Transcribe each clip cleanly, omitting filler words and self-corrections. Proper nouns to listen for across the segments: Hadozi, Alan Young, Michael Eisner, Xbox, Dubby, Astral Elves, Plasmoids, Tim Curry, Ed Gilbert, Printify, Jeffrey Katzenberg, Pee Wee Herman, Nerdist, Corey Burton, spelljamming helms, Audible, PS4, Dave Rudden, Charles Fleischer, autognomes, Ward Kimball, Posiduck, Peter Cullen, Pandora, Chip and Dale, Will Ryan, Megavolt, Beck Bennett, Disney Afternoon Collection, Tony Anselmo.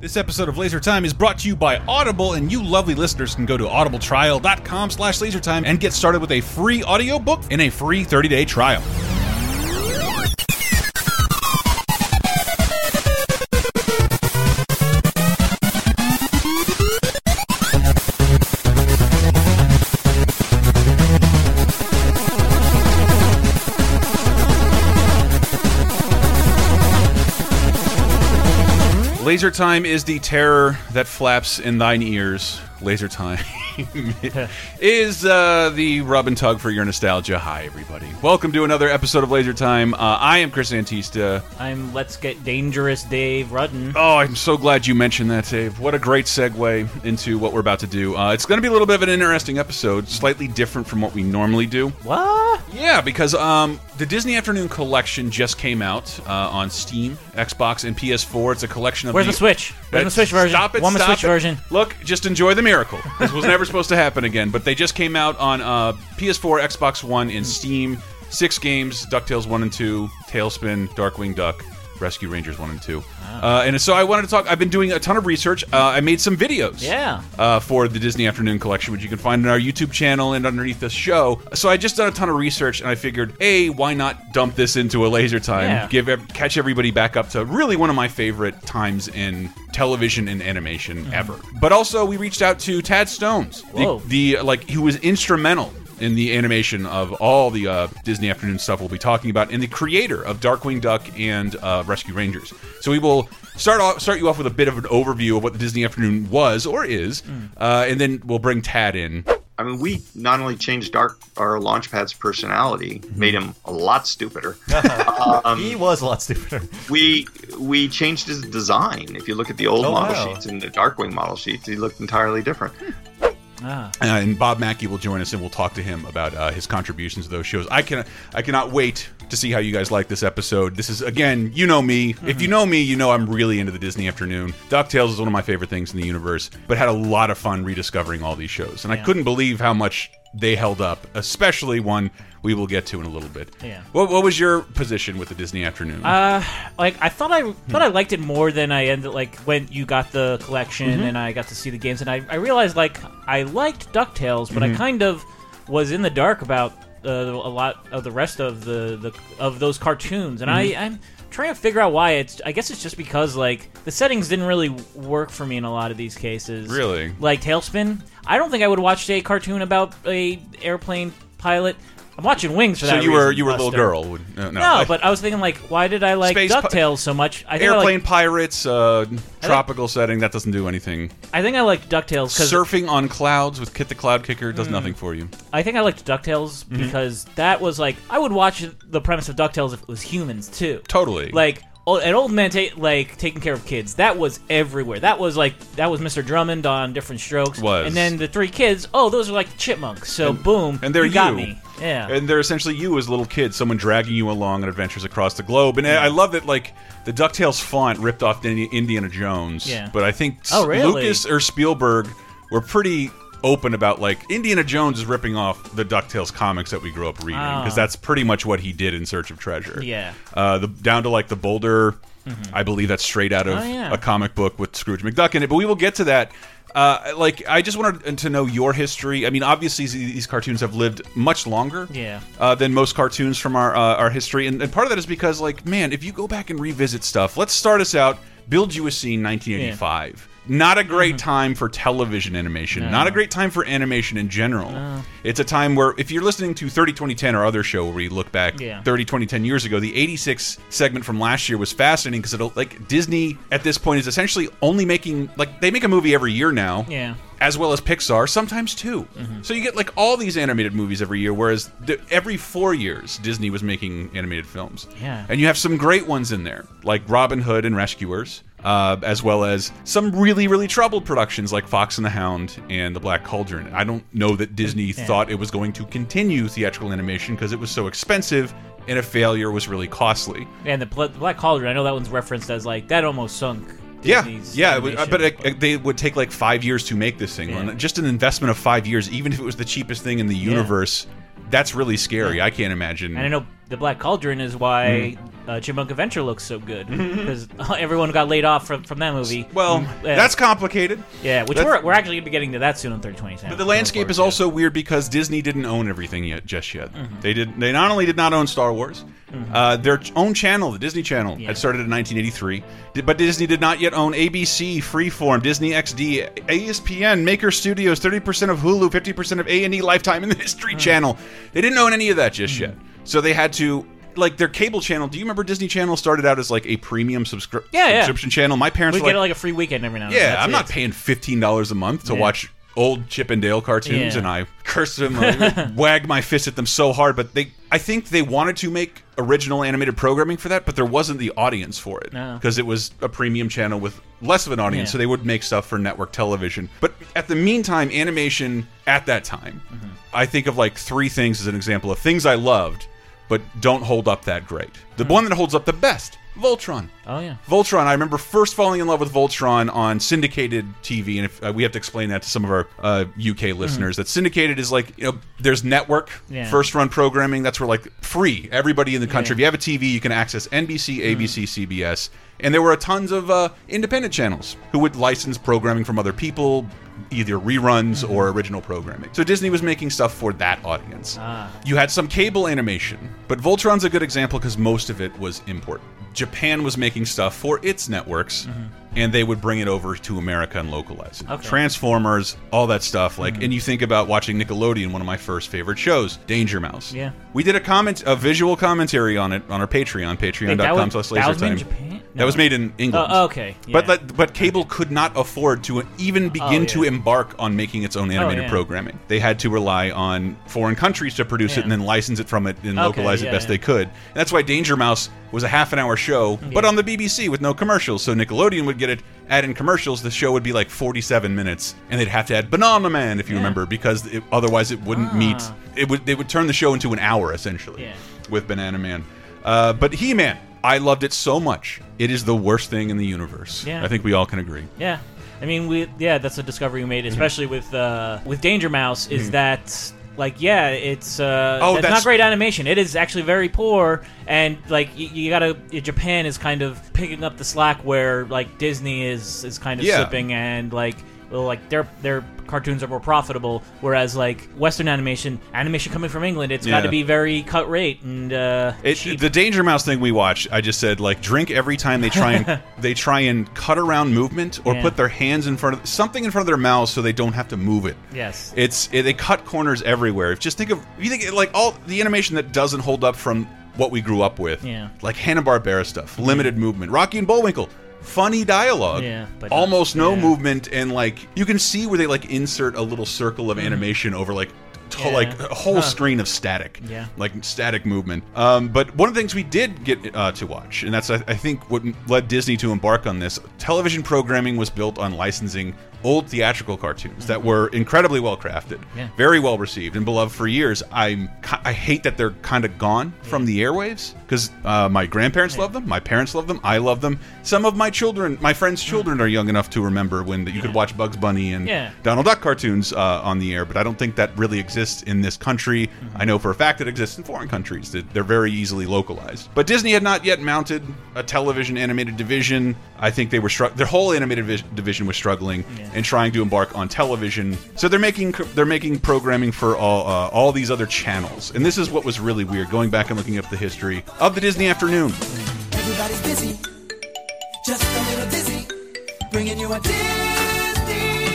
This episode of Laser Time is brought to you by Audible, and you lovely listeners can go to audibletrial.com/lasertime and get started with a free audiobook and a free 30-day trial. Laser Time is the terror that flaps in thine ears. Laser Time is the rub and tug for your nostalgia. Hi, everybody. Welcome to another episode of Laser Time. I am Chris Antista. I'm Let's Get Dangerous Dave Rudden. Oh, I'm so glad you mentioned that, Dave. What a great segue into what we're about to do. It's going to be a little bit of an interesting episode, slightly different from what we normally do. What? Yeah, because the Disney Afternoon Collection just came out on Steam, Xbox, and PS4. It's a collection of... Where's the Switch? Where's the Switch version? Stop it, stop it. Switch version. Look, just enjoy the miracle. This was never supposed to happen again, but they just came out on PS4, Xbox One, and Steam. 6 games: DuckTales 1 and 2, Tailspin, Darkwing Duck, Rescue Rangers 1 and 2. And so I wanted to talk. I've been doing a ton of research. I made some videos for the Disney Afternoon Collection, which you can find on our YouTube channel and underneath this show. So I just done a ton of research, and I figured, A, why not dump this into a Laser Time? Yeah. Catch everybody back up to really one of my favorite times in television and animation ever. But also, we reached out to Tad Stones, the who was instrumental in the animation of all the Disney Afternoon stuff we'll be talking about, and the creator of Darkwing Duck and Rescue Rangers. So we will start you off with a bit of an overview of what the Disney Afternoon was or is, and then we'll bring Tad in. I mean, we not only changed our Launchpad's personality, made him a lot stupider. He was a lot stupider. We changed his design. If you look at the old model sheets and the Darkwing model sheets, he looked entirely different. And Bob Mackey will join us, and we'll talk to him about his contributions to those shows. I cannot wait to see how you guys like this episode. This is, again, you know me. If you know me, you know I'm really into the Disney Afternoon. DuckTales is one of my favorite things in the universe, but had a lot of fun rediscovering all these shows. And I couldn't believe how much they held up, especially one we will get to in a little bit. Yeah. What was your position with the Disney Afternoon? I thought I liked it more than I ended. Like when you got the collection and I got to see the games, and I realized I liked DuckTales, but I kind of was in the dark about a lot of the rest of the those cartoons, and I'm trying to figure out why. I guess it's just because the settings didn't really work for me in a lot of these cases. Really, like Tailspin, I don't think I would watch a cartoon about a airplane pilot. I'm watching Wings for that reason. So you were a little girl. No, but I was thinking, why did I like DuckTales so much? I think airplane pirates, tropical setting, that doesn't do anything. I think I liked DuckTales because... Surfing on clouds with Kit the Cloud Kicker does nothing for you. I think I liked DuckTales because that was I would watch the premise of DuckTales if it was humans, too. Totally. An old man taking care of kids. That was everywhere. That was Mr. Drummond on Different Strokes. Was. And then the three kids, those are like chipmunks. So boom, and you got me. Yeah. And they're essentially you as little kids, someone dragging you along on adventures across the globe. And I love that the DuckTales font ripped off Indiana Jones. Yeah. But I think Lucas or Spielberg were pretty open about Indiana Jones is ripping off the DuckTales comics that we grew up reading, because that's pretty much what he did in Search of Treasure. Yeah, down to the Boulder, I believe that's straight out of a comic book with Scrooge McDuck in it. But we will get to that. I just wanted to know your history. I mean, obviously these cartoons have lived much longer than most cartoons from our history, and part of that is because if you go back and revisit stuff, let's start us out. Build You a Scene, 1985. Yeah. Not a great time for television animation. No. Not a great time for animation in general. No. It's a time where, if you're listening to 30-20-10, our other show where we look back 30-20-10 years ago, the 86 segment from last year was fascinating because Disney at this point is essentially only making... they make a movie every year now. Yeah. As well as Pixar, sometimes two. So you get all these animated movies every year, whereas every 4 years Disney was making animated films. Yeah. And you have some great ones in there, like Robin Hood and Rescuers, as well as some really, really troubled productions like Fox and the Hound and The Black Cauldron. I don't know that Disney thought it was going to continue theatrical animation because it was so expensive, and a failure was really costly. And the Black Cauldron, I know that one's referenced as that almost sunk Disney's they would take 5 years to make this thing. Yeah. Just an investment of 5 years, even if it was the cheapest thing in the universe, that's really scary. Yeah. I can't imagine. And I know the Black Cauldron is why Chipmunk Adventure looks so good because everyone got laid off from that movie. Well, that's complicated. Yeah, which we're actually going to be getting to that soon on 30/27. But the landscape is also weird because Disney didn't own everything just yet. Mm-hmm. They not only did not own Star Wars, their own channel, the Disney Channel, had started in 1983, but Disney did not yet own ABC, Freeform, Disney XD, ESPN, Maker Studios, 30% of Hulu, 50% of A&E, Lifetime, and the History Channel. They didn't own any of that just yet. So they had to, like, their cable channel. Do you remember Disney Channel started out as like a premium subscription channel? My parents would get like a free weekend every now and then. Yeah, I'm not paying $15 a month to watch old Chip and Dale cartoons, and I curse them, wag my fist at them so hard. But I think they wanted to make original animated programming for that, but there wasn't the audience for it because it was a premium channel with less of an audience. So they would make stuff for network television. But at the meantime, animation at that time, I think of like three things as an example of things I loved, but don't hold up that great. The one that holds up the best. Voltron. Oh, yeah. Voltron. I remember first falling in love with Voltron on syndicated TV, and if, we have to explain that to some of our UK listeners, that syndicated is like, there's network, first-run programming. That's where, like, free. Everybody in the country, if you have a TV, you can access NBC, ABC, CBS. And there were tons of independent channels who would license programming from other people, either reruns or original programming. So Disney was making stuff for that audience. You had some cable animation, but Voltron's a good example because most of it was import. Japan was making stuff for its networks, and they would bring it over to America and localize it. Okay. Transformers, all that stuff. Like, and you think about watching Nickelodeon, one of my first favorite shows, Danger Mouse. Yeah, we did a visual commentary on it on our Patreon, patreon.com/LaserTime. That was in Japan. No. That was made in England. Oh, okay. Yeah. But cable could not afford to even begin to embark on making its own animated programming. They had to rely on foreign countries to produce it and then license it from it and localize it best they could. And that's why Danger Mouse was a half-an-hour show, but on the BBC with no commercials. So Nickelodeon would get it, add in commercials, the show would be like 47 minutes, and they'd have to add Banana Man, if you remember, because otherwise it wouldn't meet. They would turn the show into an hour, essentially, with Banana Man. But He-Man. I loved it so much. It is the worst thing in the universe. Yeah. I think we all can agree. Yeah. I mean, that's a discovery we made, especially with Danger Mouse, is that, like, it's that's not great animation. It is actually very poor, and, like, you gotta... Japan is kind of picking up the slack where, like, Disney is kind of slipping, and, like... Well, like, their cartoons are more profitable, whereas, like, Western animation coming from England, it's got to be very cut rate and cheap. The Danger Mouse thing we watched, I just said, like, drink every time they try and cut around movement or put their hands in front of something in front of their mouths so they don't have to move it. Yes, they cut corners everywhere. Just think of like all the animation that doesn't hold up from what we grew up with, like Hanna-Barbera stuff, limited movement, Rocky and Bullwinkle. Funny dialogue, but almost no movement, and like you can see where they like insert a little circle of animation over like like a whole screen of static, like static movement. But one of the things we did get to watch, and that's I think what led Disney to embark on this, television programming was built on licensing old theatrical cartoons that were incredibly well crafted, very well received, and beloved for years. I hate that they're kind of gone from the airwaves because my grandparents love them, my parents love them, I love them. Some of my children, my friends' children, are young enough to remember when you could watch Bugs Bunny and Donald Duck cartoons on the air, but I don't think that really exists in this country. I know for a fact it exists in foreign countries. They're very easily localized. But Disney had not yet mounted a television animated division. I think they were their whole animated division was struggling. And trying to embark on television, so they're making programming for all these other channels, and this is what was really weird. Going back and looking up the history of the Disney Afternoon. Everybody's busy, just a little dizzy, bringing you a Disney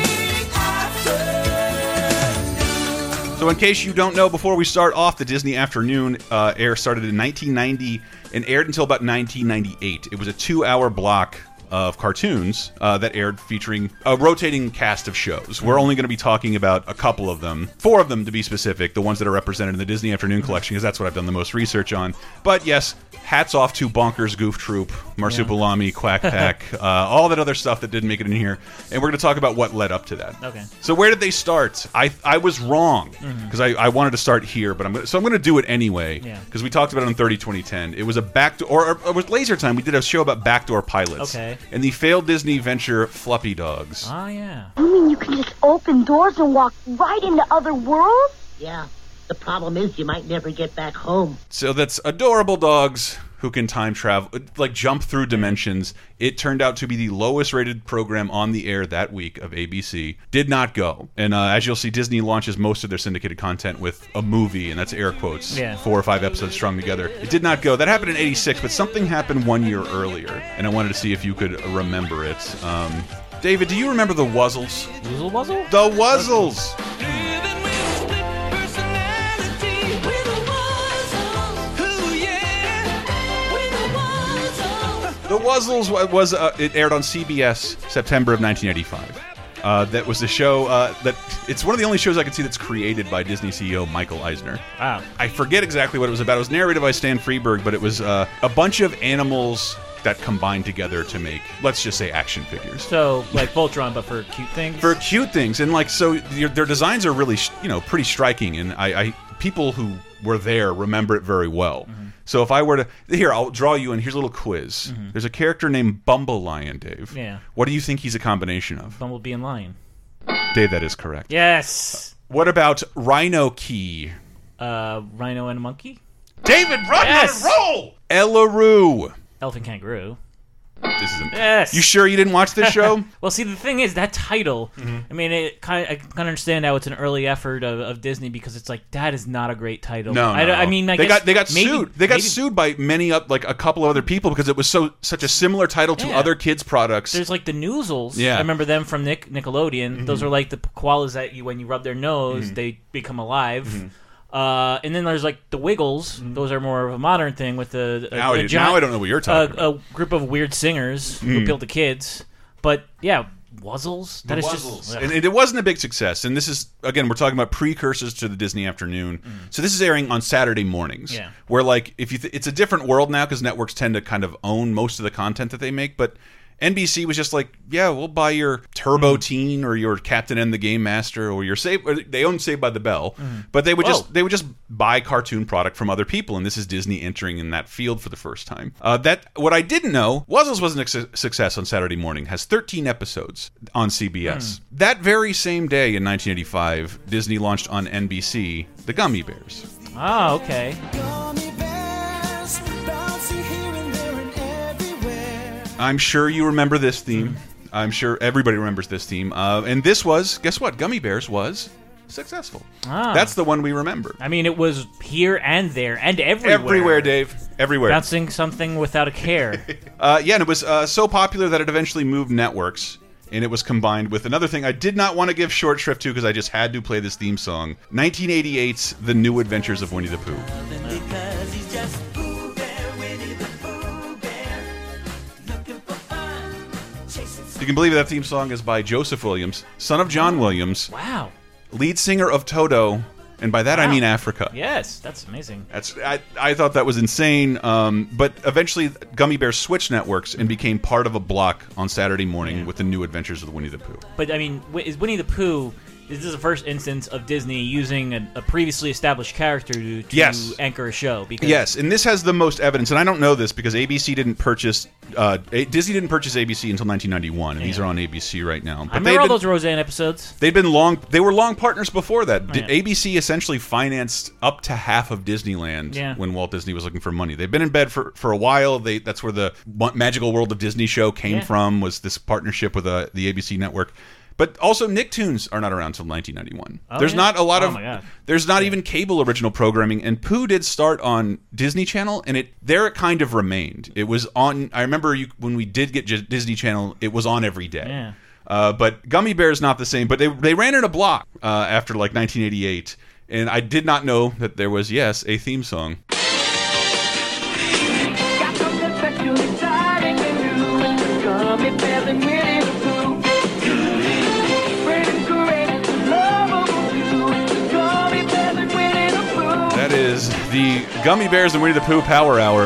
Afternoon. So, in case you don't know, before we start off, the Disney Afternoon air started in 1990 and aired until about 1998. It was a 2-hour block of cartoons that aired featuring a rotating cast of shows. We're only going to be talking about a couple of them, 4 of them to be specific, the ones that are represented in the Disney Afternoon Collection, because that's what I've done the most research on. But yes, hats off to Bonkers, Goof Troop, Marsupilami, Quack Pack, all that other stuff that didn't make it in here. And we're going to talk about what led up to that. Okay. So where did they start? I was wrong, because I wanted to start here, but I'm going to do it anyway, because we talked about it on 30-2010. It was a backdoor, or it was Laser Time. We did a show about backdoor pilots. Okay. And the failed Disney venture, Fluffy Dogs. Oh, yeah. You mean you can just open doors and walk right into other worlds? Yeah. The problem is you might never get back home. So that's adorable dogs who can time travel, like jump through dimensions. It turned out to be the lowest rated program on the air that week of ABC. Did not go. And as you'll see, Disney launches most of their syndicated content with a movie, and that's air quotes, 4 or 5 episodes strung together. It did not go. That happened in 86, but something happened 1 year earlier, and I wanted to see if you could remember it. David, do you remember the Wuzzles? Wuzzle Wuzzle? The Wuzzles! Wuzzles. The Wuzzles was it aired on CBS September of 1985. That was the show that it's one of the only shows I can see that's created by Disney CEO Michael Eisner. Wow. I forget exactly what it was about. It was narrated by Stan Freberg, but it was a bunch of animals that combined together to make, let's just say, action figures. So, like Voltron, but for cute things. For cute things, and like so, their designs are really, you know, pretty striking, and I people who were there remember it very well. Mm-hmm. So if I were to... Here, I'll draw you in. Here's a little quiz. Mm-hmm. There's a character named Bumble Lion, Dave. Yeah. What do you think he's a combination of? Bumblebee and Lion. Dave, that is correct. Yes! What about Rhino Key? Rhino and Monkey? David, run and roll! Ellaroo. Elephant Kangaroo. This is You sure you didn't watch this show? Well, see, the thing is, that title, I mean, I kind of understand how it's an early effort of Disney because it's like, that is not a great title. No, I mean, I guess They got sued. They got sued by many, like a couple of other people because it was such a similar title to other kids' products. There's like the Noozles. Yeah. I remember them from Nickelodeon. Mm-hmm. Those are like the koalas that you, when you rub their nose, they become alive. Mm-hmm. And then there's like the Wiggles. Those are more of a modern thing with now I don't know what you're talking about. A group of weird singers who appeal to kids. But yeah, Wuzzles. That is Wuzzles. Just, and it wasn't a big success. And this is, again, we're talking about precursors to the Disney Afternoon. So this is airing on Saturday mornings. Yeah. Where like, if you it's a different world now because networks tend to kind of own most of the content that they make. But NBC was just like, yeah, we'll buy your Turbo Teen or your Captain and the Game Master or your Save. Or they owned Saved by the Bell, but they would just buy cartoon product from other people, and this is Disney entering in that field for the first time. That what I didn't know, Wuzzles wasn't a success on Saturday morning. Has 13 episodes on CBS. That very same day in 1985, Disney launched on NBC the Gummy Bears. Ah, okay. I'm sure you remember this theme. I'm sure everybody remembers this theme. And this was, guess what? Gummy Bears was successful. Ah. That's the one we remember. I mean, it was here and there and everywhere. Everywhere, Dave. Everywhere. Bouncing something without a care. Yeah, and it was so popular that it eventually moved networks. And it was combined with another thing I did not want to give short shrift to because I just had to play this theme song. 1988's The New Adventures of Winnie the Pooh. You can believe that theme song is by Joseph Williams, son of John Williams. Wow. Lead singer of Toto, and by that I mean Africa. Yes, that's amazing. That's I thought that was insane, but eventually Gummy Bears switched networks and became part of a block on Saturday morning with the New Adventures of Winnie the Pooh. But, I mean, is Winnie the Pooh... This is the first instance of Disney using a previously established character to anchor a show. Because and this has the most evidence, and I don't know this because ABC didn't purchase Disney didn't purchase ABC until 1991, and these are on ABC right now. But I remember all those Roseanne episodes. They were long partners before that. ABC essentially financed up to half of Disneyland when Walt Disney was looking for money. They've been in bed for a while. That's where the Magical World of Disney show came from, was this partnership with the ABC network. But also, Nicktoons are not around until 1991. Oh, there's not a lot of... There's not even cable original programming. And Pooh did start on Disney Channel, and it kind of remained. It was on... I remember when we did get Disney Channel, it was on every day. Yeah. But Gummy Bear's not the same. But they ran in a block after, like, 1988. And I did not know that there was, a theme song. The Gummy Bears and Winnie the Pooh Power Hour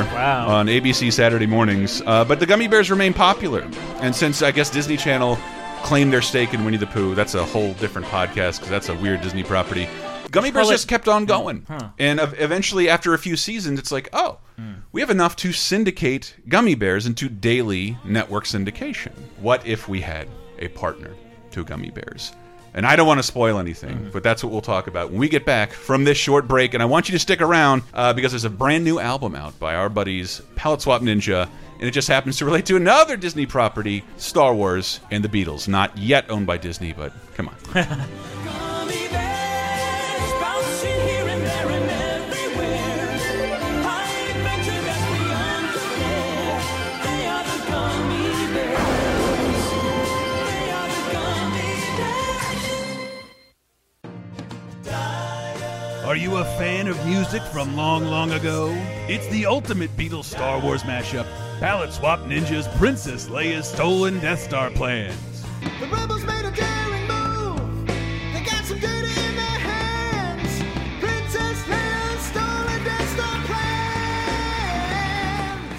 on ABC Saturday mornings. But the Gummy Bears remain popular. And since, I guess, Disney Channel claimed their stake in Winnie the Pooh, that's a whole different podcast because that's a weird Disney property. Gummy Bears just kept on going. Huh. And eventually, after a few seasons, it's like, we have enough to syndicate Gummy Bears into daily network syndication. What if we had a partner to Gummy Bears? And I don't want to spoil anything, but that's what we'll talk about when we get back from this short break. And I want you to stick around because there's a brand new album out by our buddies Palette Swap Ninja, and it just happens to relate to another Disney property, Star Wars and the Beatles. Not yet owned by Disney, but come on. Are you a fan of music from long, long ago? It's the ultimate Beatles Star Wars mashup, Palette Swap Ninja's Princess Leia's Stolen Death Star Plans. The rebels made a daring move. They got some data in their hands. Princess Leia's Stolen Death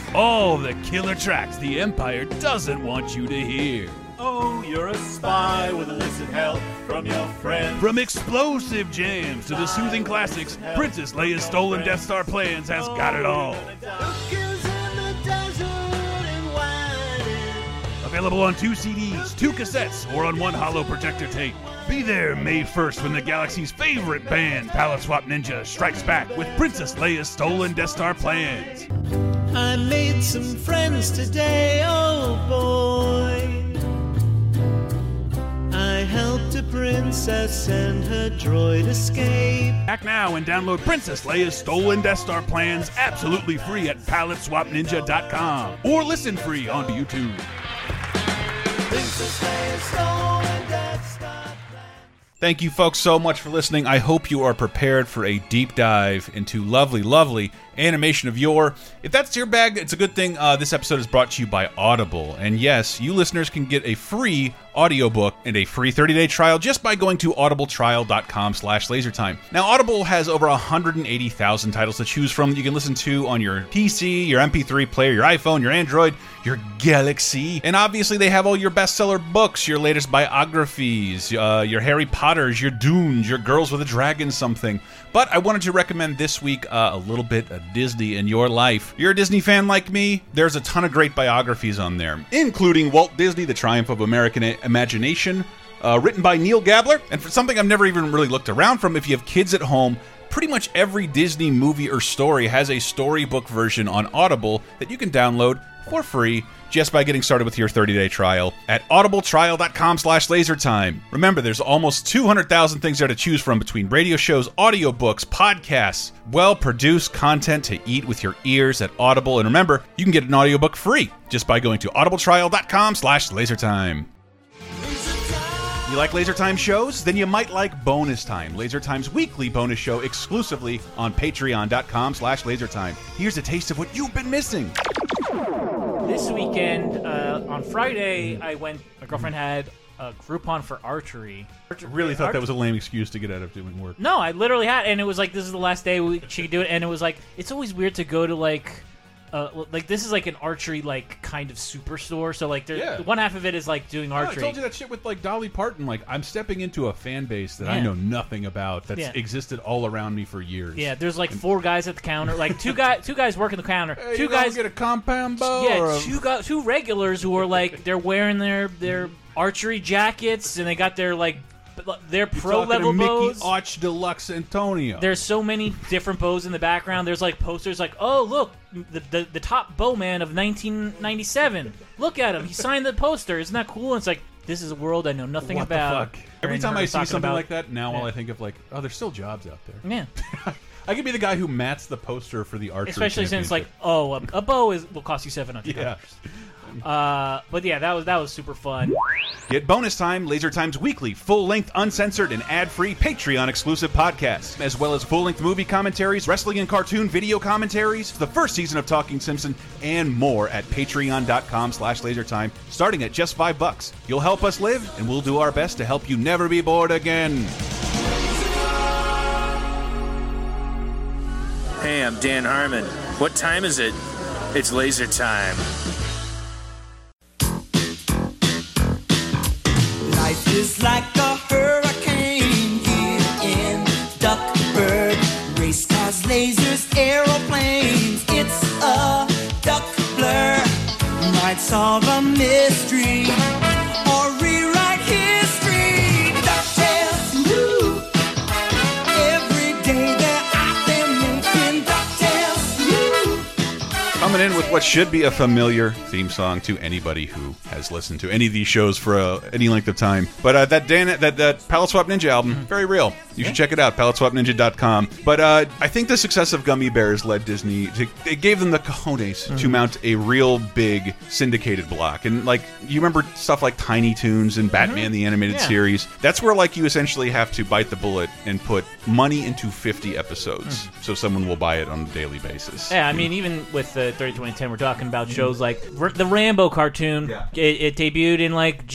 Star Plans. All the killer tracks the Empire doesn't want you to hear. Oh, you're a spy with illicit help from your friends. From explosive jams to the soothing classics, Princess Leia's Stolen Death Star Plans has got it all. Available on 2 CDs, 2 cassettes, or on 1 hollow projector tape. Be there May 1st when the galaxy's favorite band, Palette Swap Ninja, strikes back with Princess Leia's Stolen Death Star Plans. I made some friends today, oh boy. I helped a princess and her droid escape. Back now and download Princess Leia's Stolen Death Star Plans absolutely free at PaletteSwapNinja.com or listen free on YouTube. Princess Leia's Stolen Death Star Plans. Thank you folks so much for listening. I hope you are prepared for a deep dive into lovely, lovely animation of yore. If that's your bag, it's a good thing. This episode is brought to you by Audible. And yes, you listeners can get a free audiobook and a free 30-day trial just by going to audibletrial.com/lasertime. Now, Audible has over 180,000 titles to choose from that you can listen to on your PC, your MP3 player, your iPhone, your Android, your Galaxy. And obviously, they have all your bestseller books, your latest biographies, your Harry Potters, your Dunes, your Girls with a Dragon something. But I wanted to recommend this week a little bit of Disney in your life. You're a Disney fan like me? There's a ton of great biographies on there, including Walt Disney, The Triumph of American Imagination, written by Neil Gabler. And for something I've never even really looked around from, if you have kids at home, pretty much every Disney movie or story has a storybook version on Audible that you can download for free just by getting started with your 30-day trial at audibletrial.com/lasertime. Remember, there's almost 200,000 things there to choose from between radio shows, audiobooks, podcasts, well-produced content to eat with your ears at Audible. And remember, you can get an audiobook free just by going to audibletrial.com/lasertime. You like Laser Time shows? Then you might like Bonus Time, Laser Time's weekly bonus show exclusively on patreon.com/lasertime. Here's a taste of what you've been missing. This weekend, on Friday, my girlfriend had a Groupon for archery. Really thought that was a lame excuse to get out of doing work. No, I literally had, and it was like, this is the last day she could do it, and it was like, it's always weird to go to this is like an archery kind of superstore. So one half of it is like doing archery. I told you that shit with Dolly Parton. I'm stepping into a fan base that I know nothing about that's existed all around me for years. Yeah, there's four guys at the counter, two guys working the counter. Hey, two guys get a compound bow. Yeah, two regulars who are they're wearing their archery jackets and they got their they're pro level bows. Mickey Arch Deluxe Antonio. There's so many different bows in the background. There's posters oh look, the top bowman of 1997. Look at him. He signed the poster. Isn't that cool? And it's this is a world I know nothing about. The fuck? Every time I see something like that now, all I think of oh, there's still jobs out there. Yeah. I could be the guy who mats the poster for the archery. Especially since a bow will cost you $700. Yeah. That was super fun. Get Bonus Time, Laser Time's weekly, full-length, uncensored, and ad-free Patreon-exclusive podcast, as well as full-length movie commentaries, wrestling and cartoon video commentaries, the first season of Talking Simpson, and more at patreon.com/lasertime, starting at just $5. You'll help us live, and we'll do our best to help you never be bored again. Hey, I'm Dan Harmon. What time is it? It's Laser Time. Life is like a hurricane here in Duckburg. Race cars, lasers, aeroplanes. It's a duck blur. Might solve a mystery or rewrite history. DuckTales. what should be a familiar theme song to anybody who has listened to any of these shows for any length of time. But that Palette Swap Ninja album, very real. You should check it out, paletteswapninja.com. But I think the success of Gummy Bears led Disney it gave them the cojones to mount a real big syndicated block. And like you remember stuff like Tiny Toons and Batman the Animated Series. That's where like you essentially have to bite the bullet and put money into 50 episodes so someone will buy it on a daily basis. Yeah, I mean, even with the 30-20-10, we're talking about shows like the Rambo cartoon. Yeah. It debuted in like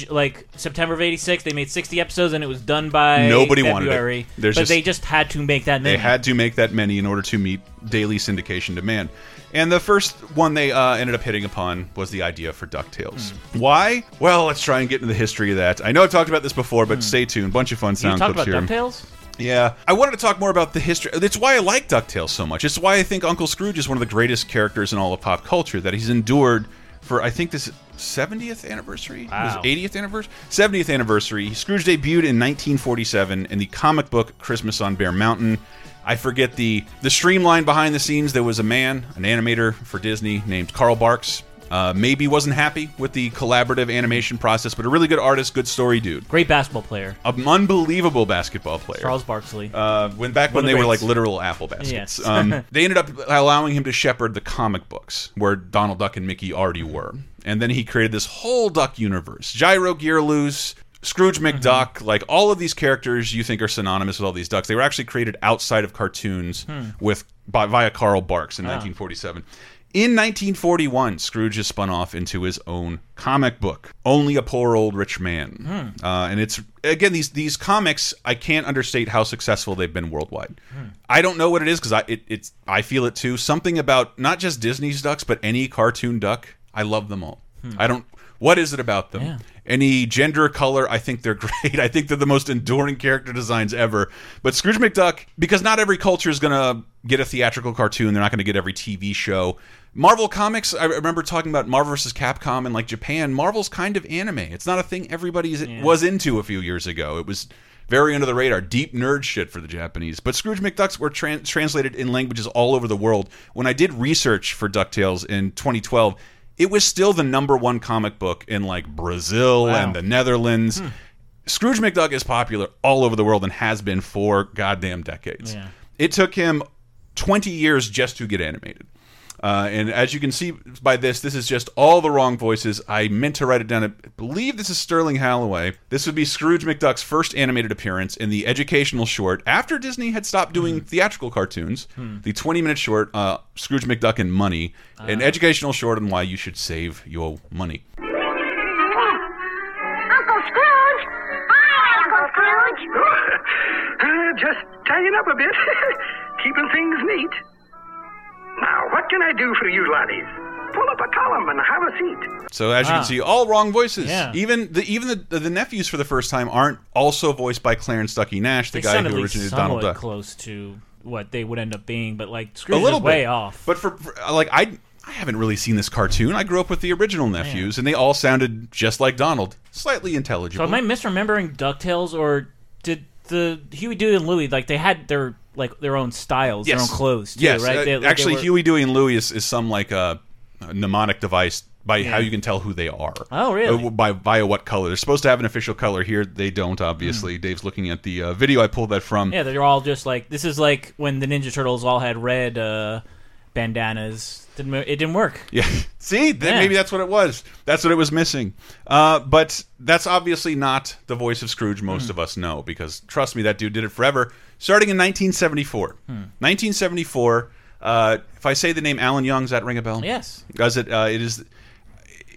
September of '86. They made 60 episodes and it was done by February. Nobody wanted it. They just had to make that many. They had to make that many in order to meet daily syndication demand. And the first one they ended up hitting upon was the idea for DuckTales. Why? Well, let's try and get into the history of that. I know I've talked about this before, but stay tuned. Bunch of fun sound clips here. You talked about DuckTales? Yeah. I wanted to talk more about the history. It's why I like DuckTales so much. It's why I think Uncle Scrooge is one of the greatest characters in all of pop culture, that he's endured for, I think, this 70th anniversary? Wow. His 80th anniversary? 70th anniversary. Scrooge debuted in 1947 in the comic book Christmas on Bear Mountain. I forget the streamline behind the scenes. There was a man, an animator for Disney named Carl Barks. Maybe wasn't happy with the collaborative animation process, but a really good artist, good story dude. Great basketball player. An unbelievable basketball player. Charles Barkley. Back when they were like literal apple baskets. Yes. They ended up allowing him to shepherd the comic books, where Donald Duck and Mickey already were. And then he created this whole Duck universe. Gyro Gearloose, Scrooge McDuck, like all of these characters you think are synonymous with all these ducks, they were actually created outside of cartoons via Carl Barks in 1947. In 1941, Scrooge is spun off into his own comic book, Only a Poor Old Rich Man. And it's, again, these comics, I can't understate how successful they've been worldwide. I don't know what it is, because I feel it too. Something about not just Disney's ducks, but any cartoon duck, I love them all. What is it about them? Yeah. Any gender, color, I think they're great. I think they're the most enduring character designs ever. But Scrooge McDuck, because not every culture is going to get a theatrical cartoon, they're not going to get every TV show. Marvel Comics, I remember talking about Marvel vs. Capcom and like Japan. Marvel's kind of anime. It's not a thing everybody was into a few years ago. It was very under the radar, deep nerd shit for the Japanese. But Scrooge McDucks were translated in languages all over the world. When I did research for DuckTales in 2012, it was still the #1 comic book in like Brazil and the Netherlands. Scrooge McDuck is popular all over the world and has been for goddamn decades. Yeah. It took him 20 years just to get animated. And as you can see by this is just all the wrong voices. I meant to write it down. I believe this is Sterling Holloway. This would be Scrooge McDuck's first animated appearance in the educational short after Disney had stopped doing theatrical cartoons. The 20-minute short, Scrooge McDuck and Money, an educational short on why you should save your money. Uncle Scrooge! Hi, Uncle Scrooge! Just tying up a bit. Keeping things neat. Now, what can I do for you laddies? Pull up a column and have a seat. So as you can see, all wrong voices. Yeah. Even the nephews for the first time aren't also voiced by Clarence Ducky Nash, the guy who originated Donald Duck. Close to what they would end up being, but like Scrooge is way off. But I haven't really seen this cartoon. I grew up with the original nephews, and they all sounded just like Donald, slightly intelligible. So am I misremembering DuckTales, or did the Huey, Dewey, and Louie, like they had their own styles, their own clothes, too, right? Huey, Dewey, and Louie is some like a mnemonic device by how you can tell who they are. Oh, really? Via what color. They're supposed to have an official color here. They don't, obviously. Dave's looking at the video I pulled that from. Yeah, they're all just like, this is like when the Ninja Turtles all had red bandanas. It didn't work. Yeah. See? Then maybe that's what it was. That's what it was missing. But that's obviously not the voice of Scrooge most of us know, because trust me, that dude did it forever. Starting in 1974. 1974, if I say the name Alan Young, does that ring a bell? Yes. Does it? It is.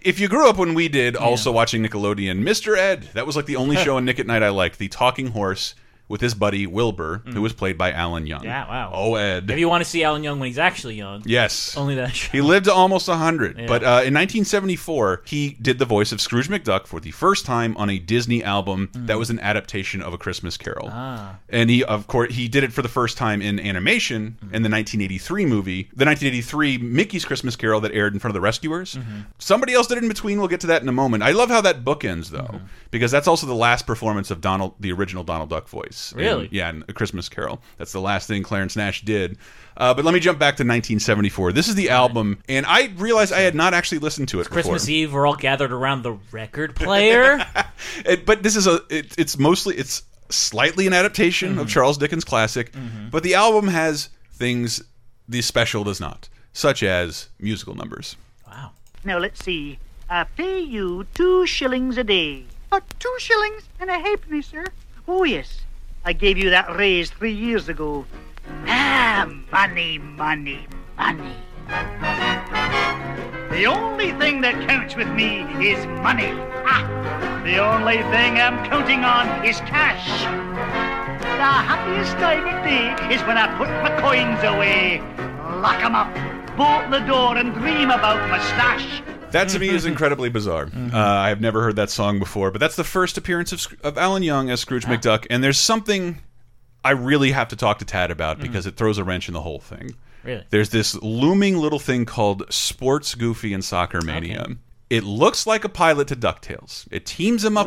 If you grew up when we did, also watching Nickelodeon, Mr. Ed, that was like the only show on Nick at Night I liked, the talking horse with his buddy Wilbur, who was played by Alan Young. Yeah, wow. Oh, Ed. If you want to see Alan Young when he's actually young. Yes. Only that show. He lived to almost 100. Yeah. But in 1974, he did the voice of Scrooge McDuck for the first time on a Disney album that was an adaptation of A Christmas Carol. Ah. And he, of course, he did it for the first time in animation in the 1983 movie, the 1983 Mickey's Christmas Carol that aired in front of the Rescuers. Somebody else did it in between. We'll get to that in a moment. I love how that book ends, though, because that's also the last performance of the original Donald Duck voice. Christmas. Really? And A Christmas Carol. That's the last thing Clarence Nash did. But let me jump back to 1974. This is the album, and I realized I had not actually listened to it before. Christmas Eve, we're all gathered around the record player. But this is it's slightly an adaptation of Charles Dickens' classic, but the album has things the special does not, such as musical numbers. Wow. Now let's see. I pay you 2 shillings a day. 2 shillings and a halfpenny, sir? Oh, yes. I gave you that raise 3 years ago. Ah, money, money, money. The only thing that counts with me is money. Ah, the only thing I'm counting on is cash. The happiest time of day is when I put my coins away, lock 'em up, bolt the door, and dream about my stash. That, to me, is incredibly bizarre. I've never heard that song before, but that's the first appearance of Alan Young as Scrooge McDuck, and there's something I really have to talk to Tad about because it throws a wrench in the whole thing. Really? There's this looming little thing called Sports Goofy and Soccer Mania. Okay. It looks like a pilot to DuckTales. It teams him up,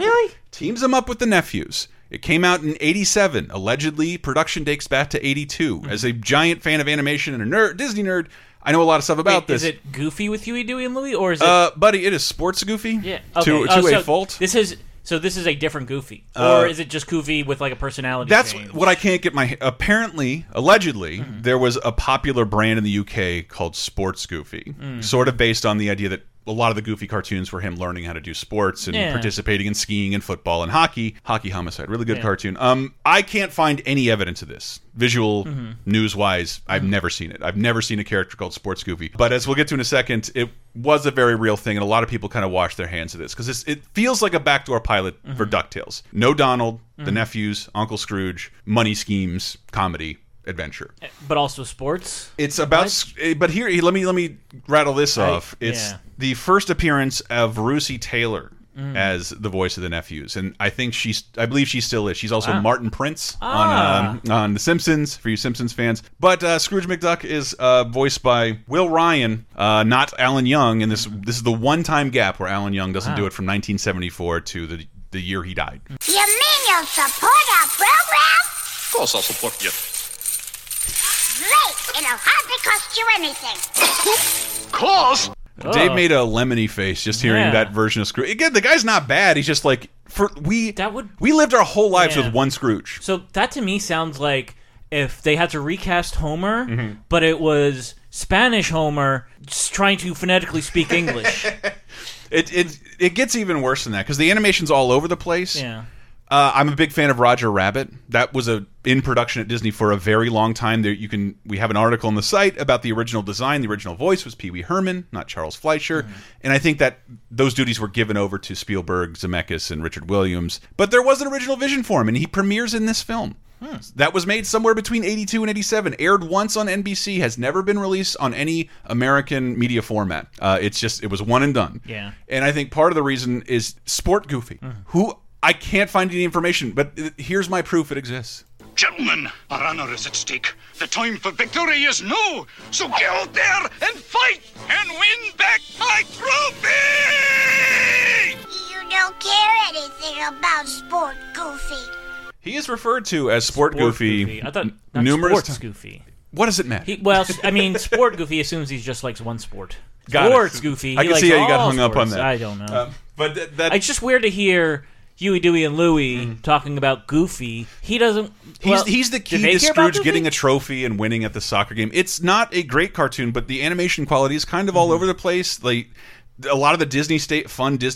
teams him up with the nephews. It came out in 1987. Allegedly, production dates back to 1982. As a giant fan of animation and a nerd, Disney nerd, I know a lot of stuff about this. Is it Goofy with Huey, Dewey, and Louie, or is it? Buddy, it is Sports Goofy. Yeah. Okay. To a fault. This is a different Goofy, or is it just Goofy with like a personality? That's change? What I can't get my. Apparently, allegedly, there was a popular brand in the UK called Sports Goofy, sort of based on the idea that a lot of the Goofy cartoons were him learning how to do sports and participating in skiing and football and hockey. Hockey Homicide, really good cartoon. I can't find any evidence of this. Visual, news-wise, I've never seen it. I've never seen a character called Sports Goofy. But as we'll get to in a second, it was a very real thing, and a lot of people kind of wash their hands of this because it feels like a backdoor pilot for DuckTales. No Donald, the nephews, Uncle Scrooge, money schemes, comedy. Adventure, but also sports. It's about, but here let me rattle this off. It's the first appearance of Russi Taylor as the voice of the nephews, and I believe she still is. She's also Martin Prince on The Simpsons for you Simpsons fans. But Scrooge McDuck is voiced by Will Ryan, not Alan Young. And this is the one time gap where Alan Young doesn't do it from 1974 to the year he died. You mean you'll support our program? Of course, I'll support you. Great! It'll hardly cost you anything. Cost? Dave made a lemony face just hearing that version of Scrooge. Again, the guy's not bad. He's just like we lived our whole lives with one Scrooge. So that to me sounds like if they had to recast Homer, but it was Spanish Homer just trying to phonetically speak English. It gets even worse than that because the animation's all over the place. Yeah. I'm a big fan of Roger Rabbit. That was in production at Disney for a very long time. We have an article on the site about the original design. The original voice was Pee Wee Herman, not Charles Fleischer. And I think that those duties were given over to Spielberg, Zemeckis, and Richard Williams. But there was an original vision for him, and he premieres in this film. That was made somewhere between 1982 and 1987, aired once on NBC, has never been released on any American media format. It was one and done. Yeah. And I think part of the reason is Sport Goofy, who... I can't find any information, but here's my proof it exists. Gentlemen, our honor is at stake. The time for victory is now. So get out there and fight and win back my trophy! You don't care anything about Sport Goofy. He is referred to as Sport Goofy. I thought not numerous Sports Goofy. What does it matter? Sport Goofy assumes he just likes one sport. Sports Goofy. I can see how you got hung up on that. I don't know. But it's just weird to hear... Huey, Dewey, and Louie talking about Goofy. He doesn't... Well, he's the key to Scrooge getting a trophy and winning at the soccer game. It's not a great cartoon, but the animation quality is kind of all over the place. Like a lot of the Disney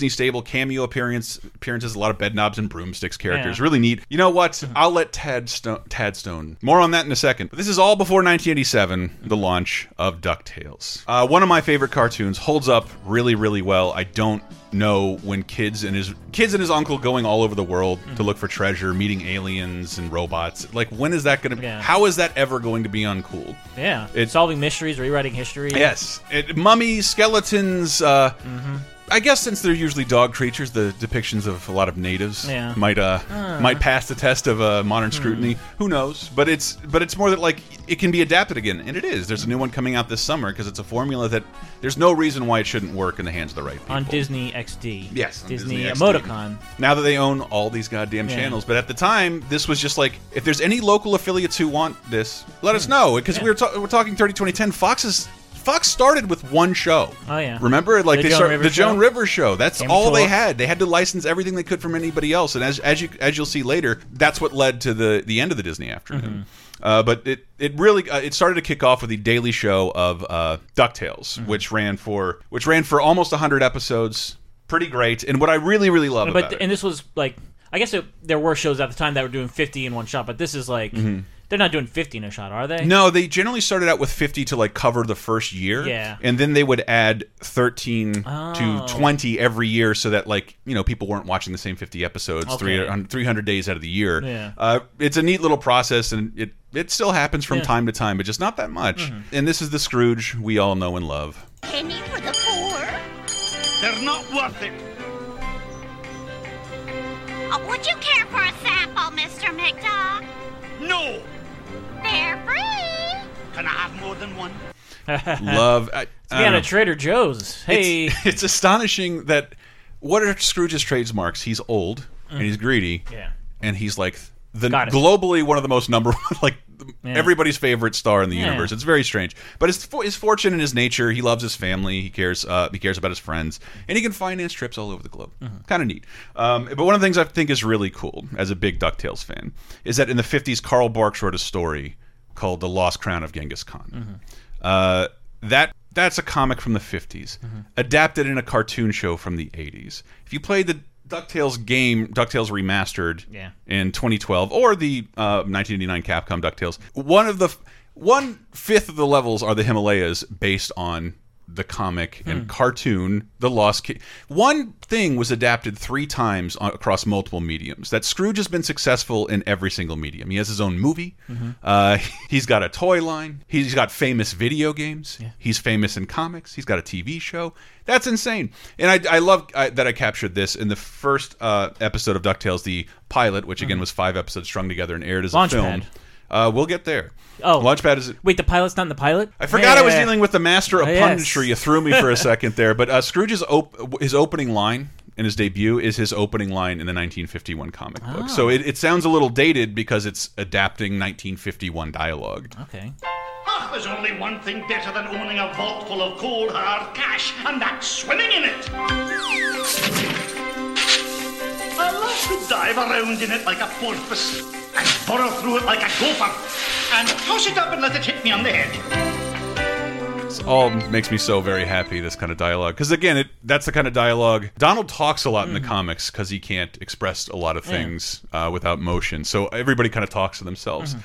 stable cameo appearances, a lot of Bedknobs and Broomsticks characters. Yeah. Really neat. You know what? I'll let Tad Stone... More on that in a second. But this is all before 1987, the launch of DuckTales. One of my favorite cartoons, holds up really, really well. I don't... know when kids and his uncle going all over the world to look for treasure, meeting aliens and robots. Like, when is that going to be? Yeah. How is that ever going to be uncool? Yeah. Solving mysteries, rewriting history. Yes. Mummy, skeletons, I guess since they're usually dog creatures, the depictions of a lot of natives might pass the test of modern scrutiny. Who knows? But it's more that like it can be adapted again, and it is. There's a new one coming out this summer because it's a formula that there's no reason why it shouldn't work in the hands of the right people. On Disney XD. Yes, on Disney XD. Emoticon. Now that they own all these goddamn channels, but at the time this was just like, if there's any local affiliates who want this, let us know, because we're talking 30-20-10. Fox started with one show. Oh yeah, remember, like Joan Rivers show. That's all they had. They had to license everything they could from anybody else, and as you'll see later, that's what led to the end of the Disney Afternoon. But it really it started to kick off with the daily show of DuckTales, which ran for almost 100 episodes. Pretty great. And what I really love about it, and this was like, I guess there were shows at the time that were doing 50 in one shot, but this is like. They're not doing 50 in a shot, are they? No, they generally started out with 50 to like cover the first year. Yeah. And then they would add 13 to 20 every year so that like, you know, people weren't watching the same 50 episodes 300 days out of the year. Yeah. It's a neat little process, and it still happens from time to time, but just not that much. And this is the Scrooge we all know and love. Penny for the poor? They're not worth it. Oh, would you care for a sample, Mr. McDuck? No! They're free! Can I have more than one? Love. It's got a Trader Joe's. Hey. It's astonishing that... What are Scrooge's trademarks? He's old, and he's greedy, and he's like... globally one of the most number one, like everybody's favorite star in the universe. It's very strange, but his fortune and his nature. He loves his family. He cares about his friends, and he can finance trips all over the globe. Kind of neat. But one of the things I think is really cool as a big DuckTales fan is that in the 50s, Carl Barks wrote a story called "The Lost Crown of Genghis Khan." That's a comic from the 50s, adapted in a cartoon show from the 80s. If you played the DuckTales game, DuckTales Remastered in 2012, or the 1989 Capcom DuckTales. One fifth of the levels are the Himalayas, based on the comic and cartoon, The Lost King. One thing was adapted 3 times across multiple mediums. That Scrooge has been successful in every single medium. He has his own movie. He's got a toy line. He's got famous video games. He's famous in comics. He's got a TV show. That's insane. And I love that I captured this in the first episode of DuckTales, the pilot, which again was 5 episodes strung together and aired as a film. Launchpad. We'll get there. Oh, Launchpad is... Wait, the pilot's not in the pilot? I forgot I was dealing with the master of punditry. You threw me for a second there. But Scrooge's his opening line in his debut is his opening line in the 1951 comic book. So it sounds a little dated because it's adapting 1951 dialogue. Okay. There's only one thing better than owning a vault full of cold, hard cash, and that's swimming in it. I like to dive around in it like a porpoise, and burrow through it like a gopher, and toss it up and let it hit me on the head. This all makes me so very happy, this kind of dialogue. Because again, that's the kind of dialogue... Donald talks a lot in the comics because he can't express a lot of things without motion. So everybody kind of talks to themselves.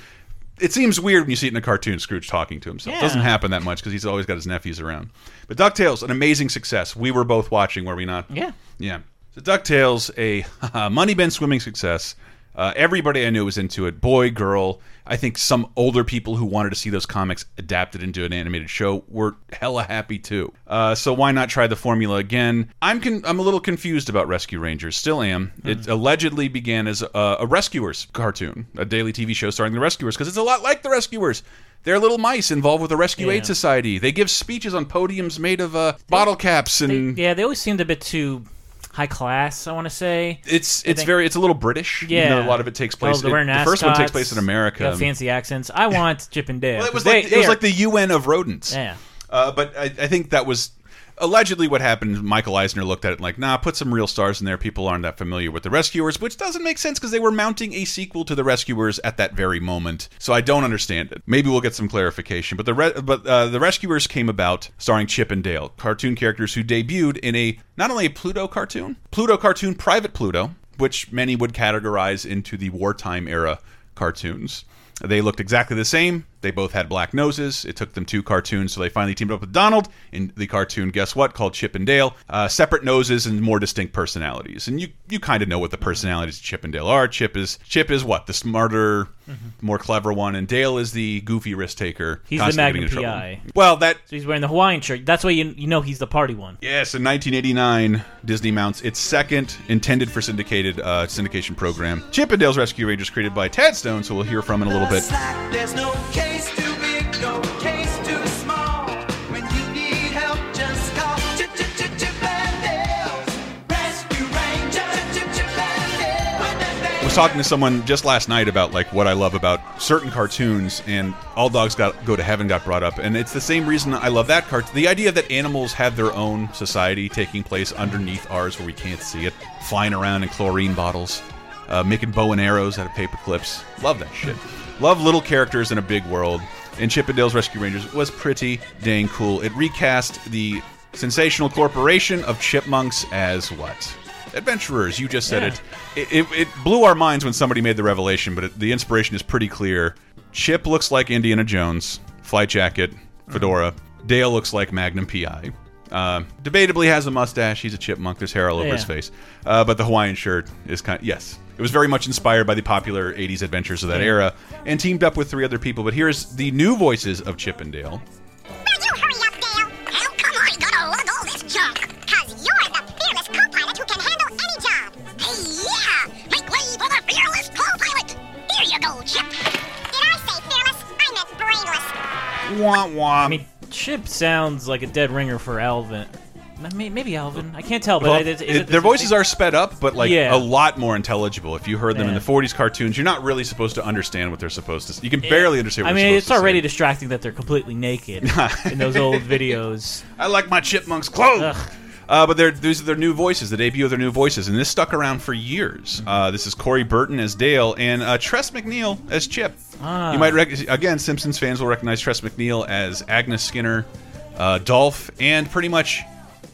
It seems weird when you see it in a cartoon, Scrooge talking to himself. It doesn't happen that much because he's always got his nephews around. But DuckTales, an amazing success. We were both watching, were we not? Yeah. Yeah. DuckTales, a money-bent swimming success. Everybody I knew was into it. Boy, girl. I think some older people who wanted to see those comics adapted into an animated show were hella happy, too. So why not try the formula again? I'm a little confused about Rescue Rangers. Still am. It allegedly began as a Rescuers cartoon, a daily TV show starring the Rescuers, because it's a lot like the Rescuers. They're little mice involved with the Rescue Aid Society. They give speeches on podiums made of bottle caps. They always seemed a bit too... high class, I want to say. It's a little British. Yeah, you know, a lot of it takes place. The first one takes place in America. You know, fancy accents. I want Chip and Dale. Well, it was like the UN of rodents. Yeah, but I think that was allegedly what happened. Michael Eisner looked at it and like, nah, put some real stars in there. People aren't that familiar with the Rescuers, which doesn't make sense because they were mounting a sequel to the Rescuers at that very moment. So I don't understand it. Maybe we'll get some clarification. But the Rescuers came about, starring Chip and Dale, cartoon characters who debuted in a. Not only a Pluto cartoon, Private Pluto, which many would categorize into the wartime era cartoons. They looked exactly the same. They both had black noses. It took them two cartoons, so they finally teamed up with Donald in the cartoon, guess what, called Chip and Dale. Separate noses and more distinct personalities. And you kind of know what the personalities of Chip and Dale are. Chip is what? The smarter, more clever one, and Dale is the goofy risk taker. He's the Magnum PI. Well, so he's wearing the Hawaiian shirt. That's why you know he's the party one. Yes, in 1989, Disney mounts its second intended for syndication program, Chip and Dale's Rescue Rangers, created by Tad Stones, who we'll hear from in a little bit. There's no case too big, no case too small. When you need help, just call Chip and Dale's Rescue Rangers. Chip and Dale. I was talking to someone just last night about like what I love about certain cartoons, and All Dogs Go to Heaven got brought up, and it's the same reason I love that cartoon. The idea that animals have their own society taking place underneath ours where we can't see it, flying around in chlorine bottles, making bow and arrows out of paper clips. Love that shit. Love little characters in a big world, and Chip and Dale's Rescue Rangers was pretty dang cool. It recast the sensational corporation of chipmunks as what? Adventurers. You just said it blew our minds when somebody made the revelation, but the inspiration is pretty clear. Chip looks like Indiana Jones, flight jacket, fedora. Dale looks like Magnum P.I. Debatably has a mustache. He's a chipmunk. There's hair all over his face. But the Hawaiian shirt is kind of... Yes. It was very much inspired by the popular 80s adventures of that era, and teamed up with three other people. But here's the new voices of Chip and Dale. Now you hurry up, Dale. How come I gotta lug all this junk? Because you're the fearless co-pilot who can handle any job. Hey, yeah! Make way for the fearless co-pilot. Here you go, Chip. Did I say fearless? I meant brainless. Wah-wah. I mean, Chip sounds like a dead ringer for Alvin. Maybe Alvin. I can't tell, but well, their voices are sped up, but like a lot more intelligible. If you heard them in the 40s cartoons, you're not really supposed to understand what they're supposed to say. You can barely understand what they're supposed to say. I mean, it's already distracting that they're completely naked in those old videos. I like my chipmunks clothes. Ugh. But these are their new voices, the debut of their new voices, and this stuck around for years. This is Corey Burton as Dale and Tress MacNeille as Chip. You might again, Simpsons fans will recognize Tress MacNeille as Agnes Skinner, Dolph, and pretty much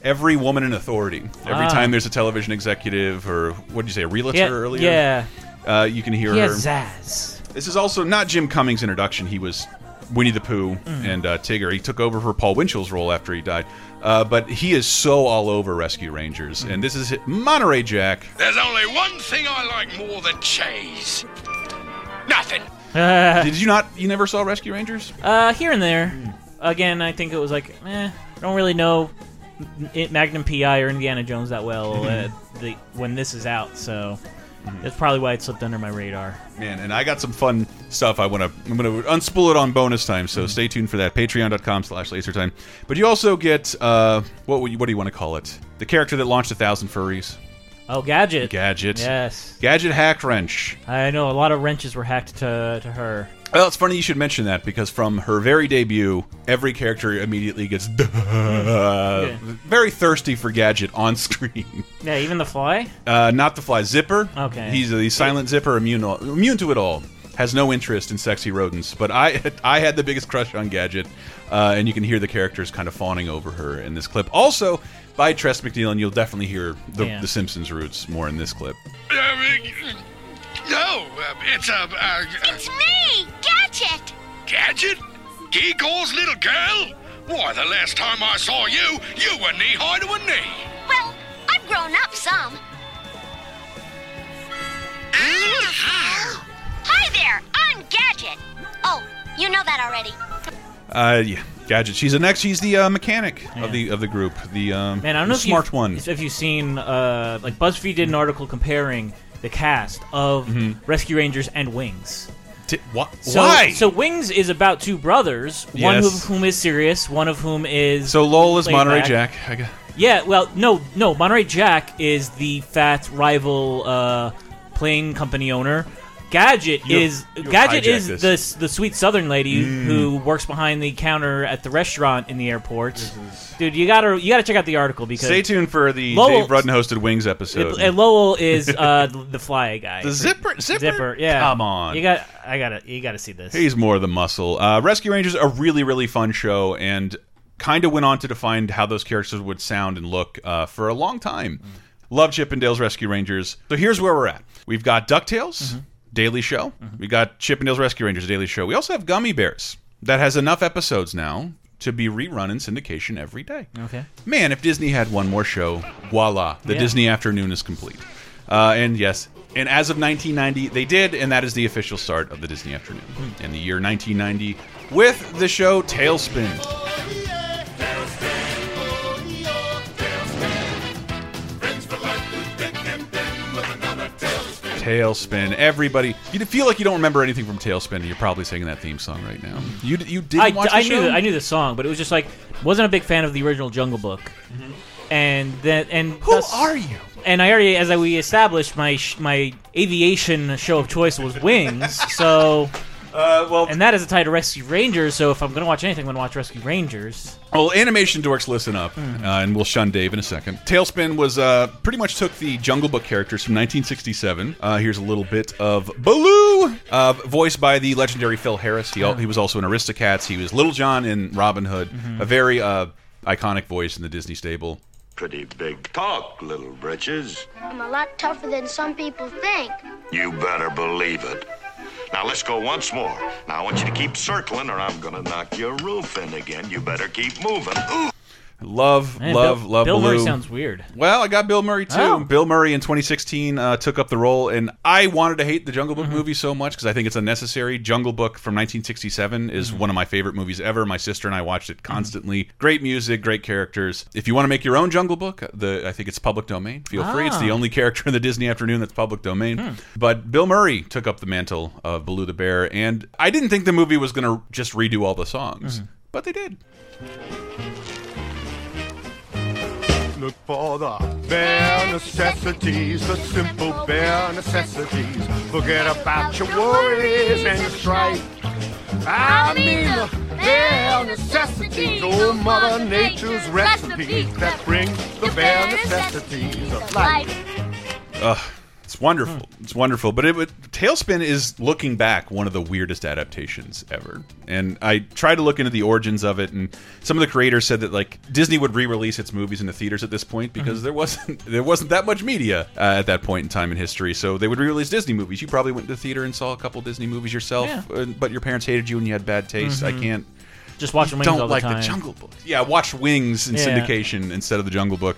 every woman in authority. Every time there's a television executive or, what did you say, a realtor earlier? Yeah. You can hear her. Zazz. This is also not Jim Cummings' introduction. He was Winnie the Pooh and Tigger. He took over for Paul Winchell's role after he died. But he is so all over Rescue Rangers. And this is Monterey Jack. There's only one thing I like more than cheese. Nothing. Did you not? You never saw Rescue Rangers? Here and there. Again, I think it was like, I don't really know Magnum P.I. or Indiana Jones that well when this is out, so that's probably why it slipped under my radar. Man, and I got some fun stuff. I'm gonna unspool it on bonus time, so stay tuned for that. Patreon.com/LaserTime. But you also get what do you want to call it? The character that launched 1,000 furries. Oh, Gadget. Gadget. Yes. Gadget hack wrench. I know a lot of wrenches were hacked to her. Well, it's funny you should mention that, because from her very debut, every character immediately gets very thirsty for Gadget on screen. Yeah, even the fly? Not the fly. Zipper. Okay. He's the silent Zipper, immune to it all. Has no interest in sexy rodents. But I had the biggest crush on Gadget, and you can hear the characters kind of fawning over her in this clip. Also, by Tress MacNeille, and you'll definitely hear the Simpsons roots more in this clip. No, it's me, Gadget. Gadget? Geegaw's little girl? Why, the last time I saw you, you were knee-high to a knee. Well, I've grown up some. Hi there, I'm Gadget. Oh, you know that already. Yeah. Gadget. She's the mechanic of the group. The man, I don't know if you've seen like BuzzFeed did an article comparing the cast of Rescue Rangers and Wings. Why? So Wings is about two brothers, one of whom is serious, one of whom is... So Lowell is Monterey Jack. Yeah, well, no. Monterey Jack is the fat rival plane company owner. Gadget is the sweet Southern lady who works behind the counter at the restaurant in the airport. Dude, you gotta check out the article, because stay tuned for the Dave Rudden hosted Wings episode. And Lowell is the fly guy. The Zipper. Yeah, come on. You gotta see this. He's more the muscle. Rescue Rangers, a really really fun show, and kind of went on to define how those characters would sound and look for a long time. Love Chip and Dale's Rescue Rangers. So here's where we're at. We've got DuckTales. Daily Show. Mm-hmm. We got Chip and Dale's Rescue Rangers Daily Show. We also have Gummy Bears. That has enough episodes now to be rerun in syndication every day. Okay. Man, if Disney had one more show, voila, the Disney Afternoon is complete. And yes, and as of 1990, they did, and that is the official start of the Disney Afternoon in the year 1990 with the show Tailspin. Oh, yeah. Tailspin. Tailspin, everybody. You feel like you don't remember anything from Tailspin, and you're probably singing that theme song right now. You didn't watch the show? I knew the song, but it was just like, wasn't a big fan of the original Jungle Book. Mm-hmm. And are you? And I already, as we established, my aviation show of choice was Wings, so... well, and that is a tie to Rescue Rangers, so if I'm going to watch anything, I'm going to watch Rescue Rangers. Well, animation dorks, listen up, and we'll shun Dave in a second. Tailspin was pretty much took the Jungle Book characters from 1967. Here's a little bit of Baloo, voiced by the legendary Phil Harris. He was also in Aristocats. He was Little John in Robin Hood, a very iconic voice in the Disney stable. Pretty big talk, Little Britches. I'm a lot tougher than some people think. You better believe it. Now, let's go once more. Now, I want you to keep circling or I'm going to knock your roof in again. You better keep moving. Ooh. Love Bill Baloo. Bill Murray sounds weird. Well, I got Bill Murray, too. Oh. Bill Murray in 2016 took up the role, and I wanted to hate the Jungle Book movie so much because I think it's unnecessary. Jungle Book from 1967 is one of my favorite movies ever. My sister and I watched it constantly. Great music, great characters. If you want to make your own Jungle Book, I think it's public domain. Feel free. It's the only character in the Disney Afternoon that's public domain. But Bill Murray took up the mantle of Baloo the Bear, and I didn't think the movie was going to just redo all the songs, but they did. Look for the bare necessities, the simple bare necessities. Forget about your worries and your strife. I mean the bare necessities, old Mother Nature's recipe that brings the bare necessities of life. It's wonderful. It's wonderful. But Tailspin is, looking back, one of the weirdest adaptations ever. And I tried to look into the origins of it, and some of the creators said that like Disney would re-release its movies in the theaters at this point because there wasn't that much media at that point in time in history. So they would re-release Disney movies. You probably went to the theater and saw a couple Disney movies yourself, but your parents hated you and you had bad taste. I can't. Just watch Wings all the time. Don't like the Jungle Book. Yeah, watch Wings in syndication instead of the Jungle Book.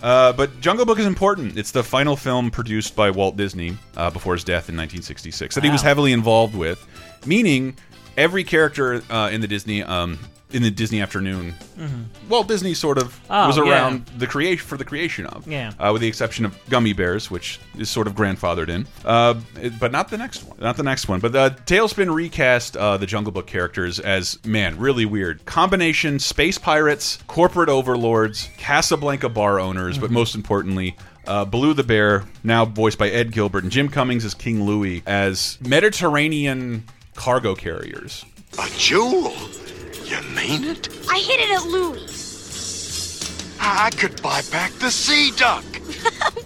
But Jungle Book is important. It's the final film produced by Walt Disney before his death in 1966 that he was heavily involved with, meaning every character in the Disney Afternoon, Walt Disney sort of was around the creation for the creation of, with the exception of Gummy Bears, which is sort of grandfathered in, but not the next one. Not the next one. But the Tailspin recast the Jungle Book characters as really weird combination: space pirates, corporate overlords, Casablanca bar owners, but most importantly. Baloo the Bear, now voiced by Ed Gilbert, and Jim Cummings as King Louie, as Mediterranean cargo carriers. A jewel. You mean it? I hid it at Louie's. I could buy back the sea duck.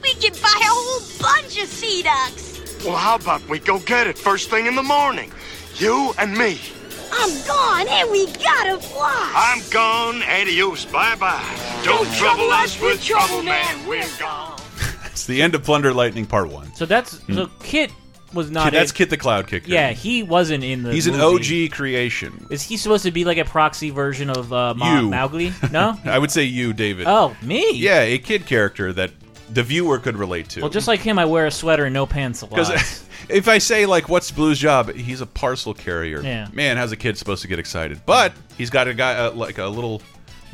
We could buy a whole bunch of sea ducks. Well, how about we go get it first thing in the morning? You and me. I'm gone and we gotta fly. I'm gone. Adios. Bye-bye. Don't trouble us with trouble, man. We're gone. It's the end of Plunder Lightning Part 1. So that's... So Kit... was not That's Kit the Cloud Kicker. Yeah, he wasn't in the He's movie. An OG creation. Is he supposed to be like a proxy version of Mowgli? No? I would say you, David. Oh, me? Yeah, a kid character that the viewer could relate to. Well, just like him, I wear a sweater and no pants a lot. Because if I say, like, what's Blue's job? He's a parcel carrier. Yeah. Man, how's a kid supposed to get excited? But he's got a guy, like a little...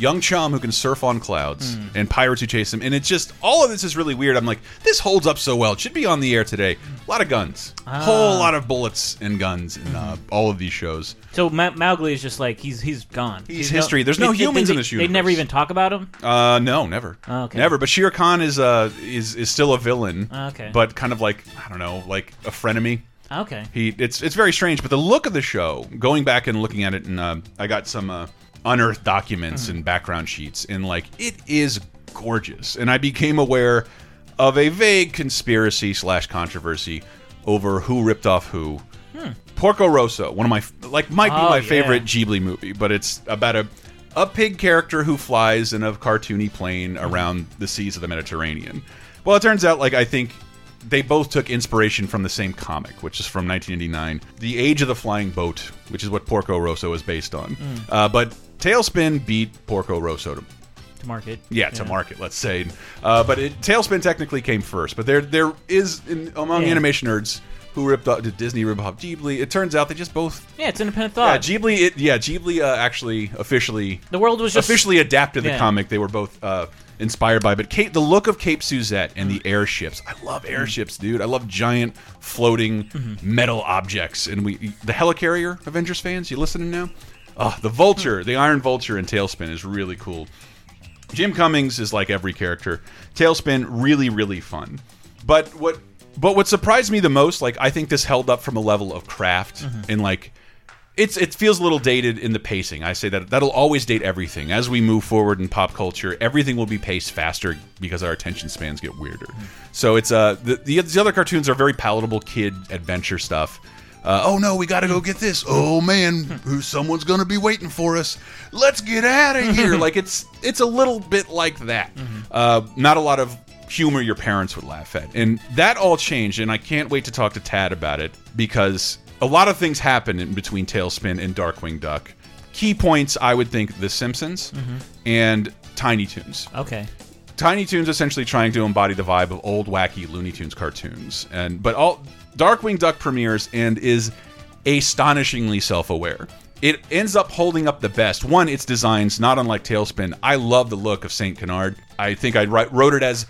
young chum who can surf on clouds and pirates who chase him. And it's just, all of this is really weird. I'm like, this holds up so well. It should be on the air today. A lot of guns. Whole lot of bullets and guns in all of these shows. So Mowgli is just like, he's gone. He's history. There's no humans in this universe. They never even talk about him? No, never. Oh, okay. Never. But Shere Khan is still a villain. Okay. But kind of like, I don't know, like a frenemy. Okay. It's very strange. But the look of the show, going back and looking at it, and I got some... unearthed documents and background sheets, and like it is gorgeous. And I became aware of a vague conspiracy / controversy over who ripped off who. Porco Rosso, one of my might be my favorite Ghibli movie, but it's about a pig character who flies in a cartoony plane around the seas of the Mediterranean. Well, it turns out I think They both took inspiration from the same comic, which is from 1989. The Age of the Flying Boat, which is what Porco Rosso is based on. Mm. But Tailspin beat Porco Rosso to market. Yeah, to market, let's say. But Tailspin technically came first. But there is, among animation nerds... Who ripped off? Did Disney rip off Ghibli? It turns out they just both. Yeah, it's independent thought. Yeah, Ghibli. Ghibli actually officially. The world was just officially adapted the comic. They were both inspired by. But the look of Cape Suzette and the airships. I love airships, dude. I love giant floating metal objects. And the helicarrier, Avengers fans, you listening now? Oh, the Vulture, the Iron Vulture in Tailspin is really cool. Jim Cummings is like every character. Tailspin, really, really fun. But what surprised me the most, like, I think this held up from a level of craft and like it feels a little dated in the pacing. I say that'll always date everything. As we move forward in pop culture, everything will be paced faster because our attention spans get weirder. So it's the other cartoons are very palatable kid adventure stuff. Oh no, we gotta go get this. Oh man, someone's gonna be waiting for us. Let's get out of here. Like it's a little bit like that. Not a lot of humor your parents would laugh at. And that all changed, and I can't wait to talk to Tad about it, because a lot of things happened in between Tailspin and Darkwing Duck. Key points, I would think, The Simpsons and Tiny Toons. Okay. Tiny Toons essentially trying to embody the vibe of old, wacky Looney Tunes cartoons. But Darkwing Duck premieres and is astonishingly self-aware. It ends up holding up the best. One, its design's not unlike Tailspin. I love the look of St. Canard. I think I wrote it as...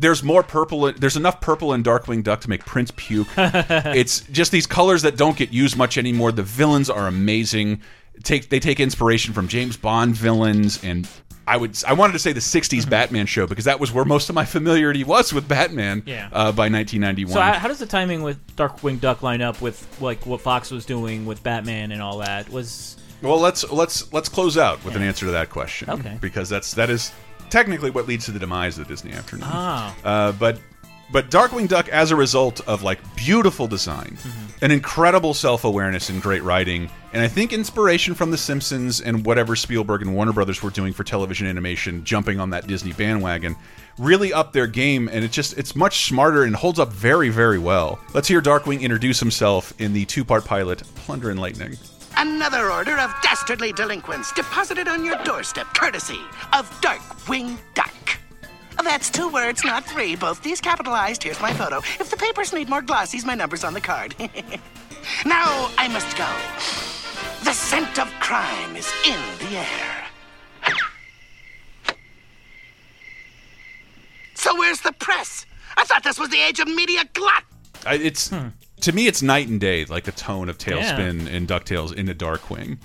There's more purple. There's enough purple in Darkwing Duck to make Prince puke. It's just these colors that don't get used much anymore. The villains are amazing. They take inspiration from James Bond villains, and I wanted to say the '60s Batman show, because that was where most of my familiarity was with Batman. By 1991. So how does the timing with Darkwing Duck line up with like what Fox was doing with Batman and all that? Well, let's close out with an answer to that question. Okay, because that is. Technically, what leads to the demise of Disney Afternoon. But Darkwing Duck, as a result of like beautiful design, an incredible self-awareness and great writing, and I think inspiration from The Simpsons and whatever Spielberg and Warner Brothers were doing for television animation, jumping on that Disney bandwagon, really upped their game, and it's much smarter and holds up very, very well. Let's hear Darkwing introduce himself in the two-part pilot, Plunder and Lightning. Another order of dastardly delinquents deposited on your doorstep, courtesy of Darkwing Duck. That's two words, not three. Both these capitalized. Here's my photo. If the papers need more glossies, my number's on the card. Now I must go. The scent of crime is in the air. So where's the press? I thought this was the age of media glut. To me, it's night and day, like the tone of Tailspin and DuckTales into Darkwing.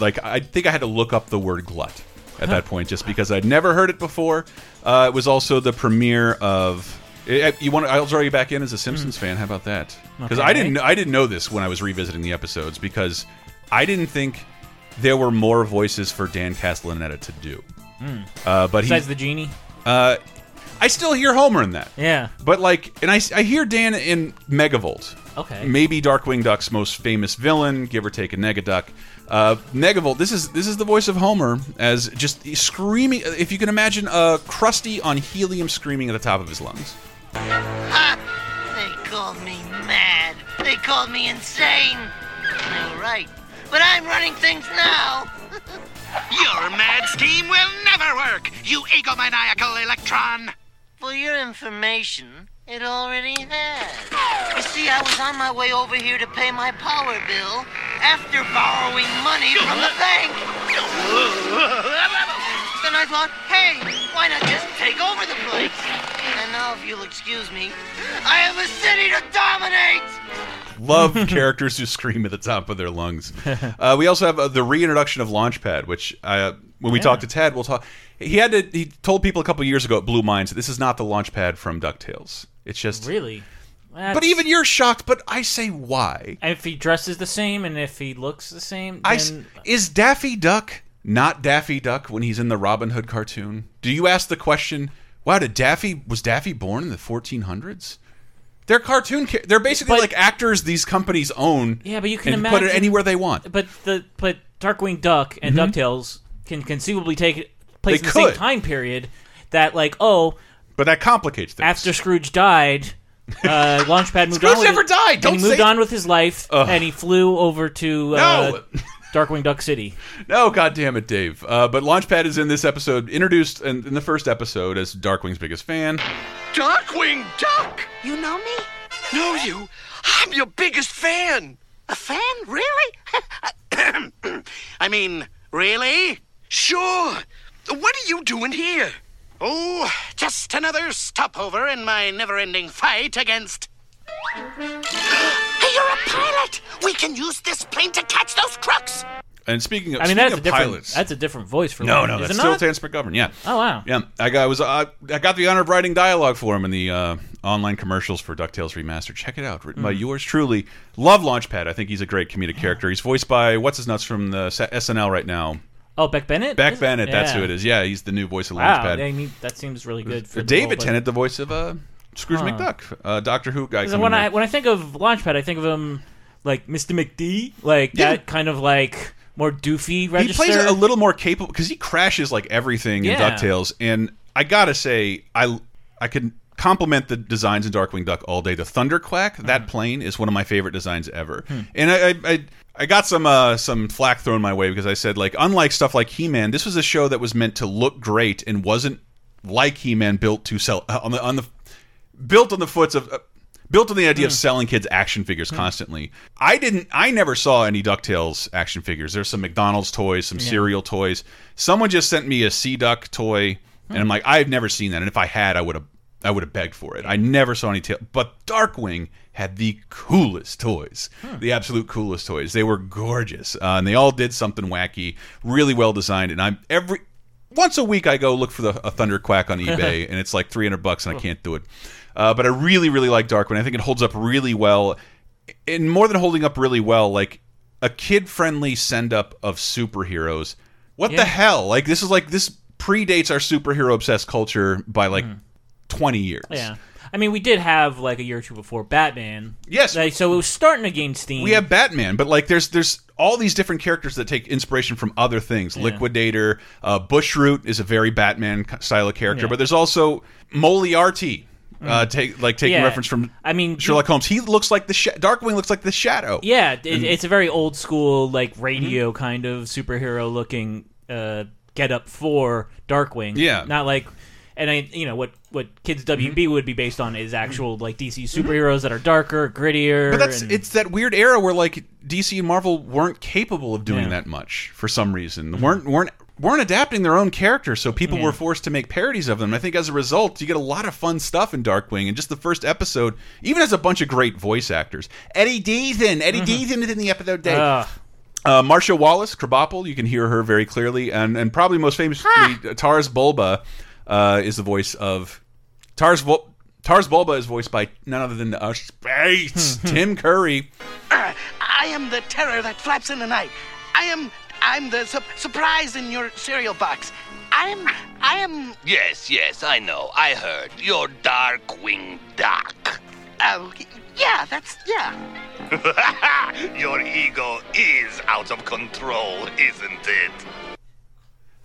Like, I think I had to look up the word glut at that point, just because I'd never heard it before. It was also the premiere of... I'll draw you back in as a Simpsons fan. How about that? Because okay. I didn't know this when I was revisiting the episodes, because I didn't think there were more voices for Dan Castellaneta to do. But besides the genie? I still hear Homer in that. Yeah. But like, and I hear Dan in Megavolt. Okay. Maybe Darkwing Duck's most famous villain, give or take a Negaduck. Negavolt, this is the voice of Homer as just screaming, if you can imagine, Krusty on helium screaming at the top of his lungs. They called me mad. They called me insane. You're right. But I'm running things now. Your mad scheme will never work, you egomaniacal electron. For your information, it already has. You see, I was on my way over here to pay my power bill after borrowing money from the bank. Then I thought, hey, why not just take over the place? And now, if you'll excuse me, I have a city to dominate! Love characters who scream at the top of their lungs. We also have the reintroduction of Launchpad, which when we talk to Tad, we'll talk. He told people a couple years ago at Blue Minds that this is not the Launchpad from DuckTales. It's just really. That's... But even you're shocked. But I say, why? If he dresses the same and if he looks the same, then... Is Daffy Duck not Daffy Duck when he's in the Robin Hood cartoon? Do you ask the question? Wow, was Daffy born in the 1400s? They're cartoon. They're basically like actors these companies own. Yeah, but you can imagine, put it anywhere they want. But Darkwing Duck and DuckTales can conceivably take place in the same time period. That like but that complicates things. After Scrooge died, Launchpad moved Scrooge on. Never died. Don't and he moved on with his life, and he flew over to Darkwing Duck City. No, goddamn it, Dave. But Launchpad is in this episode, introduced in the first episode as Darkwing's biggest fan. Darkwing Duck! You know me? Know you? I'm your biggest fan. A fan? Really? I mean, really? Sure. What are you doing here? Oh, just another stopover in my never-ending fight against... Hey, you're a pilot! We can use this plane to catch those crooks! And speaking of, pilots, that's a different voice for no, that's still Tansy McGovern. Yeah. Oh wow. Yeah, I got the honor of writing dialogue for him in the online commercials for DuckTales Remastered. Check it out, written by yours truly. Love Launchpad. I think he's a great comedic character. He's voiced by what's his nuts from the SNL right now. Oh, Beck Bennett. Beck Bennett. That's who it is. Yeah, he's the new voice of Launchpad. I mean, that seems really good for David Tennant, the voice of Scrooge McDuck, Doctor Who guy. When I think of Launchpad, I think of him like Mr. McD, that kind of like. More doofy register. He plays a little more capable because he crashes like everything in DuckTales, and I gotta say, I could compliment the designs in Darkwing Duck all day. The Thunderquack, that plane is one of my favorite designs ever, and I got some flack thrown my way because I said unlike stuff like He-Man, this was a show that was meant to look great and wasn't like He-Man built to sell built on the idea of selling kids action figures constantly. I never saw any DuckTales action figures. There's some McDonald's toys, some cereal toys. Someone just sent me a Sea Duck toy, and I'm like, I've never seen that. And if I had, I would have begged for it. I never saw any but Darkwing had the coolest toys, the absolute coolest toys. They were gorgeous, and they all did something wacky, really well designed. And once a week I go look for a Thunderquack on eBay, and it's like $300, and I can't do it. But I really, really like Darkwing. I think it holds up really well. And more than holding up really well, like a kid-friendly send-up of superheroes. What the hell? This predates our superhero-obsessed culture by 20 years. Yeah. I mean, we did have a year or two before Batman. Yes. So it was starting to gain steam. We have Batman, but there's all these different characters that take inspiration from other things. Liquidator, Bushroot is a very Batman style of character, but there's also Moriarty. Taking reference from Sherlock Holmes. He looks like Darkwing looks like the Shadow. Yeah, it's a very old school radio kind of superhero looking get up for Darkwing. Yeah, not like. And what Kids WB would be based on is actual DC superheroes that are darker, grittier. But it's that weird era where DC and Marvel weren't capable of doing that much for some reason. Weren't adapting their own characters, so people were forced to make parodies of them. I think as a result, you get a lot of fun stuff in Darkwing, and just the first episode even has a bunch of great voice actors. Eddie Deaton is in the episode today. Marsha Wallace, Krabappel, you can hear her very clearly, and probably most famously, Tars Bulba. Is the voice of Tars Bulba is voiced by none other than Spates Tim Curry. I am the terror that flaps in the night. I'm the surprise in your cereal box. I am. Yes, I know. I heard you're Darkwing Duck. Oh, yeah. Your ego is out of control, isn't it?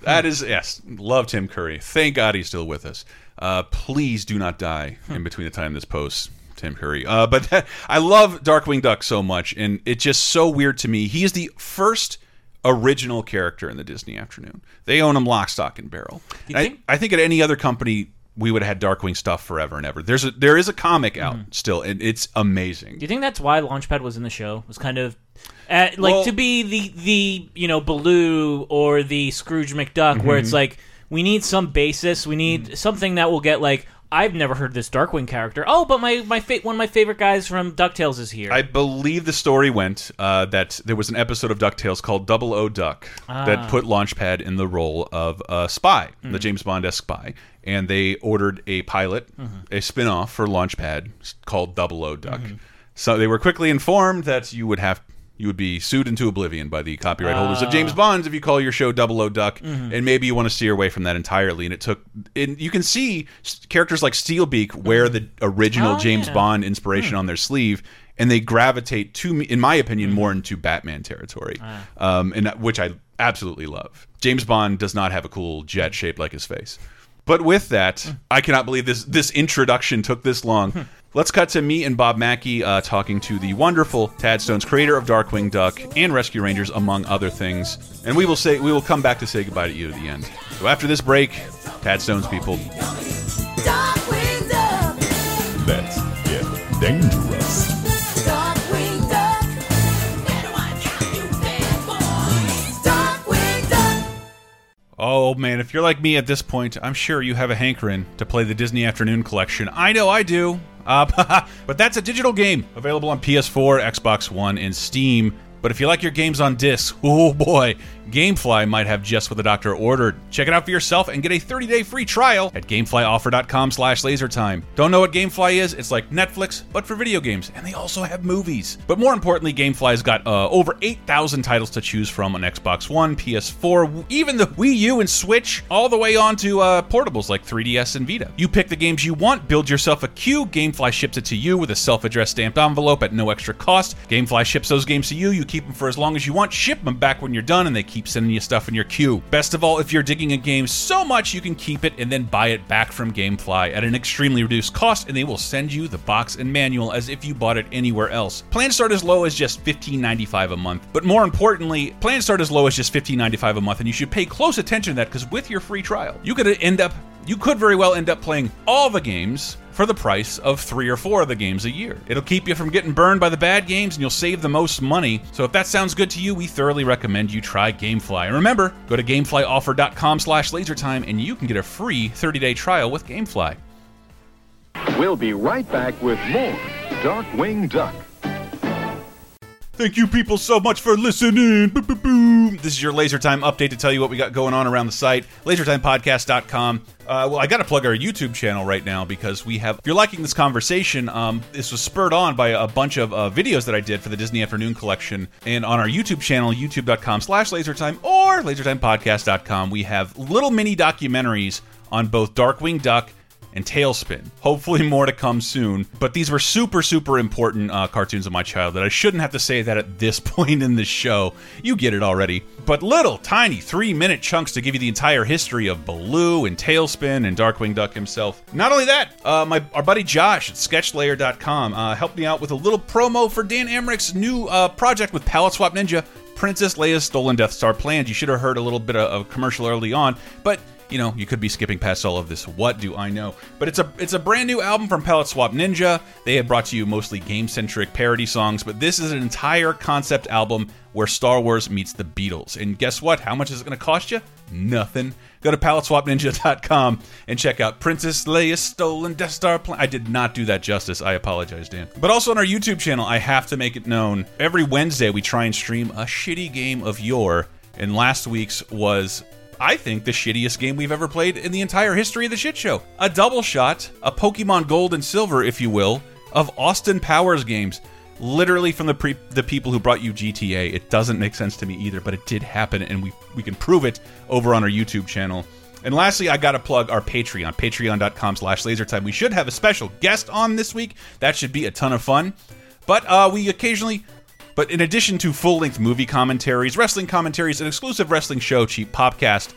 That is, yes, love Tim Curry. Thank God he's still with us. Please do not die in between the time this posts, Tim Curry. But I love Darkwing Duck so much, and it's just so weird to me. He is the first original character in the Disney Afternoon. They own him lock, stock, and barrel. I think at any other company, we would have had Darkwing stuff forever and ever. There is a comic out still, and it's amazing. Do you think that's why Launchpad was in the show? It was kind of... to be the Baloo or the Scrooge McDuck, where it's we need some basis, we need something that will get I've never heard this Darkwing character. Oh, but one of my favorite guys from DuckTales is here. I believe the story went that there was an episode of DuckTales called 00 Duck that put Launchpad in the role of a spy, the James Bond-esque spy, and they ordered a pilot, a spinoff for Launchpad called 00 Duck. So they were quickly informed that you would be sued into oblivion by the copyright holders of James Bond's if you call your show 00 Duck, and maybe you want to steer away from that entirely. And you can see characters like Steelbeak wear the original James Bond inspiration on their sleeve, and they gravitate to, in my opinion, more into Batman territory, which I absolutely love. James Bond does not have a cool jet shaped like his face. But with that, I cannot believe this introduction took this long. Let's cut to me and Bob Mackey talking to the wonderful Tad Stones, creator of Darkwing Duck and Rescue Rangers, among other things. And we will come back to say goodbye to you at the end. So after this break, Tad Stones people. Darkwing Duck. That's yeah, dangerous. Darkwing Duck. Better watch out, you bad boys. Darkwing Duck. Oh man, if you're like me at this point, I'm sure you have a hankering to play the Disney Afternoon Collection. I know I do. But that's a digital game available on PS4, Xbox One, and Steam. But if you like your games on disc, oh boy, Gamefly might have just what the doctor ordered. Check it out for yourself and get a 30-day free trial at GameflyOffer.com/LaserTime. Don't know what Gamefly is? It's like Netflix, but for video games, and they also have movies. But more importantly, Gamefly's got over 8,000 titles to choose from on Xbox One, PS4, even the Wii U and Switch, all the way on to portables like 3DS and Vita. You pick the games you want, build yourself a queue, Gamefly ships it to you with a self-addressed stamped envelope at no extra cost. Gamefly ships those games to you, you keep them for as long as you want, ship them back when you're done, and they keep sending you stuff in your queue. Best of all, if you're digging a game so much, you can keep it and then buy it back from Gamefly at an extremely reduced cost, and they will send you the box and manual as if you bought it anywhere else. Plans start as low as just $15.95 a month. But more importantly, plans start as low as just $15.95 a month, and you should pay close attention to that, because with your free trial, you could very well end up playing all the games for the price of 3 or 4 of the games a year. It'll keep you from getting burned by the bad games, and you'll save the most money. So if that sounds good to you, we thoroughly recommend you try Gamefly. And remember, go to GameflyOffer.com/LaserTime and you can get a free 30-day trial with Gamefly. We'll be right back with more Darkwing Duck. Thank you people so much for listening. Boop, boop, boop. This is your Laser Time update to tell you what we got going on around the site, lasertimepodcast.com. Well, I got to plug our YouTube channel right now because we have, if you're liking this conversation, this was spurred on by a bunch of videos that I did for the Disney Afternoon Collection. And on our YouTube channel, youtube.com/LaserTime or lasertimepodcast.com, we have little mini documentaries on both Darkwing Duck and Tailspin. Hopefully more to come soon. But these were super, super important cartoons of my childhood. I shouldn't have to say that at this point in the show. You get it already. But little, tiny, 3-minute chunks to give you the entire history of Baloo and Tailspin and Darkwing Duck himself. Not only that, our buddy Josh at sketchlayer.com helped me out with a little promo for Dan Emmerich's new project with Palette Swap Ninja, Princess Leia's Stolen Death Star Plans. You should have heard a little bit of commercial early on, but you know, you could be skipping past all of this. What do I know? But it's a brand new album from Palette Swap Ninja. They have brought to you mostly game-centric parody songs, but this is an entire concept album where Star Wars meets the Beatles. And guess what? How much is it going to cost you? Nothing. Go to PaletteSwapNinja.com and check out Princess Leia's Stolen Death Star Plan. I did not do that justice. I apologize, Dan. But also on our YouTube channel, I have to make it known, every Wednesday we try and stream a shitty game of yore. And last week's was, I think, the shittiest game we've ever played in the entire history of the shit show. A double shot, a Pokemon Gold and Silver, if you will, of Austin Powers games. Literally from the people who brought you GTA. It doesn't make sense to me either, but it did happen, and we can prove it over on our YouTube channel. And lastly, I gotta plug our Patreon, patreon.com/LaserTime. We should have a special guest on this week. That should be a ton of fun. But But in addition to full-length movie commentaries, wrestling commentaries, an exclusive wrestling show, Cheap Popcast,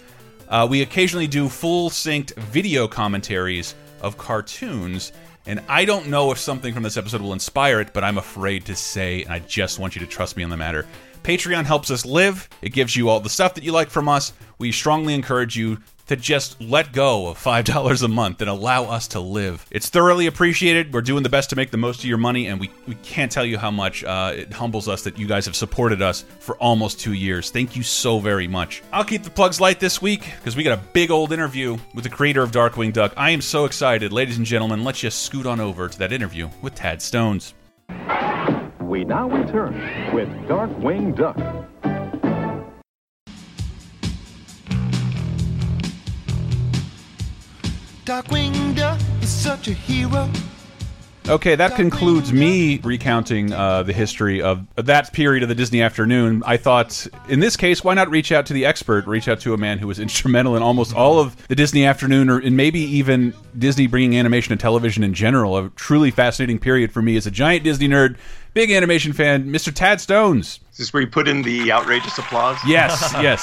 we occasionally do full-synced video commentaries of cartoons. And I don't know if something from this episode will inspire it, but I'm afraid to say, and I just want you to trust me on the matter. Patreon helps us live. It gives you all the stuff that you like from us. We strongly encourage you to just let go of $5 a month and allow us to live. It's thoroughly appreciated. We're doing the best to make the most of your money, and we can't tell you how much it humbles us that you guys have supported us for almost 2 years. Thank you so very much. I'll keep the plugs light this week, because we got a big old interview with the creator of Darkwing Duck. I am so excited. Ladies and gentlemen, let's just scoot on over to that interview with Tad Stones. We now return with Darkwing Duck. Darkwing Duck is such a hero. Okay, that concludes me recounting the history of that period of the Disney Afternoon. I thought, in this case, why not reach out to the expert, reach out to a man who was instrumental in almost all of the Disney Afternoon, and maybe even Disney bringing animation to television in general, a truly fascinating period for me as a giant Disney nerd big animation fan, Mr. Tad Stones. Is this where you put in the outrageous applause? Yes, yes.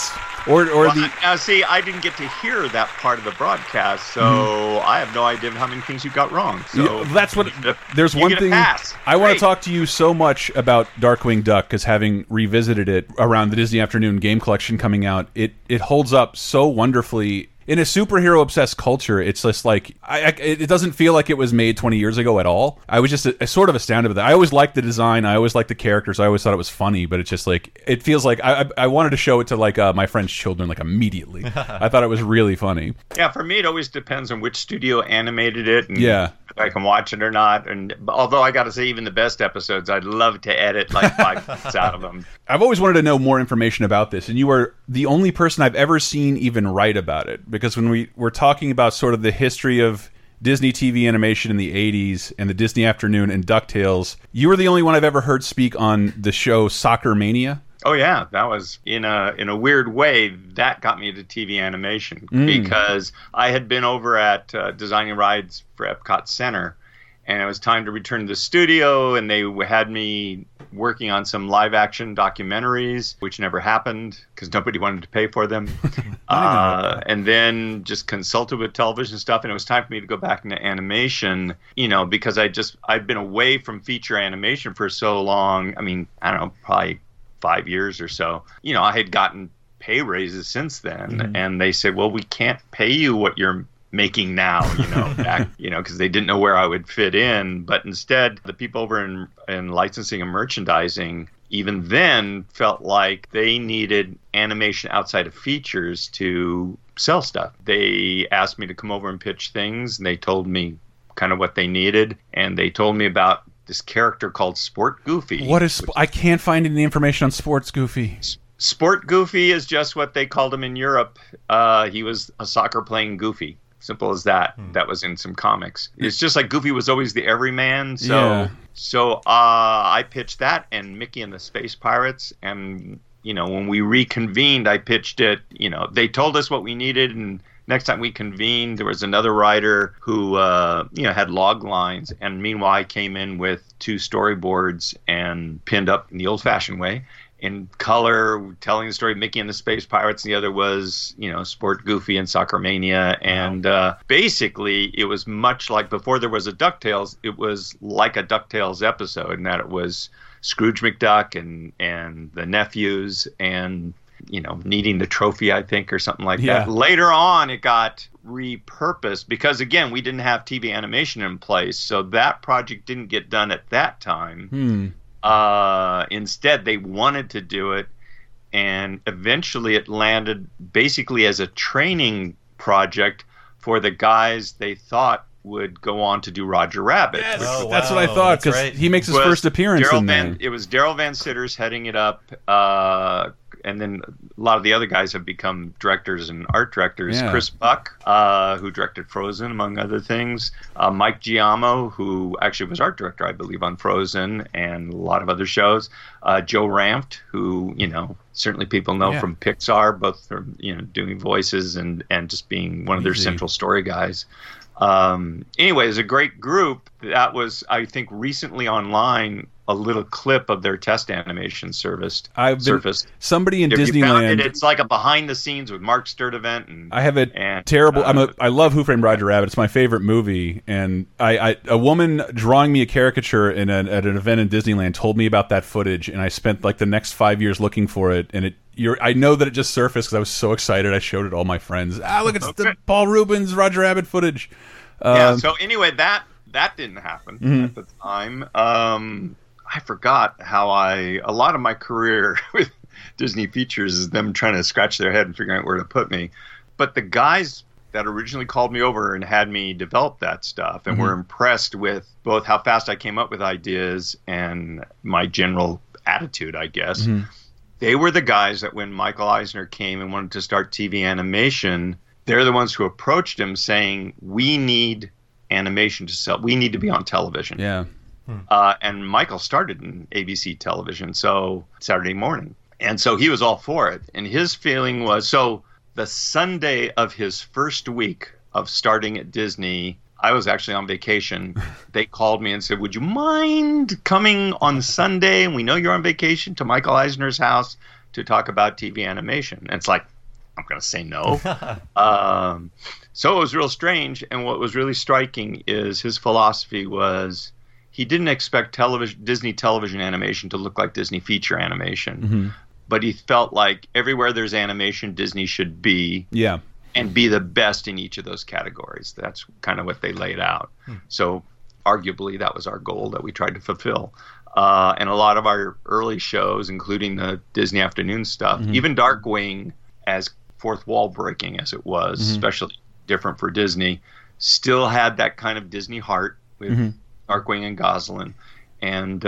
See, I didn't get to hear that part of the broadcast, so I have no idea how many things you got wrong. So yeah, that's what. There's one thing I want to talk to you so much about Darkwing Duck, because having revisited it around the Disney Afternoon Game Collection coming out, it holds up so wonderfully. In a superhero-obsessed culture, it's just like, it doesn't feel like it was made 20 years ago at all. I was just sort of astounded by that. I always liked the design. I always liked the characters. I always thought it was funny, but it's just like, it feels like, I wanted to show it to like my friend's children like immediately. I thought it was really funny. Yeah, for me, it always depends on which studio animated it. And yeah. If I can watch it or not. And although I got to say, even the best episodes, I'd love to edit like 5 minutes out of them. I've always wanted to know more information about this, and you are the only person I've ever seen even write about it. Because when we were talking about sort of the history of Disney TV animation in the 80s and the Disney Afternoon and DuckTales, you were the only one I've ever heard speak on the show Soccer Mania. Oh, yeah. That was, in a weird way, that got me into TV animation because I had been over at designing rides for Epcot Center, and it was time to return to the studio, and they had me working on some live-action documentaries, which never happened because nobody wanted to pay for them. And then just consulted with television stuff, and it was time for me to go back into animation, because I'd been away from feature animation for so long. I mean, I don't know, probably 5 years or so. I had gotten pay raises since then, and they said, well, we can't pay you what you're making now, because they didn't know where I would fit in. But instead, the people over in licensing and merchandising even then felt like they needed animation outside of features to sell stuff. They asked me to come over and pitch things, and they told me kind of what they needed, and they told me about this character called Sport Goofy. What is? I can't find any information on Sports Goofy. Sport Goofy is just what they called him in Europe. He was a soccer-playing Goofy. Simple as that. That was in some comics. It's just like Goofy was always the everyman. So, I pitched that and Mickey and the Space Pirates. And, when we reconvened, I pitched it. They told us what we needed. And next time we convened, there was another writer who, had log lines. And meanwhile, I came in with two storyboards and pinned up in the old-fashioned way. In color, telling the story of Mickey and the Space Pirates, and the other was, Sport Goofy and Soccer Mania. And basically, it was much like before there was a DuckTales, it was like a DuckTales episode, in that it was Scrooge McDuck and the nephews and, needing the trophy, I think, or something like that. Later on, it got repurposed because, again, we didn't have TV animation in place, so that project didn't get done at that time. Instead, they wanted to do it, and eventually it landed basically as a training project for the guys they thought would go on to do Roger Rabbit. Yes. That's what I thought, because he makes his first appearance in there. It was Daryl Van Sitters heading it up, and then a lot of the other guys have become directors and art directors. Yeah. Chris Buck, who directed Frozen, among other things. Mike Giammo, who actually was art director, I believe, on Frozen and a lot of other shows. Joe Ramft, who, certainly people know from Pixar, both from, doing voices and just being one of their central story guys. Anyway, it was a great group. That was, I think, recently online, a little clip of their test animation surfaced. Somebody in Disneyland. It's like a behind the scenes with Mark Sturt event. And I have I love Who Framed Roger Rabbit. It's my favorite movie. And a woman drawing me a caricature at an event in Disneyland told me about that footage. And I spent like the next 5 years looking for it. And I know that it just surfaced because I was so excited. I showed it to all my friends. Look, it's the Paul Rubens Roger Rabbit footage. So anyway, that didn't happen at the time. I forgot how a lot of my career with Disney features is them trying to scratch their head and figuring out where to put me. But the guys that originally called me over and had me develop that stuff and were impressed with both how fast I came up with ideas and my general attitude, I guess. They were the guys that when Michael Eisner came and wanted to start TV animation, they're the ones who approached him saying, we need animation to sell. We need to be on television. Yeah. And Michael started in ABC television, so Saturday morning. And so he was all for it. And his feeling was, so the Sunday of his first week of starting at Disney, I was actually on vacation. They called me and said, would you mind coming on Sunday? And we know you're on vacation to Michael Eisner's house to talk about TV animation. And it's like, I'm going to say no. So it was real strange. And what was really striking is his philosophy was he didn't expect television, Disney television animation to look like Disney feature animation. Mm-hmm. But he felt like everywhere there's animation, Disney should be. Yeah. And be the best in each of those categories. That's kind of what they laid out. So arguably that was our goal that we tried to fulfill. And a lot of our early shows, including the Disney Afternoon stuff, even Darkwing, as fourth wall breaking as it was, especially different for Disney, still had that kind of Disney heart with Darkwing and Goslin, and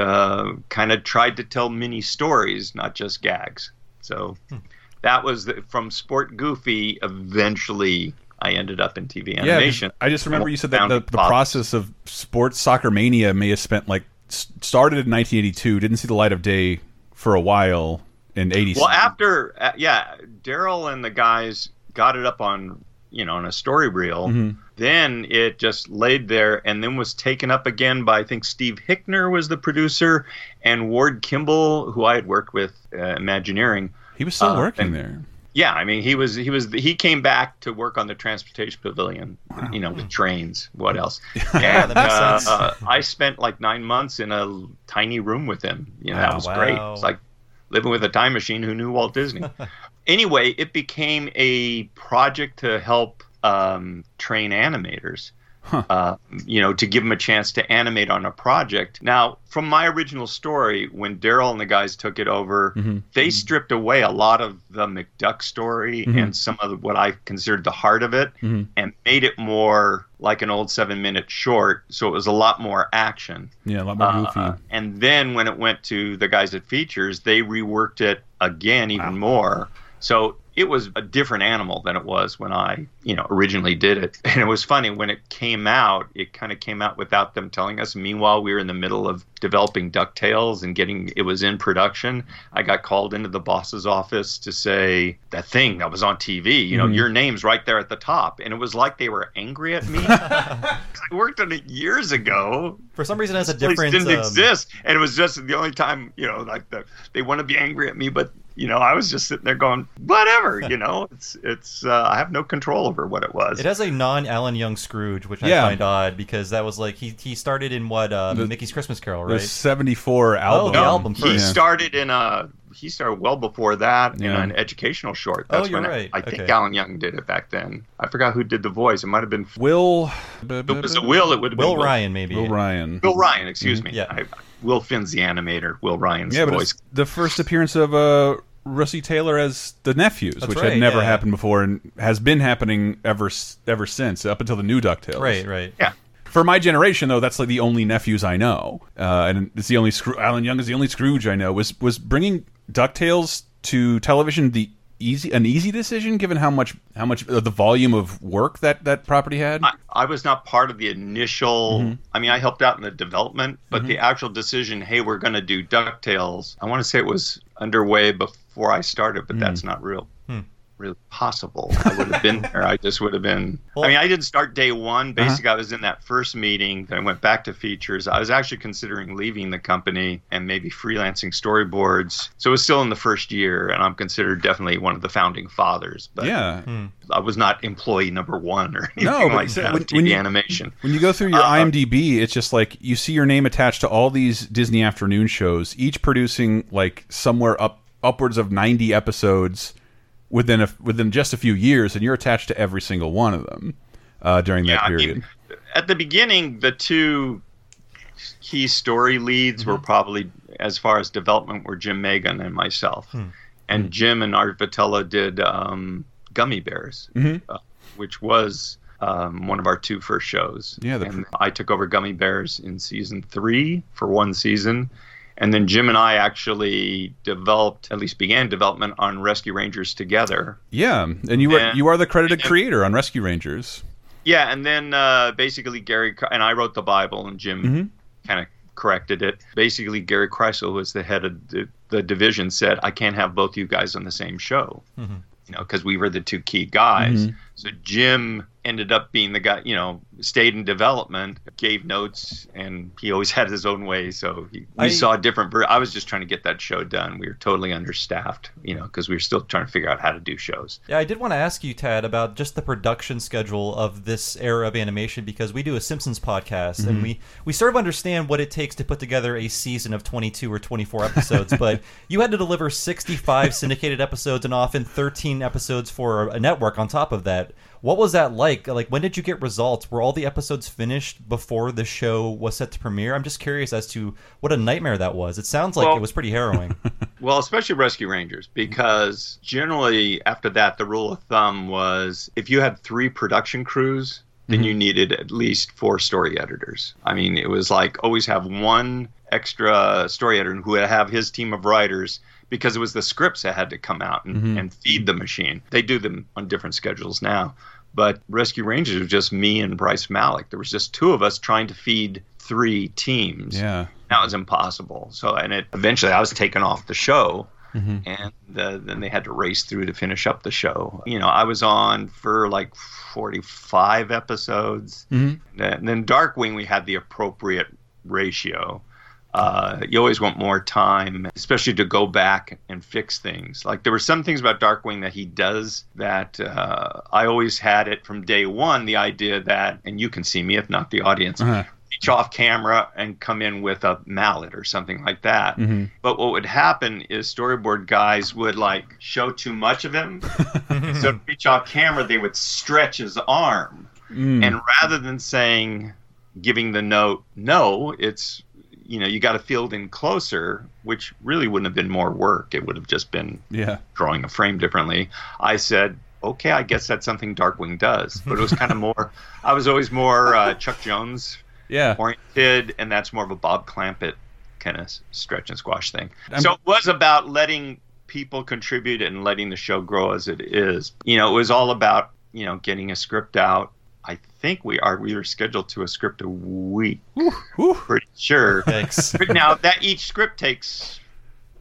kind of tried to tell mini stories, not just gags. So... That was from Sport Goofy. Eventually, I ended up in TV animation. Yeah, I just remember you said that the process of Sports Soccer Mania may have spent like started in 1982, didn't see the light of day for a while in '87. Well, after Daryl and the guys got it up on on a story reel. Then it just laid there, and then was taken up again by I think Steve Hickner was the producer, and Ward Kimball, who I had worked with Imagineering. He was still working there. Yeah, I mean, he came back to work on the transportation pavilion, with trains. What else? And that makes sense. I spent like 9 months in a tiny room with him. That was great. It's like living with a time machine. Who knew Walt Disney? Anyway, it became a project to help train animators. To give them a chance to animate on a project. Now, from my original story, when Daryl and the guys took it over, they stripped away a lot of the McDuck story and some of what I considered the heart of it and made it more like an old 7-minute short. So it was a lot more action. Yeah, a lot more goofy. And then when it went to the guys at Features, they reworked it again even more. So it was a different animal than it was when I, originally did it. And it was funny, when it came out, it kind of came out without them telling us. Meanwhile, we were in the middle of developing DuckTales and it was in production. I got called into the boss's office to say, that thing that was on TV, your name's right there at the top. And it was like they were angry at me. I worked on it years ago. For some reason, it has a different... It didn't exist. And it was just the only time, they want to be angry at me, but... I was just sitting there going, whatever, it's I have no control over what it was. It has a non-Alan Young Scrooge, which I find odd, because that was like, he started in Mickey's Christmas Carol, right? The 74 album. Oh, the album first. He started in he started well before that in an educational short. That's you're when right. I think Alan Young did it back then. I forgot who did the voice. It might have been Will. If it was a Will, it would have been Will Ryan, maybe. Will Ryan, excuse me. Yeah. Will Finn's the animator. Will Ryan's voice. The first appearance of Russi Taylor as the nephews, had never happened before and has been happening ever since, up until the new DuckTales. Right. Yeah. For my generation, though, that's like the only nephews I know, and it's the only Alan Young is the only Scrooge I know. Was bringing DuckTales to television an easy decision, given how much the volume of work that property had? I was not part of the initial. I mean, I helped out in the development, but the actual decision, hey, we're going to do DuckTales. I want to say it was underway before I started, but that's not really possible. I would have been there. I just would have been. Well, I mean, I didn't start day one. Basically, I was in that first meeting. Then I went back to Features. I was actually considering leaving the company and maybe freelancing storyboards. So it was still in the first year, and I'm considered definitely one of the founding fathers. But I was not employee number one or anything that. When animation. When you go through your IMDb, it's just like you see your name attached to all these Disney Afternoon shows, each producing like somewhere upwards of 90 episodes. Within just a few years, and you're attached to every single one of them during that period. I mean, at the beginning, the two key story leads were probably, as far as development, were Jim Magan and myself. And Jim and Art Vitello did Gummy Bears, which was one of our two first shows. Yeah, and I took over Gummy Bears in season 3 for one season. And then Jim and I actually began development on Rescue Rangers together. Yeah, and you are the credited creator on Rescue Rangers. Yeah, and then basically Gary and I wrote the Bible, and Jim kind of corrected it. Basically, Gary Kreisel, who was the head of the division, said, "I can't have both you guys on the same show," because we were the two key guys. So Jim ended up being the guy, you know, stayed in development, gave notes, and he always had his own way. So we saw different. I was just trying to get that show done. We were totally understaffed, you know, because we were still trying to figure out how to do shows. Yeah, I did want to ask you, Tad, about just the production schedule of this era of animation, because we do a Simpsons podcast, mm-hmm. and we sort of understand what it takes to put together a season of 22 or 24 episodes, but you had to deliver 65 syndicated episodes and often 13 episodes for a network on top of that. What was that like? Like, when did you get results? Were all the episodes finished before the show was set to premiere? I'm just curious as to what a nightmare that was. It sounds like it was pretty harrowing. Well, especially Rescue Rangers, because generally after that, the rule of thumb was if you had 3 production crews, then mm-hmm. you needed at least 4 story editors. I mean, it was like always have one extra story editor who would have his team of writers, because it was the scripts that had to come out and, mm-hmm. and feed the machine. They do them on different schedules now. But Rescue Rangers was just me and Bryce Malick. There was just 2 of us trying to feed 3 teams. Yeah, that was impossible. So, and it eventually I was taken off the show, mm-hmm. and then they had to race through to finish up the show. You know, I was on for like 45 episodes, mm-hmm. and then Darkwing we had the appropriate ratio. You always want more time, especially to go back and fix things. Like, there were some things about Darkwing that he does that I always had it from day one, the idea that, and you can see me if not the audience, uh-huh. reach off camera and come in with a mallet or something like that. Mm-hmm. But what would happen is storyboard guys would, like, show too much of him. So to reach off camera, they would stretch his arm. Mm. And rather than saying, giving the note, no, it's... you know, you got to field in closer, which really wouldn't have been more work. It would have just been drawing a frame differently. I said, okay, I guess that's something Darkwing does. But it was kind of more, I was always more Chuck Jones oriented, and that's more of a Bob Clampett kind of stretch and squash thing. So it was about letting people contribute and letting the show grow as it is. You know, it was all about, you know, getting a script out. I think we were scheduled to a script a week. Ooh. Pretty sure. Thanks. But now that each script takes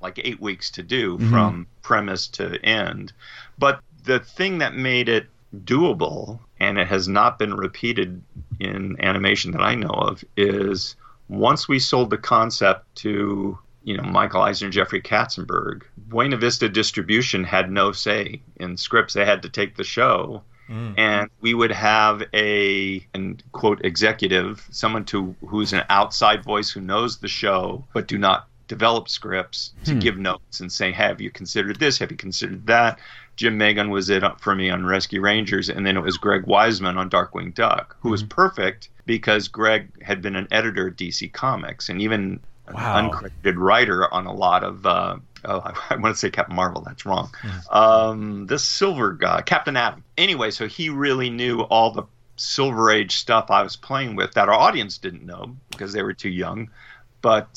like 8 weeks to do mm-hmm. from premise to end. But the thing that made it doable, and it has not been repeated in animation that I know of, is once we sold the concept to, you know, Michael Eisner and Jeffrey Katzenberg, Buena Vista Distribution had no say in scripts. They had to take the show. Mm. And we would have an quote executive, someone who's an outside voice who knows the show but do not develop scripts, to give notes and say, have you considered this? Have you considered that? Jim Magan was it for me on Rescue Rangers, and then it was Greg Weisman on Darkwing Duck, who was perfect because Greg had been an editor at DC Comics and even an uncredited writer on a lot of I want to say Captain Marvel. That's wrong. This silver guy, Captain Atom. Anyway, so he really knew all the Silver Age stuff I was playing with that our audience didn't know because they were too young. But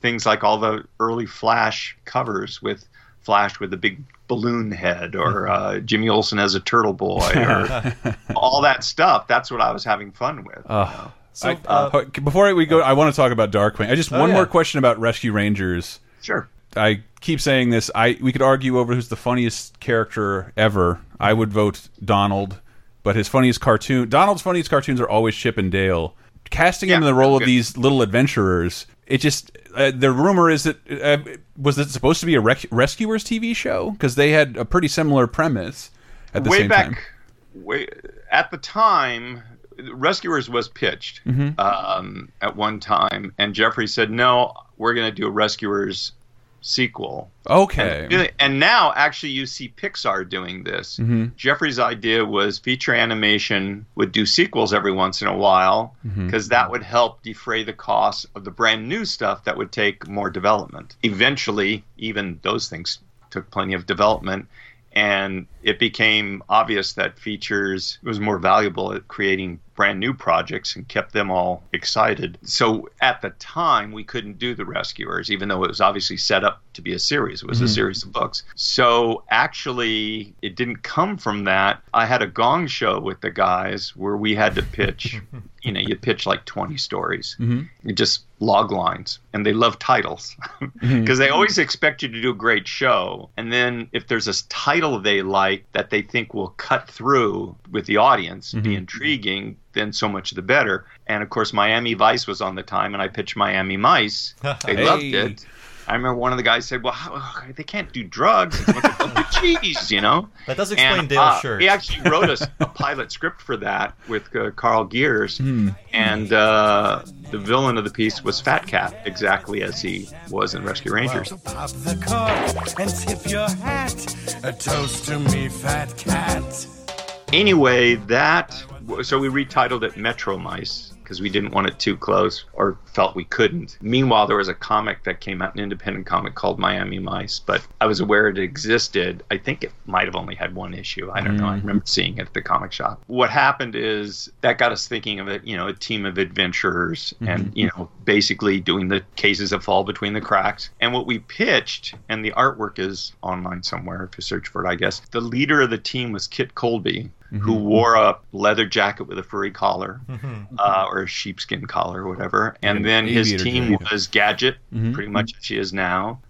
things like all the early Flash covers with Flash with a big balloon head, or Jimmy Olsen as a turtle boy, or all that stuff. That's what I was having fun with. You know? So before we go, I want to talk about Darkwing. I just one more question about Rescue Rangers. Sure. I keep saying this. We could argue over who's the funniest character ever. I would vote Donald, but Donald's funniest cartoons are always Chip and Dale. Casting him in the role of these little adventurers, it just the rumor is that was it supposed to be a Rescuers TV show, because they had a pretty similar premise at the same time. At the time, Rescuers was pitched at one time, and Jeffrey said, "No, we're going to do a Rescuers." Sequel. Okay. And now, actually, you see Pixar doing this. Mm-hmm. Jeffrey's idea was feature animation would do sequels every once in a while, because that would help defray the cost of the brand new stuff that would take more development. Eventually, even those things took plenty of development, and it became obvious that features was more valuable at creating brand new projects and kept them all excited. So at the time, we couldn't do The Rescuers, even though it was obviously set up to be a series. It was a series of books. So actually, it didn't come from that. I had a gong show with the guys where we had to pitch, you pitch like 20 stories. You just log lines. And they love titles because they always expect you to do a great show. And then if there's a title they like that they think will cut through with the audience, be intriguing, then so much the better. And of course, Miami Vice was on the time, and I pitched Miami Mice. They loved it. I remember one of the guys said, well, they can't do drugs. It's like, oh, geez, That does explain Dale's shirt. He actually wrote us a pilot script for that with Carl Gears. And the villain of the piece was Fat Cat, exactly as he was in Rescue Rangers. Well, pop the cork and tip your hat. A toast to me, Fat Cat. Anyway, so we retitled it Metro Mice, because we didn't want it too close or felt we couldn't. Meanwhile, there was a comic that came out, an independent comic called Miami Mice, but I was aware it existed. I think it might have only had one issue. I don't know. I remember seeing it at the comic shop. What happened is that got us thinking of it, a team of adventurers and, basically doing the cases that fall between the cracks. And what we pitched, and the artwork is online somewhere if you search for it, I guess. The leader of the team was Kit Colby, who wore a leather jacket with a furry collar or a sheepskin collar or whatever. And then his team was Gadget, pretty much as she is now.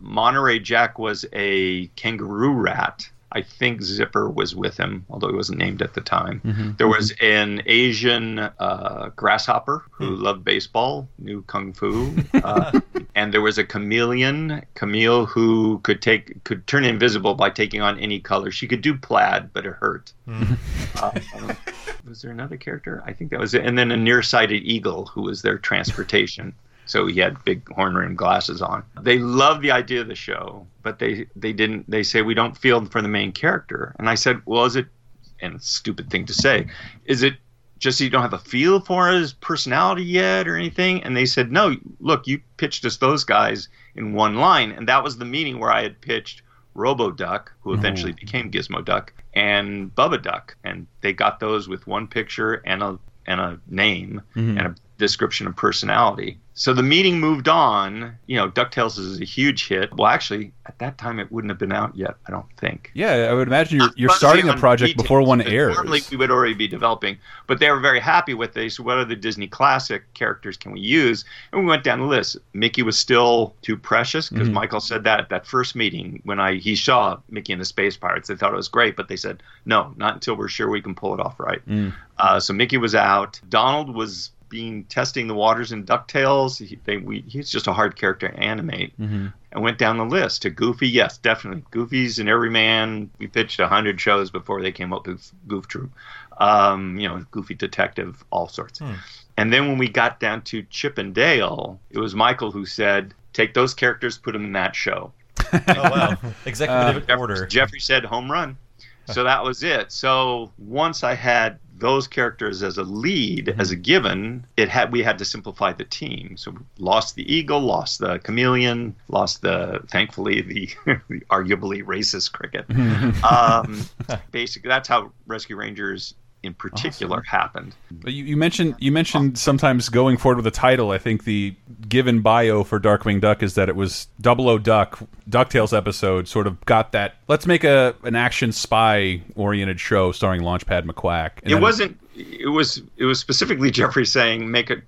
Monterey Jack was a kangaroo rat. I think Zipper was with him, although he wasn't named at the time. There was an Asian grasshopper who loved baseball, knew kung fu. And there was a chameleon, Camille, who could turn invisible by taking on any color. She could do plaid, but it hurt. Was there another character? I think that was it. And then a nearsighted eagle who was their transportation. So he had big horn rimmed glasses on. They loved the idea of the show, but they didn't. They say, we don't feel for the main character. And I said, well, is it? And it's a stupid thing to say. Is it just you don't have a feel for his personality yet or anything? And they said, no. Look, you pitched us those guys in one line, and that was the meeting where I had pitched Robo Duck, who eventually became Gizmo Duck, and Bubba Duck, and they got those with one picture and a name and a description of personality. So the meeting moved on. DuckTales is a huge hit. Well, actually, at that time, it wouldn't have been out yet, I don't think. Yeah, I would imagine you're starting the project before one airs. Normally, we would already be developing. But they were very happy with this. What are the Disney classic characters can we use? And we went down the list. Mickey was still too precious, because Michael said that at that first meeting when he saw Mickey and the Space Pirates. They thought it was great, but they said, no, not until we're sure we can pull it off right. So Mickey was out. Donald was testing the waters in DuckTales. He's just a hard character to animate. And went down the list to Goofy. Yes, definitely. Goofy's an everyman. We pitched 100 shows before they came up with Goof Troop. Goofy Detective, all sorts. And then when we got down to Chip and Dale, it was Michael who said, take those characters, put them in that show. Oh, wow. Executive order. Jeffrey said, home run. So that was it. So once I had those characters as a lead, as a given, we had to simplify the team. So we lost the eagle, lost the chameleon, lost thankfully the arguably racist cricket. Basically, that's how Rescue Rangers in particular happened. But you mentioned sometimes going forward with a title. I think the given bio for Darkwing Duck is that it was 00 Duck, DuckTales episode sort of got that, let's make an action spy oriented show starring Launchpad McQuack. And it was specifically Jeffrey saying make a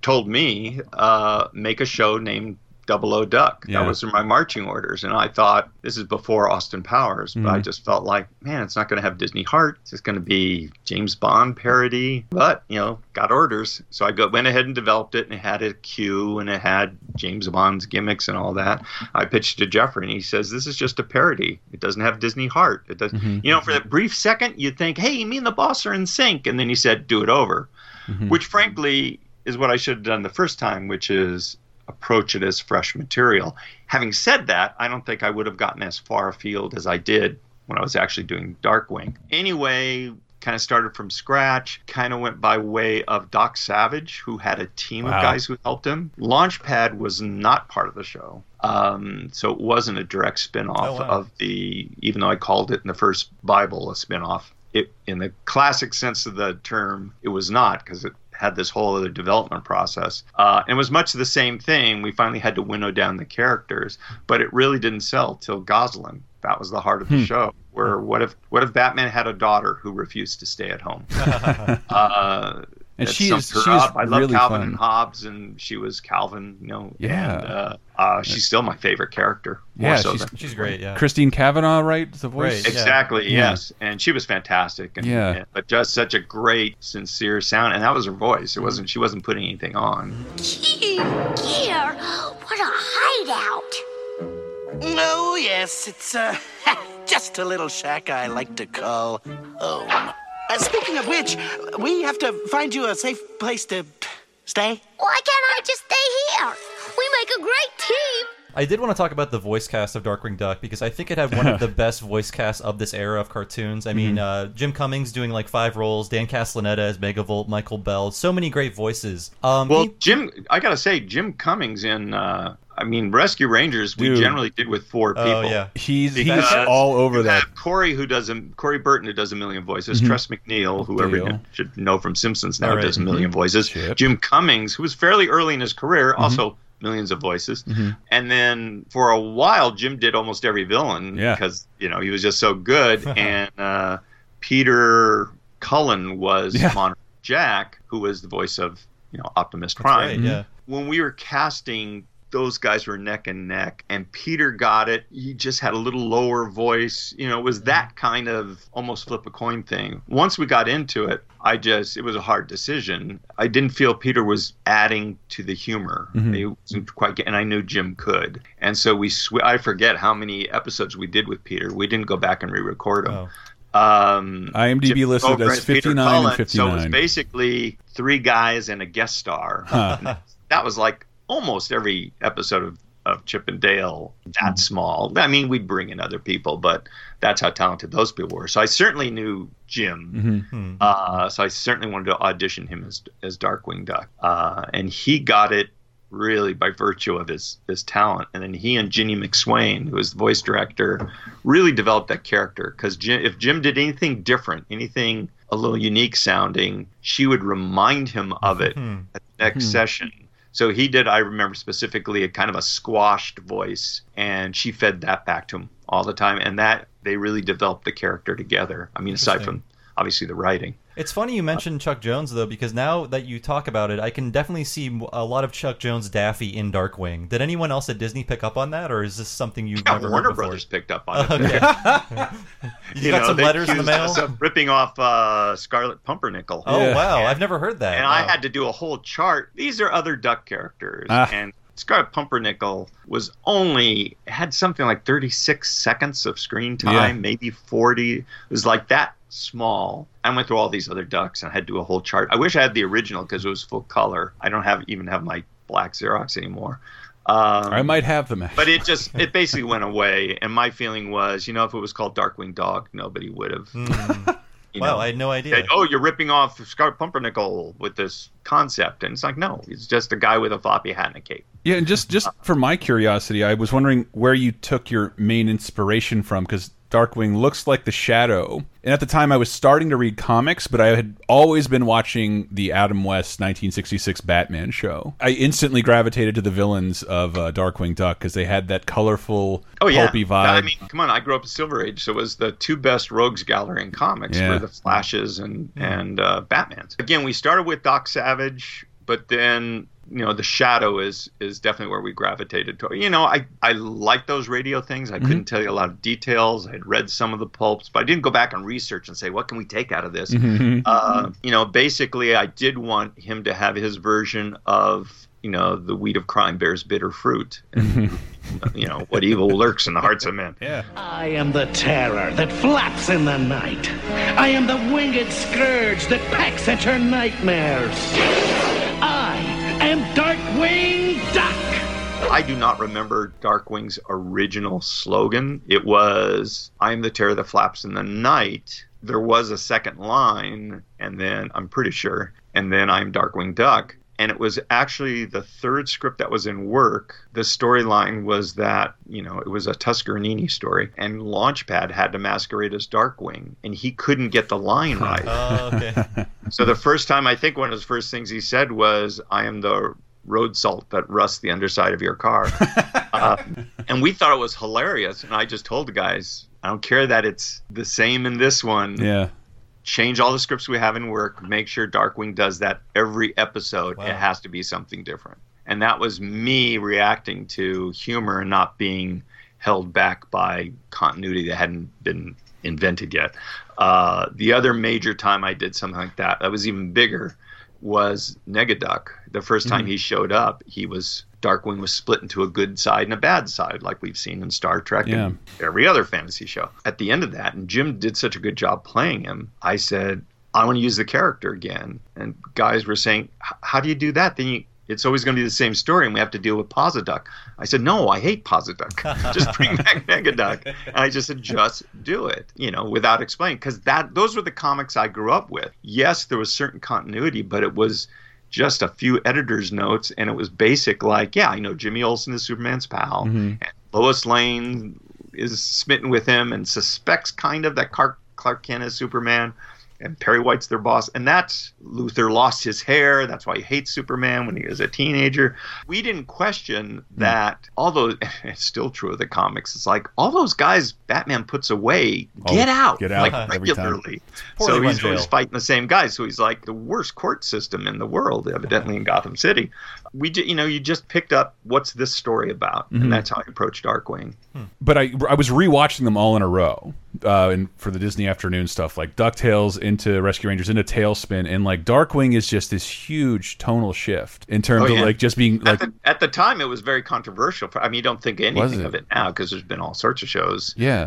show named 00 Duck. Yeah. That was my marching orders. And I thought, this is before Austin Powers, but I just felt like, man, it's not going to have Disney heart. It's just going to be James Bond parody. But, got orders. So I went ahead and developed it, and it had a cue, and it had James Bond's gimmicks and all that. I pitched to Jeffrey, and he says, this is just a parody. It doesn't have Disney heart. It doesn't. For that brief second, you'd think, hey, me and the boss are in sync. And then he said, do it over, which frankly is what I should have done the first time, which is approach it as fresh material. Having said that, I don't think I would have gotten as far afield as I did when I was actually doing Darkwing. Anyway, kind of started from scratch, kind of went by way of Doc Savage, who had a team of guys who helped him. Launchpad was not part of the show. So it wasn't a direct spinoff of even though I called it in the first Bible a spinoff. it, in the classic sense of the term, it was not, because it had this whole other development process. And it was much the same thing. We finally had to winnow down the characters, but it really didn't sell till Gosling. That was the heart of the show. Where what if Batman had a daughter who refused to stay at home? And she was I love really Calvin and Hobbes, and she was Calvin, you know. Yeah. And, she's still my favorite character. Yeah, she's great. Yeah. Christine Cavanaugh, right? The voice. Right, exactly. Yeah. Yes, and she was fantastic. And, yeah. And, but just such a great, sincere sound, and that was her voice. It wasn't. She wasn't putting anything on. Gee, dear, what a hideout! Oh, yes, it's just a little shack I like to call home. Speaking of which, we have to find you a safe place to stay. Why can't I just stay here? We make a great team. I did want to talk about the voice cast of Darkwing Duck, because I think it had one of the best voice casts of this era of cartoons. I mean, Jim Cummings doing like 5 roles, Dan Castellaneta as Megavolt, Michael Bell, so many great voices. I gotta say, Jim Cummings in... Rescue Rangers, we generally did with 4 people. Oh, yeah. He's all over that. Corey Burton, who does a million voices. Tress MacNeille, who everyone should know from Simpsons now, does a million voices. Chip. Jim Cummings, who was fairly early in his career, also millions of voices. And then for a while, Jim did almost every villain because, he was just so good. And Peter Cullen was Monterey Jack, who was the voice of, Optimus Prime. Right, yeah. When we were casting... those guys were neck and neck, and Peter got it. He just had a little lower voice. It was that kind of almost flip a coin thing. Once we got into it, it was a hard decision. I didn't feel Peter was adding to the humor. He wasn't quite getting, and I knew Jim could. And so I forget how many episodes we did with Peter. We didn't go back and re-record them. Wow. IMDb Jim listed as 59 Cullen, and 59. So it was basically 3 guys and a guest star. That was like, almost every episode of Chip and Dale, that small. I mean, we'd bring in other people, but that's how talented those people were. So I certainly knew Jim. So I certainly wanted to audition him as Darkwing Duck. And he got it really by virtue of his talent. And then he and Ginny McSwain, who was the voice director, really developed that character. Because if Jim did anything different, anything a little unique sounding, she would remind him of it at the next session. So he did, I remember specifically, a kind of a squashed voice, and she fed that back to him all the time. And that they really developed the character together. I mean, aside from obviously the writing. It's funny you mentioned Chuck Jones, though, because now that you talk about it, I can definitely see a lot of Chuck Jones Daffy in Darkwing. Did anyone else at Disney pick up on that, or is this something you've never heard Warner before? Brothers picked up on it. Okay. You got some letters in the mail? Ripping off Scarlet Pumpernickel. Oh, yeah. Wow. I've never heard that. And I had to do a whole chart. These are other Duck characters, and... Scarlet Pumpernickel had something like 36 seconds of screen time, maybe 40. It was like that small. I went through all these other ducks and I had to do a whole chart. I wish I had the original because it was full color. I don't have my black Xerox anymore. I might have them. Actually. But it basically went away. And my feeling was, if it was called Darkwing Dog, nobody would have. Wow, I had no idea. Said, you're ripping off Scarlet Pumpernickel with this concept. And it's like, no, it's just a guy with a floppy hat and a cape. Yeah, and just for my curiosity, I was wondering where you took your main inspiration from, because Darkwing looks like the Shadow. And at the time, I was starting to read comics, but I had always been watching the Adam West 1966 Batman show. I instantly gravitated to the villains of Darkwing Duck because they had that colorful, pulpy vibe. I mean, come on, I grew up in Silver Age, so it was the 2 best rogues gallery in comics were the Flashes and Batmans. Again, we started with Doc Savage, but then... the Shadow is definitely where we gravitated to. I like those radio things. I couldn't tell you a lot of details. I had read some of the pulps, but I didn't go back and research and say, what can we take out of this? Basically, I did want him to have his version of, the weed of crime bears bitter fruit. And, what evil lurks in the hearts of men. Yeah. I am the terror that flaps in the night. I am the winged scourge that pecks at your nightmares. I am Darkwing Duck! I do not remember Darkwing's original slogan. It was, I am the terror that flaps in the night. There was a second line, and then I'm pretty sure, and then I'm Darkwing Duck. And it was actually the third script that was in work. The storyline was that, you know, it was a Tusker Nini story. And Launchpad had to masquerade as Darkwing. And he couldn't get the line right. Oh, okay. So the first time, I think one of the first things he said was, I am the road salt that rusts the underside of your car. And we thought it was hilarious. And I just told the guys, I don't care that it's the same in this one. Yeah. Change all the scripts we have in work. Make sure Darkwing does that every episode. Wow. It has to be something different. And that was me reacting to humor and not being held back by continuity that hadn't been invented yet. The other major time I did something like that, that was even bigger, was Negaduck. The first time he showed up, he was... Darkwing was split into a good side and a bad side, like we've seen in Star Trek and every other fantasy show. At the end of that, and Jim did such a good job playing him, I said, I want to use the character again. And guys were saying, how do you do that? Then it's always going to be the same story, and we have to deal with Posiduck. I said, no, I hate Posiduck. Just bring back Negaduck. And I just said, just do it, you know, without explaining. Because those were the comics I grew up with. Yes, there was certain continuity, but it was... just a few editor's notes, and it was basic like, yeah, I know Jimmy Olsen is Superman's pal, and Lois Lane is smitten with him and suspects kind of that Clark Kent is Superman, and Perry White's their boss, and that's Luthor lost his hair, that's why he hates Superman when he was a teenager. We didn't question that, although it's still true of the comics, it's like, all those guys Batman puts away, get out like regularly. So he's always fighting the same guys. So he's like the worst court system in the world, evidently in Gotham City. You just picked up what's this story about, and that's how I approached Darkwing. But I was rewatching them all in a row, and for the Disney Afternoon stuff, like DuckTales into Rescue Rangers into Tailspin, and like Darkwing is just this huge tonal shift in terms of like just being like at the time it was very controversial. I mean, you don't think anything of it now because there's been all sorts of shows. Yeah.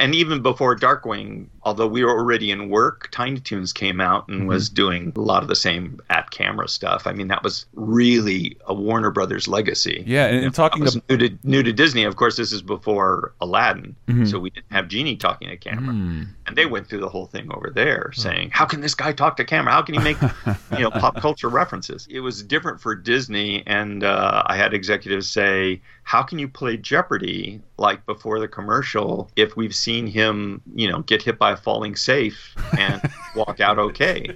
And even before Darkwing, although we were already in work, Tiny Toons came out and was doing a lot of the same at-camera stuff. I mean, that was really a Warner Brothers legacy. Yeah, and talking about... New to Disney, of course, this is before Aladdin, so we didn't have Genie talking to camera. And they went through the whole thing over there saying, how can this guy talk to camera? How can he make pop culture references? It was different for Disney, and I had executives say, how can you play Jeopardy like before the commercial if we've seen him, get hit by a falling safe and walk out okay?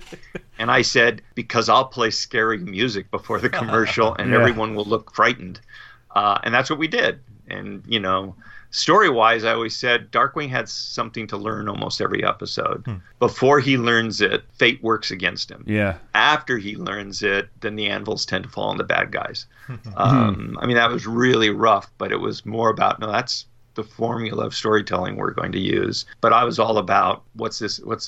And I said, because I'll play scary music before the commercial and everyone will look frightened. And that's what we did. And, story-wise, I always said Darkwing had something to learn almost every episode. Before he learns it, fate works against him. Yeah. After he learns it, then the anvils tend to fall on the bad guys. I mean, that was really rough, but it was more about, no, that's the formula of storytelling we're going to use. But I was all about what's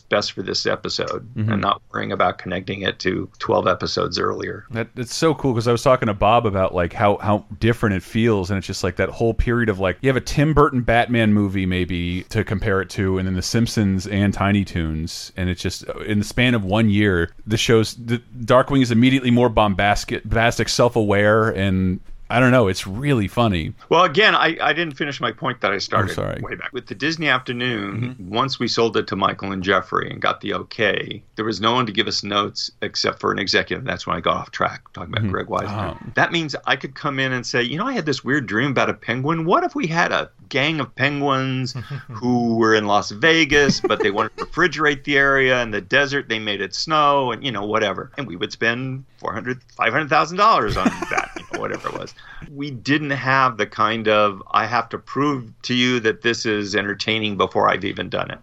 best for this episode and not worrying about connecting it to 12 episodes earlier. It's so cool because I was talking to Bob about like how different it feels, and it's just like that whole period of like you have a Tim Burton Batman movie maybe to compare it to, and then The Simpsons and Tiny Toons, and it's just in the span of 1 year Darkwing is immediately more bombastic, self-aware, and I don't know. It's really funny. Well, again, I didn't finish my point that I started way back. With the Disney Afternoon, once we sold it to Michael and Jeffrey and got the okay, there was no one to give us notes except for an executive. That's when I got off track talking about Greg Weisman. Oh. That means I could come in and say, I had this weird dream about a penguin. What if we had a gang of penguins who were in Las Vegas, but they wanted to refrigerate the area and the desert. They made it snow and, whatever. And we would spend $400,000, $500,000 on that, whatever it was. We didn't have the kind of, I have to prove to you that this is entertaining before I've even done it.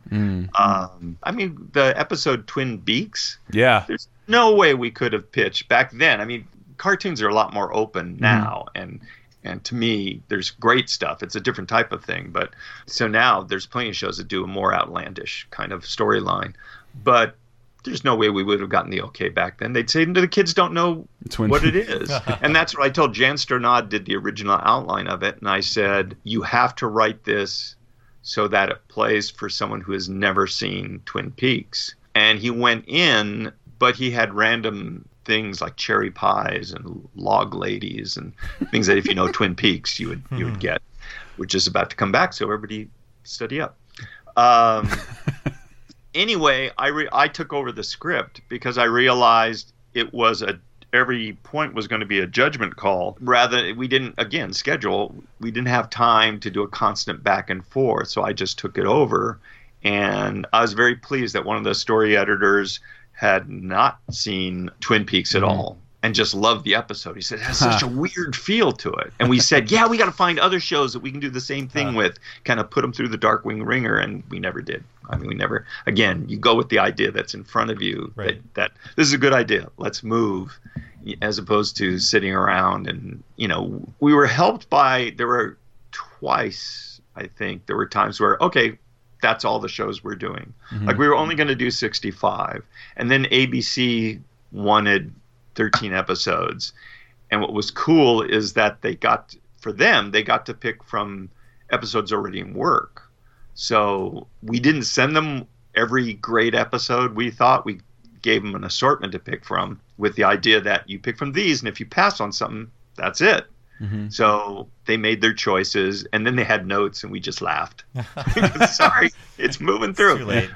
I mean, the episode Twin Beaks, there's no way we could have pitched back then. I mean, cartoons are a lot more open now, and to me, there's great stuff. It's a different type of thing. But so now there's plenty of shows that do a more outlandish kind of storyline. But there's no way we would have gotten the okay back then. They'd say, the kids don't know what it is. And that's what I told Jan Sternad did the original outline of it. And I said, you have to write this so that it plays for someone who has never seen Twin Peaks. And he went in, but he had random things like cherry pies and log ladies and things that if you know Twin Peaks, you would get, which is about to come back. So everybody study up. Anyway, I took over the script because I realized it was a every point was going to be a judgment call. Rather, we didn't, again, schedule. We didn't have time to do a constant back and forth, so I just took it over. And I was very pleased that one of the story editors had not seen Twin Peaks at all and just loved the episode. He said, it has such a weird feel to it. And we said, yeah, we got to find other shows that we can do the same thing with, kind of put them through the Darkwing Ringer, and we never did. I mean, we never, again, you go with the idea that's in front of you, right, that this is a good idea, let's move, as opposed to sitting around. And, you know, we were helped by, there were twice, I think, there were times where, okay, that's all the shows we're doing. Mm-hmm. Like, we were only going to do 65. And then ABC wanted 13 episodes. And what was cool is that they got to pick from episodes already in work. So we didn't send them every great episode. We thought we gave them an assortment to pick from, with the idea that you pick from these, and if you pass on something, that's it. Mm-hmm. So they made their choices, and then they had notes, and we just laughed. Sorry, it's moving through. It's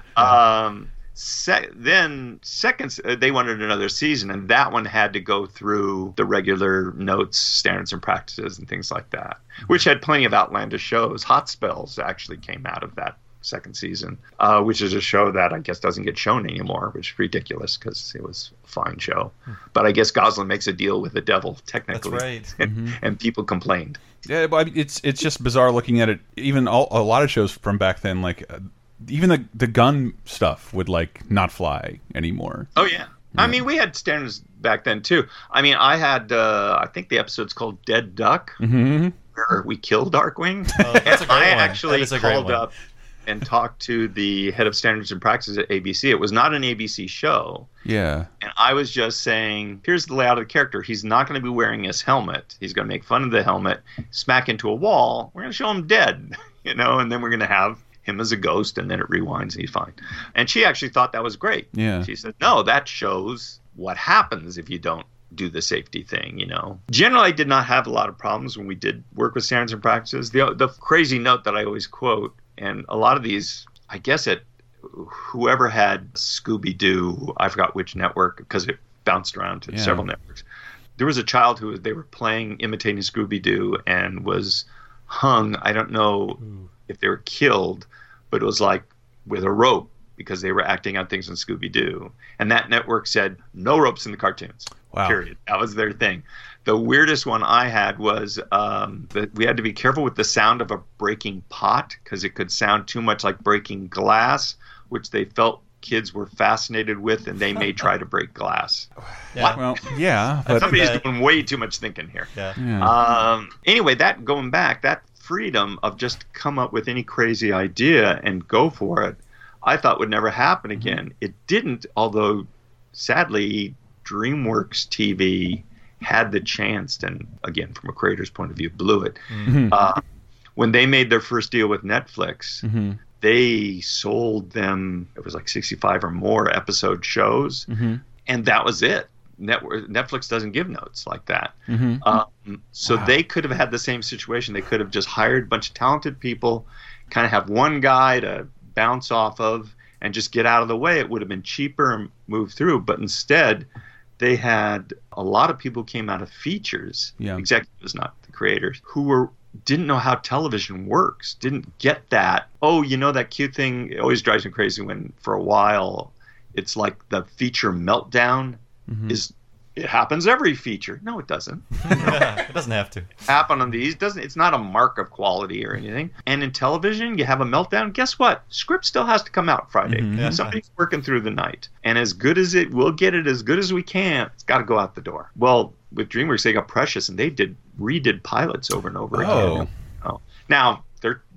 too late. They wanted another season, and that one had to go through the regular notes, standards and practices, and things like that, which had plenty of outlandish shows. Hot Spells actually came out of that second season, which is a show that I guess doesn't get shown anymore, which is ridiculous because it was a fine show. But I guess Gosling makes a deal with the devil, technically. That's right. And people complained. Yeah, but it's just bizarre looking at it. Even a lot of shows from back then, like... even the gun stuff would, like, not fly anymore. Oh, yeah. I mean, we had standards back then, too. I mean, I had, I think the episode's called Dead Duck, where we killed Darkwing. Oh, that's a great one. I actually called up and talked to the head of standards and practices at ABC. It was not an ABC show. Yeah. And I was just saying, here's the layout of the character. He's not going to be wearing his helmet. He's going to make fun of the helmet, smack into a wall. We're going to show him dead, you know, and then we're going to have him as a ghost, and then it rewinds, and he's fine. And she actually thought that was great. Yeah. She said, no, that shows what happens if you don't do the safety thing, you know. Generally, I did not have a lot of problems when we did work with standards and practices. The crazy note that I always quote, and a lot of these, I guess it, whoever had Scooby-Doo, I forgot which network, because it bounced around to several networks. There was a child who they were playing, imitating Scooby-Doo, and was hung, I don't know if they were killed, but it was like with a rope, because they were acting out things on Scooby-Doo. And that network said, no ropes in the cartoons, period. That was their thing. The weirdest one I had was that we had to be careful with the sound of a breaking pot, because it could sound too much like breaking glass, which they felt kids were fascinated with, and they may try to break glass. But somebody's doing way too much thinking here. Anyway, that going back, that freedom of just come up with any crazy idea and go for it, I thought would never happen again. It didn't, although sadly DreamWorks TV had the chance, and again, from a creator's point of view, blew it. When they made their first deal with Netflix, they sold them, it was like 65 or more episode shows, and that was it. Netflix doesn't give notes like that. They could have had the same situation. They could have just hired a bunch of talented people, kind of have one guy to bounce off of and just get out of the way. It would have been cheaper and move through. But instead, they had a lot of people came out of features, executives, not the creators, who didn't know how television works, didn't get that. Oh, you know, that cute thing, it always drives me crazy when for a while it's like the feature meltdown. Is it happens every feature? No, it doesn't. It doesn't have to happen on these. It's not a mark of quality or anything. And in television, you have a meltdown. Guess what? Script still has to come out Friday. Somebody's working through the night. And as good as we'll get it as good as we can, it's got to go out the door. Well, with DreamWorks, they got precious, and they redid pilots over and over again. Now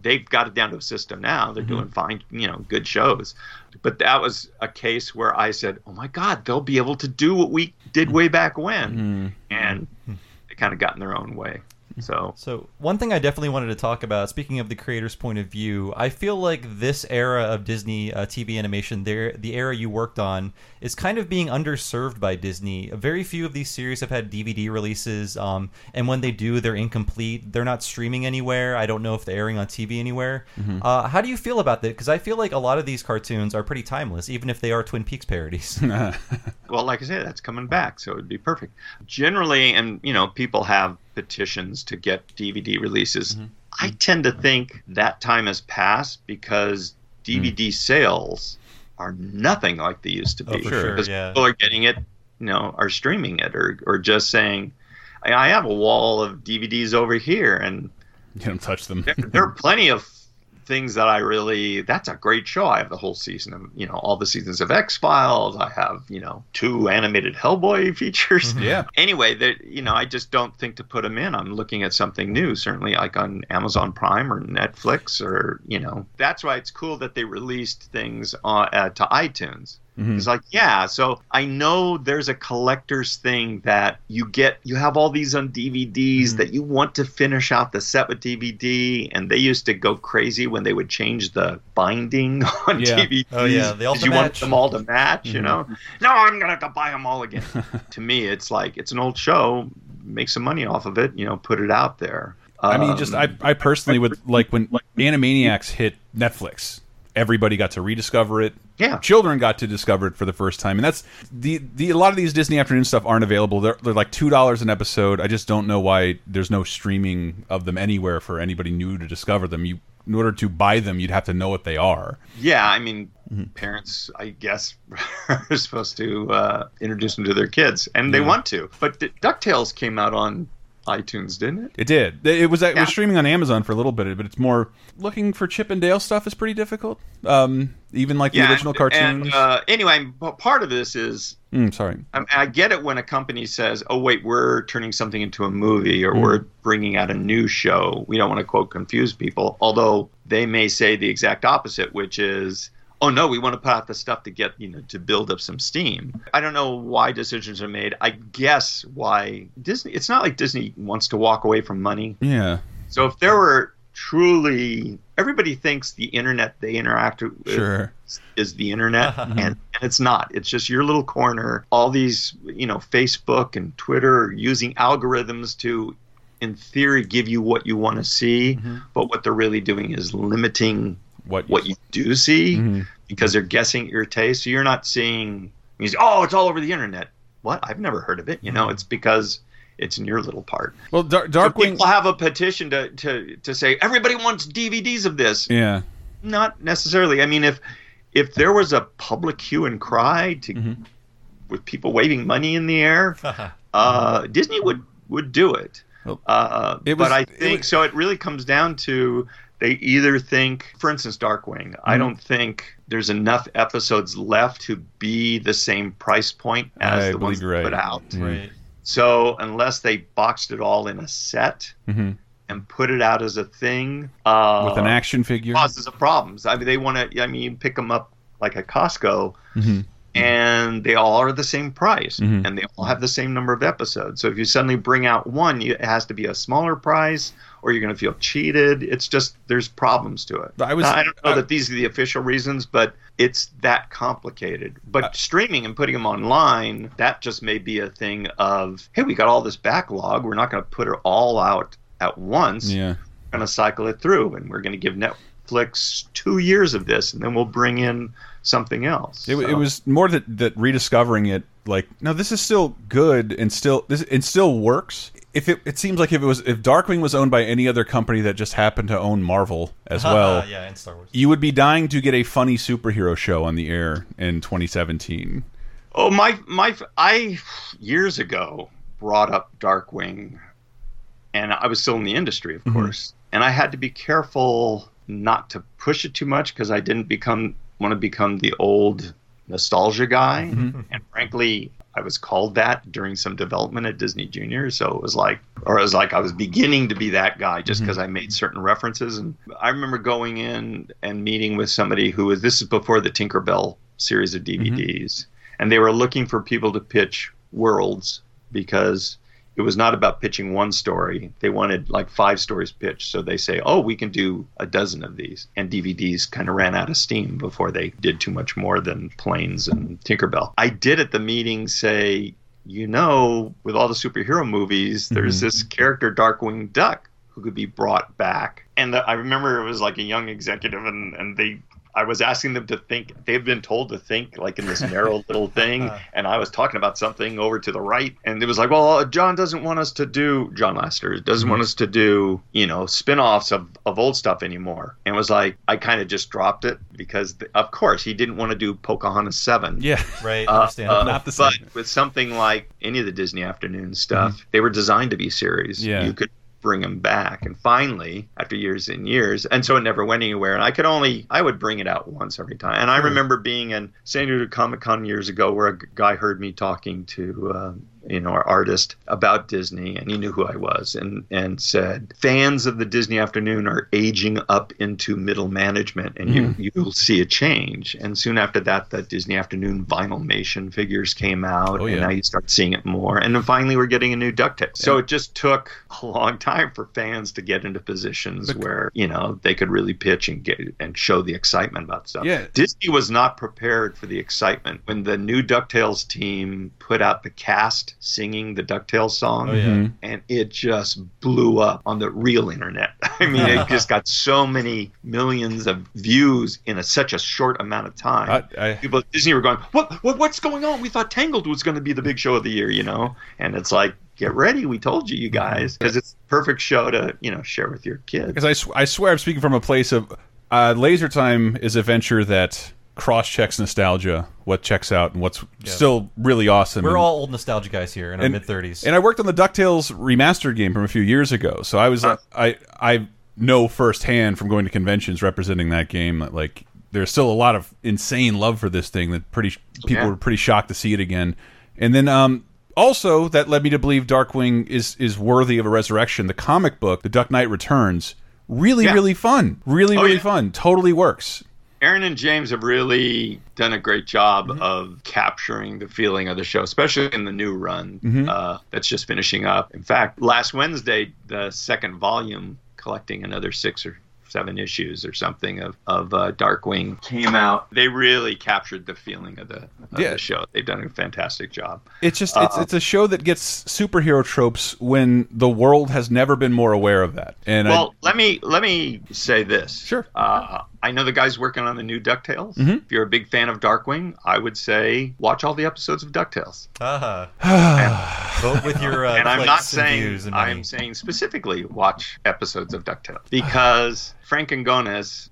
they've got it down to a system now. They're doing fine, you know, good shows. But that was a case where I said, oh, my God, they'll be able to do what we did way back when. And they kind of got in their own way. So one thing I definitely wanted to talk about, speaking of the creator's point of view, I feel like this era of Disney TV animation, the era you worked on, is kind of being underserved by Disney. Very few of these series have had DVD releases, and when they do, they're incomplete. They're not streaming anywhere. I don't know if they're airing on TV anywhere. Mm-hmm. How do you feel about that? Because I feel like a lot of these cartoons are pretty timeless, even if they are Twin Peaks parodies. Well, like I said, that's coming back, so it would be perfect. Generally, and you know, people have petitions to get DVD releases. Mm-hmm. I tend to think that time has passed because DVD sales are nothing like they used to be. Because people are getting it, you know, are streaming it, or just saying, I have a wall of DVDs over here, and you don't touch them. There are plenty of things that I really, that's a great show. I have the whole season of, you know, all the seasons of X-Files. I have, you know, 2 animated Hellboy features. Mm-hmm. Yeah. Anyway, that, you know, I just don't think to put them in. I'm looking at something new, certainly like on Amazon Prime or Netflix, or, you know, that's why it's cool that they released things to iTunes. Mm-hmm. It's like, yeah, so I know there's a collector's thing that you get, you have all these on DVDs that you want to finish out the set with DVD, and they used to go crazy when they would change the binding on DVDs. Oh, yeah, they all match. You want them all to match, you know? No, I'm going to have to buy them all again. To me, it's like, it's an old show, make some money off of it, you know, put it out there. I mean, just, I personally would, like, when Animaniacs hit Netflix, everybody got to rediscover it. Yeah, children got to discover it for the first time, and that's the a lot of these Disney Afternoon stuff aren't available. They're like $2 an episode. I just don't know why there's no streaming of them anywhere for anybody new to discover them. You, in order to buy them, you'd have to know what they are. Yeah, I mean, parents, I guess, are supposed to introduce them to their kids, and they want to. But DuckTales came out on iTunes, didn't it? It did. It was streaming on Amazon for a little bit, but it's more looking for Chip and Dale stuff is pretty difficult. Even like the original cartoons. And, anyway, part of this is I get it when a company says, "Oh wait, we're turning something into a movie, or we're bringing out a new show." We don't want to quote confuse people, although they may say the exact opposite, which is, oh no, we want to put out the stuff to get, you know, to build up some steam. I don't know why decisions are made. I guess why Disney, it's not like Disney wants to walk away from money. Yeah. So if there were truly, everybody thinks the internet they interact with is the internet, and it's not. It's just your little corner. All these, you know, Facebook and Twitter are using algorithms to, in theory, give you what you want to see, but what they're really doing is limiting what you do see, because they're guessing at your taste. So you're not seeing, you say, oh, it's all over the internet. What? I've never heard of it. You know, it's because it's in your little part. Well, Darkwing, so people have a petition to say everybody wants DVDs of this. Yeah. Not necessarily. I mean, if there was a public hue and cry to with people waving money in the air, Disney would do it. Well, but I think it really comes down to, they either think, for instance, Darkwing, I don't think there's enough episodes left to be the same price point as the ones put out. Right. So unless they boxed it all in a set and put it out as a thing. With an action figure? Causes of problems. I mean, they want to, I mean, you pick them up like at Costco and they all are the same price and they all have the same number of episodes. So if you suddenly bring out one, it has to be a smaller price, or you're going to feel cheated. It's just, there's problems to it. I don't know that these are the official reasons, but it's that complicated. But streaming and putting them online, that just may be a thing of, hey, we got all this backlog. We're not going to put it all out at once. Yeah. We're going to cycle it through, and we're going to give Netflix 2 years of this, and then we'll bring in something else. It was more that rediscovering it, like, no, this is still good, and still works. If it seems like if Darkwing was owned by any other company that just happened to own Marvel as well, and Star Wars, you would be dying to get a funny superhero show on the air in 2017. Oh, I years ago brought up Darkwing, and I was still in the industry, of course, and I had to be careful not to push it too much because I didn't want to become the old nostalgia guy, and frankly, I was called that during some development at Disney Junior, so it was like I was beginning to be that guy just because I made certain references. And I remember going in and meeting with somebody who was, this is before the Tinkerbell series of DVDs, and they were looking for people to pitch worlds because It was not about pitching one story. They wanted like 5 stories pitched. So they say, oh, we can do a dozen of these. And DVDs kind of ran out of steam before they did too much more than Planes and Tinkerbell. I did at the meeting say, you know, with all the superhero movies, there's this character Darkwing Duck who could be brought back. And I remember it was like a young executive and they... I was asking them to think. They've been told to think like in this narrow little thing. And I was talking about something over to the right. And it was like, well, John Lasseter doesn't want us to do, you know, spinoffs of old stuff anymore. And it was like, I kind of just dropped it because, of course, he didn't want to do Pocahontas 7. Yeah, right. Not the same. But with something like any of the Disney Afternoon stuff, they were designed to be series. Yeah. You could bring them back. And finally, after years and years, and so it never went anywhere. And I would bring it out once every time. And I remember being in San Diego Comic-Con years ago where a guy heard me talking to, our artist about Disney, and he knew who I was, and said, fans of the Disney Afternoon are aging up into middle management, and you'll see a change. And soon after that, the Disney Afternoon Vinylmation figures came out, and now you start seeing it more. And then finally, we're getting a new DuckTales. So it just took a long time for fans to get into positions where, they could really pitch and get and show the excitement about stuff. Yeah. Disney was not prepared for the excitement. When the new DuckTales team put out the cast singing the DuckTales song, and it just blew up on the real internet. I mean, it just got so many millions of views in such a short amount of time. People at Disney were going, what's going on? We thought Tangled was going to be the big show of the year, And it's like, get ready, we told you guys, because it's the perfect show to, share with your kids. Because I swear I'm speaking from a place of, Laser Time is a venture that cross-checks nostalgia, what checks out and what's still really awesome. We're all old nostalgia guys here in our mid-30s. And I worked on the DuckTales remastered game from a few years ago, so I was I know firsthand from going to conventions representing that game that, like, there's still a lot of insane love for this thing that people were pretty shocked to see it again. And then also that led me to believe Darkwing is worthy of a resurrection. The comic book, The Duck Knight Returns, really fun. Really fun. Totally works. Aaron and James have really done a great job of capturing the feeling of the show, especially in the new run that's just finishing up. In fact, last Wednesday, the second volume, collecting another 6 or 7 issues or something of Darkwing, came out. They really captured the feeling of the show. They've done a fantastic job. It's just it's a show that gets superhero tropes when the world has never been more aware of that. And let me say this. Sure. I know the guys working on the new DuckTales. If you're a big fan of Darkwing, I would say watch all the episodes of DuckTales. Vote with your and I'm not saying I'm saying specifically watch episodes of DuckTales, because Frank Angones,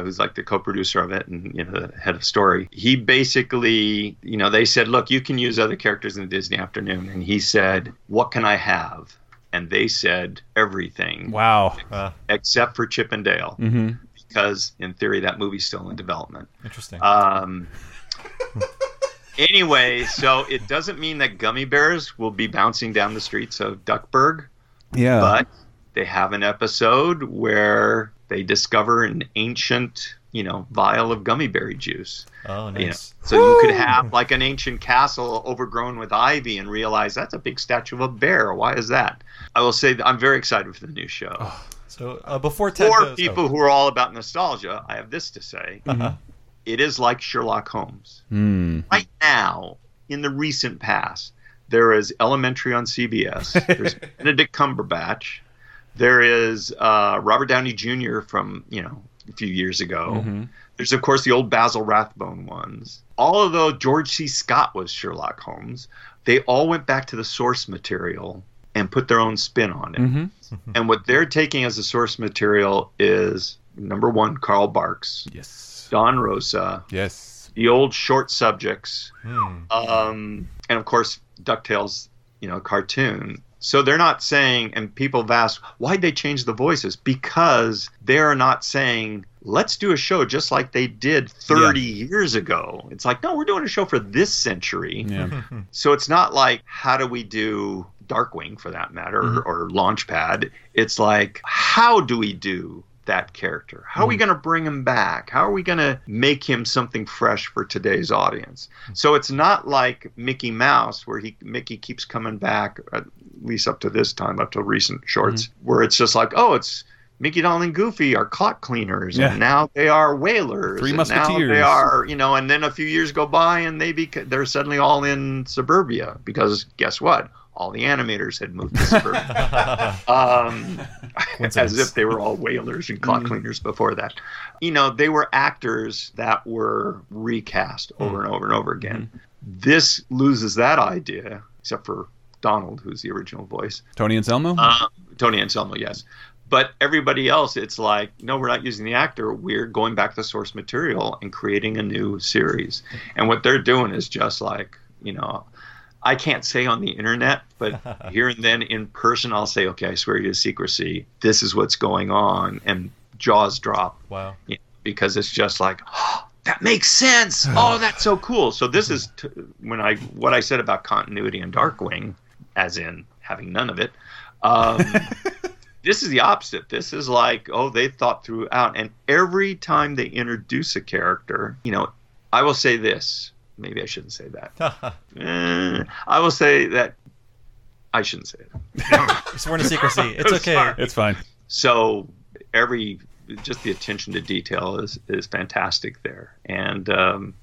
who's like the co-producer of it and the head of story, he basically, they said, look, you can use other characters in the Disney Afternoon, and he said, what can I have? And they said everything. Wow. Except for Chip and Dale. Because, in theory, that movie's still in development. Interesting. Anyway, so it doesn't mean that gummy bears will be bouncing down the streets of Duckburg. Yeah. But they have an episode where they discover an ancient, vial of gummy berry juice. Oh, nice. So you could have like an ancient castle overgrown with ivy and realize that's a big statue of a bear. Why is that? I will say that I'm very excited for the new show. Oh. So before Ted goes, people who are all about nostalgia, I have this to say: it is like Sherlock Holmes. Right now, in the recent past, there is Elementary on CBS. There's Benedict Cumberbatch. There is Robert Downey Jr. from a few years ago. There's, of course, the old Basil Rathbone ones. Although George C. Scott was Sherlock Holmes, they all went back to the source material and put their own spin on it. And what they're taking as the source material is, number one, Carl Barks. Yes. Don Rosa. Yes. The old short subjects. And, of course, DuckTales, cartoon. So they're not saying, and people have asked, why'd they change the voices? Because they're not saying, let's do a show just like they did 30 years ago. It's like, no, we're doing a show for this century. Yeah. So it's not like, how do we do Darkwing, for that matter, or Launchpad? It's like, how do we do that character? How are we going to bring him back? How are we going to make him something fresh for today's audience? So it's not like Mickey Mouse, where Mickey keeps coming back at least up to this time, up to recent shorts, where it's just like, oh, it's Mickey, Donald, and Goofy are clock cleaners, and now they are whalers. Three Musketeers. Now they are, you know, and then a few years go by, and they're suddenly all in suburbia, because guess what? All the animators had moved to suburbia. As if they were all whalers and clock cleaners before that. You know, they were actors that were recast over and over and over again. This loses that idea, except for Donald, who's the original voice. Tony Anselmo? Tony Anselmo, yes. But everybody else, it's like, no, we're not using the actor. We're going back to source material and creating a new series. And what they're doing is just like, you know, I can't say on the internet, but here and then in person, I'll say, okay, I swear you to secrecy. This is what's going on. And jaws drop. Wow. You know, because it's just like, oh, that makes sense. Oh, that's so cool. So this is what I said about continuity in Darkwing, as in having none of it. This is the opposite. This is like, oh, they thought throughout. And every time they introduce a character, you know, I will say this. Maybe I shouldn't say that. I will say that I shouldn't say it. You're sworn to secrecy. It's okay. Sorry. It's fine. So just the attention to detail is fantastic there. And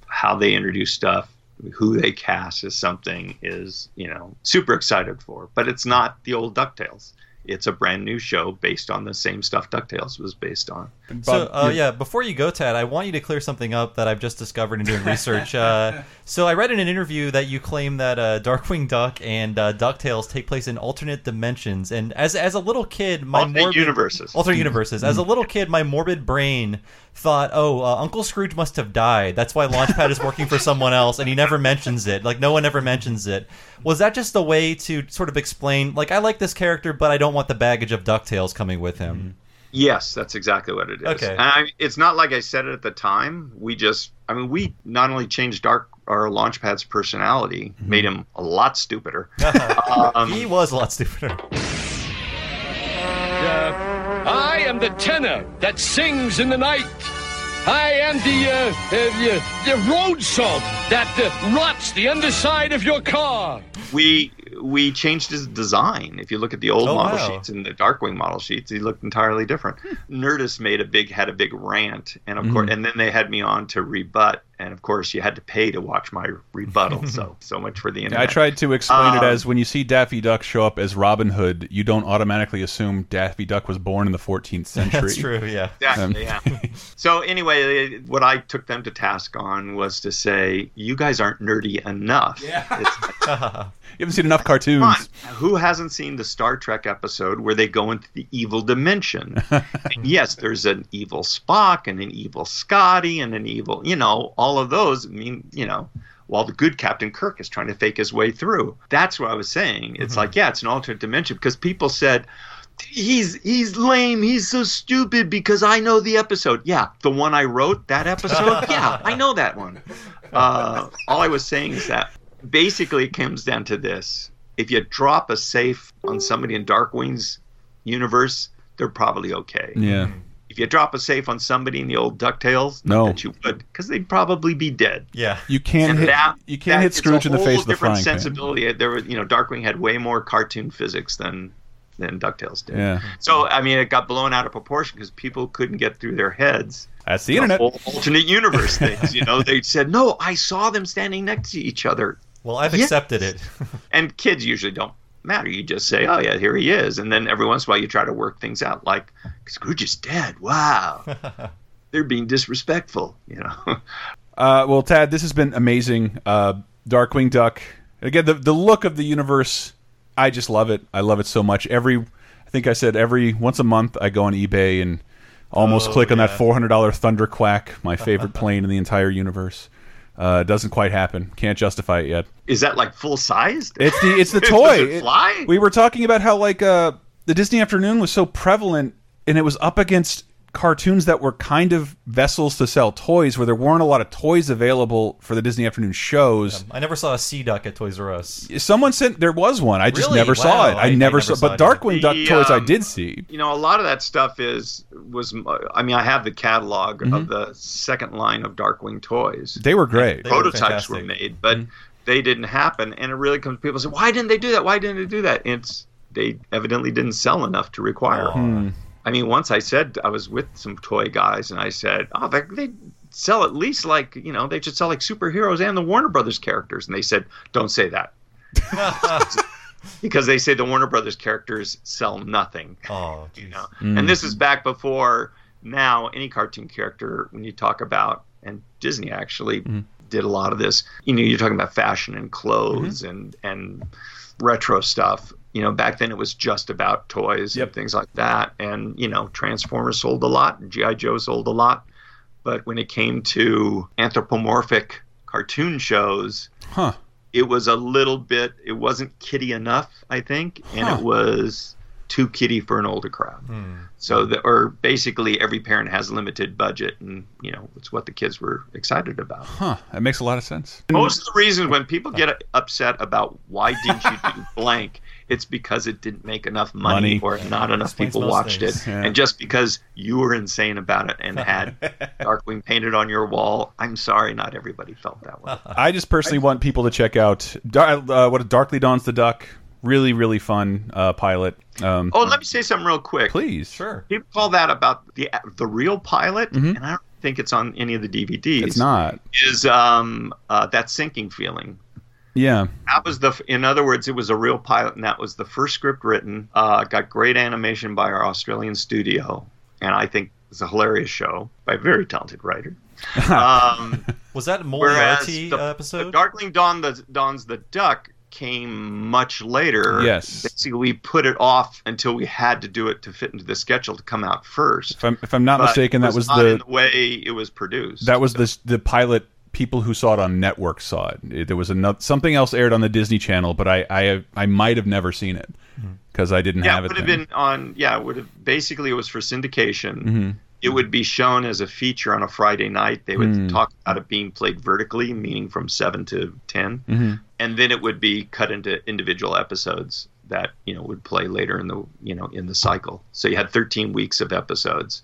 how they introduce stuff, who they cast as something is, you know, super excited for. But it's not the old DuckTales. It's a brand new show based on the same stuff DuckTales was based on. So, before you go, Tad, I want you to clear something up that I've just discovered in doing research. So I read in an interview that you claim that Darkwing Duck and DuckTales take place in alternate dimensions. And as a little kid, alternate universes. As a little kid, my morbid brain thought, Uncle Scrooge must have died. That's why Launchpad is working for someone else, and he never mentions it. Like, no one ever mentions it. Was that just a way to sort of explain, like, I like this character, but I don't want the baggage of DuckTales coming with him? Yes, that's exactly what it is. Okay. And it's not like I said it at the time. We not only changed Launchpad's personality, made him a lot stupider. He was a lot stupider. I am the tenor that sings in the night. I am the road salt that rots the underside of your car. We changed his design. If you look at the old model sheets and the Darkwing model sheets, he looked entirely different. Nerdist had a big rant, and of course, and then they had me on to rebut. And of course, you had to pay to watch my rebuttal. So much for the internet. I tried to explain it as, when you see Daffy Duck show up as Robin Hood, you don't automatically assume Daffy Duck was born in the 14th century. That's true, yeah. Exactly, yeah. So anyway, what I took them to task on was to say, you guys aren't nerdy enough. Yeah. You haven't seen enough cartoons. Who hasn't seen the Star Trek episode where they go into the evil dimension? And yes, there's an evil Spock and an evil Scotty and an evil, you know, all of those, I mean, you know, while the good Captain Kirk is trying to fake his way through. That's what I was saying. It's like, yeah, it's an alternate dimension, because people said, he's lame, he's so stupid, because I know the episode. Yeah, the one I wrote, that episode? Yeah, I know that one. All I was saying is that basically it comes down to this. If you drop a safe on somebody in Darkwing's universe, they're probably okay. Yeah. If you drop a safe on somebody in the old DuckTales, no, that you would, because they'd probably be dead. Yeah, you can't hit Scrooge in the face with a frying pan. It's a whole different sensibility. There was, you know, Darkwing had way more cartoon physics than DuckTales did. Yeah. So I mean, it got blown out of proportion because people couldn't get through their heads. That's the internet. Whole alternate universe things. You know, they said, no, I saw them standing next to each other. Well, I've accepted it. And kids usually don't matter. You just say, oh yeah, here he is, and then every once in a while you try to work things out, like, Scrooge is dead, wow. They're being disrespectful, you know. Well, Tad, this has been amazing. Darkwing Duck, again, the look of the universe, I just love it. I love it so much. I think I said every once a month I go on eBay and almost click on that $400 Thunderquack, my favorite plane in the entire universe. It doesn't quite happen. Can't justify it yet. Is that like full sized? It's the toy. Does it fly? We were talking about how like the Disney Afternoon was so prevalent, and it was up against cartoons that were kind of vessels to sell toys, where there weren't a lot of toys available for the Disney Afternoon shows. I never saw a Sea Duck at Toys R Us. Someone sent there was one. I just never saw it. I never saw it. But Darkwing Duck toys I did see. You know, a lot of that stuff was. I mean, I have the catalog of the second line of Darkwing toys. They were great. Prototypes were made, but they didn't happen. And it really comes to people say, why didn't they do that? Why didn't they do that? They evidently didn't sell enough to require. I mean, once I said, I was with some toy guys, and I said, oh, they sell at least like, you know, they should sell like superheroes and the Warner Brothers characters. And they said, don't say that. Because they say the Warner Brothers characters sell nothing. Oh, you know? And this is back before now any cartoon character, when you talk about, and Disney actually did a lot of this, you know, you're talking about fashion and clothes and retro stuff. You know, back then it was just about toys and things like that. And, you know, Transformers sold a lot and G.I. Joe sold a lot. But when it came to anthropomorphic cartoon shows, it was a little bit, it wasn't kiddie enough, I think. And it was too kiddie for an older crowd. So, or basically every parent has a limited budget and, you know, it's what the kids were excited about. That makes a lot of sense. Most of the reasons when people get upset about why didn't you do blank, it's because it didn't make enough money, or not enough people watched things. And just because you were insane about it and had Darkwing painted on your wall, I'm sorry, not everybody felt that way. I just personally want people to check out Darkly Dawns the Duck. Really, really fun pilot. Let me say something real quick. Please, sure. People call that about the real pilot, and I don't think it's on any of the DVDs. It's not. Is that sinking feeling? Yeah, that was in other words, it was a real pilot, and that was the first script written. Got great animation by our Australian studio, and I think it's a hilarious show by a very talented writer. Was that a Moriarty episode? The Darkling Dawns the Duck came much later. Yes, basically we put it off until we had to do it to fit into the schedule to come out first. If I'm not mistaken, that was not in the way it was produced. That was the pilot. People who saw it on network saw it. There was something else aired on the Disney Channel, but I might have never seen it because I didn't have it. It was for syndication. It would be shown as a feature on a Friday night. They would talk about it being played vertically, meaning from 7 to 10, and then it would be cut into individual episodes that, you know, would play later in the, you know, in the cycle. So you had 13 weeks of episodes.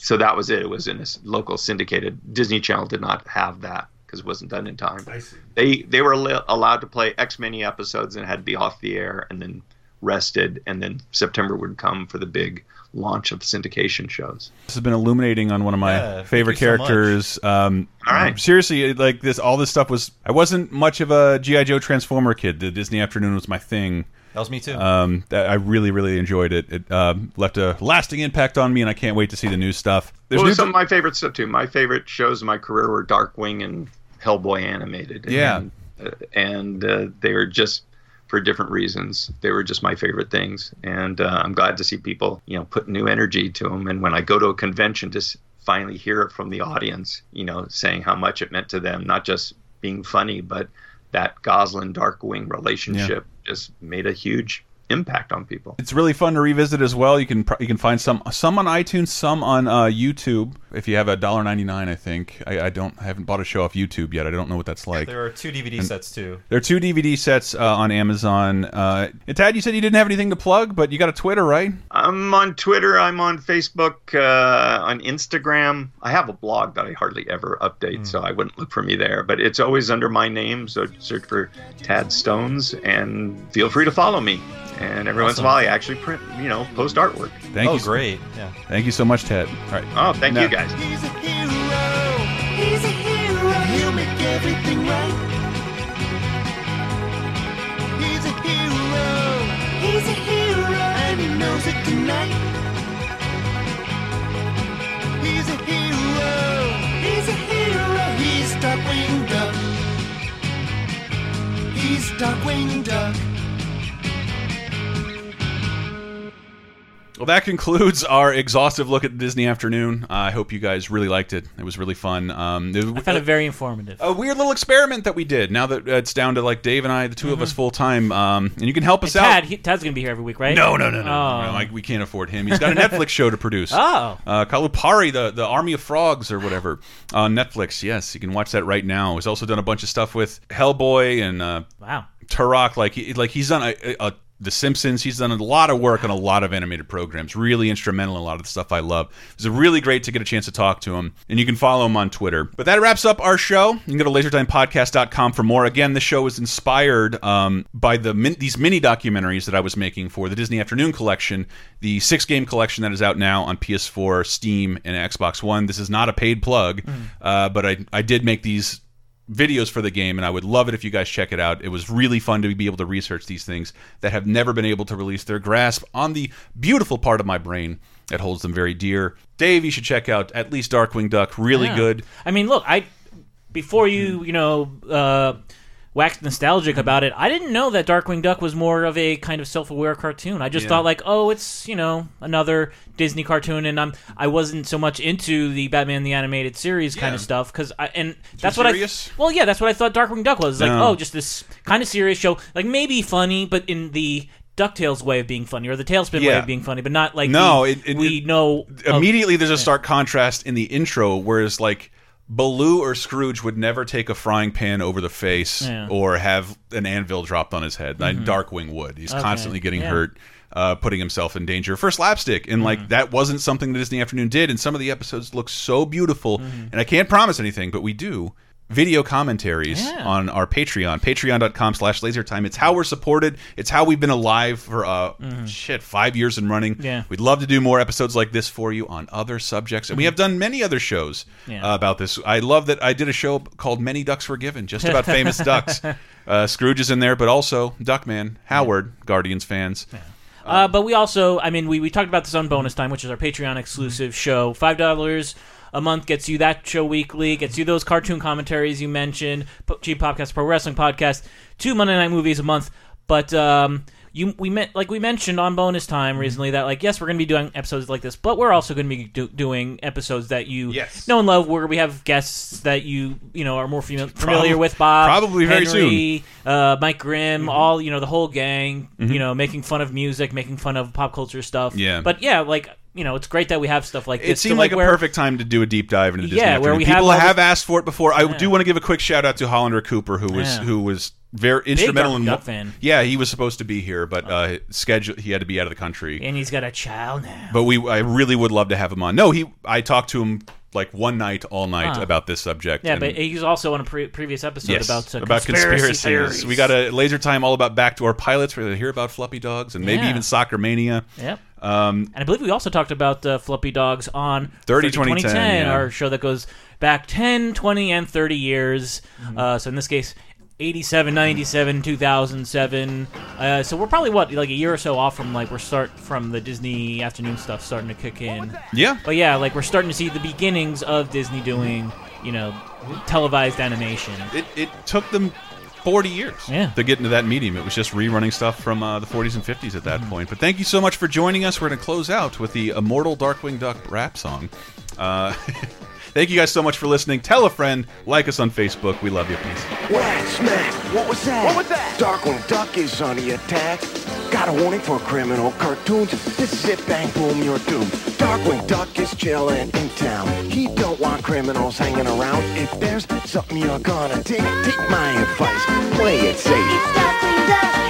So that was it. It was in a local syndicated. Disney Channel did not have that because it wasn't done in time. I see. They were allowed to play X many episodes and had to be off the air and then rested. And then September would come for the big launch of syndication shows. This has been illuminating on one of my favorite characters. All right. Seriously, like this, all this stuff was, I wasn't much of a G.I. Joe Transformer kid. The Disney Afternoon was my thing. That was me too. I really, really enjoyed it. It left a lasting impact on me, and I can't wait to see the new stuff. Some of my favorite stuff too. My favorite shows in my career were Darkwing and Hellboy animated. And they were just, for different reasons, they were just my favorite things. And I'm glad to see people, you know, put new energy to them. And when I go to a convention, just finally hear it from the audience, you know, saying how much it meant to them, not just being funny, but that Gosling-Darkwing relationship just made a huge impact on people. It's really fun to revisit as well. You can find some on iTunes, some on YouTube. If you have $1.99, I think. I haven't bought a show off YouTube yet. I don't know what that's like. There are two DVD sets too. There are two DVD sets on Amazon. And Tad, you said you didn't have anything to plug, but you got a Twitter, right? I'm on Twitter. I'm on Facebook. On Instagram. I have a blog that I hardly ever update, so I wouldn't look for me there. But it's always under my name, so search for Tad Stones and feel free to follow me. And every once in a while, I actually print, you know, post artwork. Thank you. Oh, great. Yeah. Thank you so much, Ted. All right. Oh, thank you guys. He's a hero. He's a hero. He'll make everything right. He's a hero. He's a hero. And he knows it tonight. He's a hero. He's a hero. He's Darkwing Duck. He's Darkwing Duck. Well, that concludes our exhaustive look at Disney Afternoon. I hope you guys really liked it. It was really fun. I found it very informative. A weird little experiment that we did. Now that it's down to like Dave and I, the two of us full time, and you can help us out. Tad's going to be here every week, right? No. Like, we can't afford him. He's got a Netflix show to produce. Kalupari, the Army of Frogs or whatever on Netflix. Yes, you can watch that right now. He's also done a bunch of stuff with Hellboy and Turok. Like he's done a The Simpsons. He's done a lot of work on a lot of animated programs, really instrumental in a lot of the stuff I love. It's really great to get a chance to talk to him, and you can follow him on Twitter. But that wraps up our show. You can go to lasertimepodcast.com for more. Again, this show was inspired by these mini documentaries that I was making for the Disney Afternoon Collection, the 6-game collection that is out now on PS4, Steam, and Xbox One. This is not a paid plug, but I did make these videos for the game, and I would love it if you guys check it out. It was really fun to be able to research these things that have never been able to release their grasp on the beautiful part of my brain that holds them very dear. Dave, you should check out at least Darkwing Duck. Really good. I mean, look, before you waxed nostalgic about it, I didn't know that Darkwing Duck was more of a kind of self-aware cartoon. I just thought like, oh, it's, you know, another Disney cartoon, and I wasn't so much into the Batman the Animated Series kind of stuff, because that's what I thought Darkwing Duck was. Like, oh, just this kind of serious show, like maybe funny, but in the DuckTales way of being funny, or the Tailspin way of being funny, but not like immediately there's a stark contrast in the intro, whereas like Baloo or Scrooge would never take a frying pan over the face or have an anvil dropped on his head. Darkwing would. He's constantly getting hurt, putting himself in danger for slapstick. And like that wasn't something the Disney Afternoon did. And some of the episodes look so beautiful. And I can't promise anything, but we do video commentaries on our Patreon, patreon.com/lasertime. It's how we're supported. It's how we've been alive for 5 years and running. We'd love to do more episodes like this for you on other subjects, and we have done many other shows about this. I love that I did a show called Many Ducks Were Given, just about famous ducks. Scrooge is in there, but also Duckman, Howard, Guardians fans. But we also, I mean, we talked about this on Bonus Time, which is our Patreon exclusive show. $5 a month gets you that show weekly, gets you those cartoon commentaries you mentioned, Cheap Podcast, Pro Wrestling Podcast, 2 Monday Night Movies a month. But we mentioned on Bonus Time recently that, like, yes, we're going to be doing episodes like this, but we're also going to be doing episodes that you know and love, where we have guests that you are more familiar with. Bob, probably Henry, very soon. Mike Grimm, all, the whole gang, making fun of music, making fun of pop culture stuff. Yeah. But yeah, like, it's great that we have stuff like this. It seemed like a perfect time to do a deep dive into Disney Afternoon. People have asked for it before. I do want to give a quick shout out to Hollander Cooper, who was very instrumental in Duck fan. Yeah, he was supposed to be here, but he had to be out of the country, and he's got a child now. But I really would love to have him on. No, I talked to him like one night, all night about this subject. Yeah, but he was also on a previous episode about conspiracy theories. We got a Laser Time all about backdoor pilots. We're going to hear about Fluffy Dogs and maybe even Soccer Mania. Yep. And I believe we also talked about Fluffy Dogs on 30-20-10, our show that goes back 10, 20, and 30 years. So in this case, 87, 97, 2007. So we're probably, a year or so off from, like, from the Disney Afternoon stuff starting to kick in. Yeah. But yeah, like, we're starting to see the beginnings of Disney doing, televised animation. It took them 40 years to get into that medium. It was just rerunning stuff from the 40s and 50s at that point. But thank you so much for joining us. We're going to close out with the immortal Darkwing Duck rap song. Thank you guys so much for listening. Tell a friend. Like us on Facebook. We love you. Peace. What was that? Darkwing Duck is on the attack. Got a warning for criminal cartoons. This is it, bang, boom, you're doomed. Darkwing Duck is chilling in town. He don't want criminals hanging around. If there's something you're gonna take my advice. Play it safe. It's Darkwing Duck.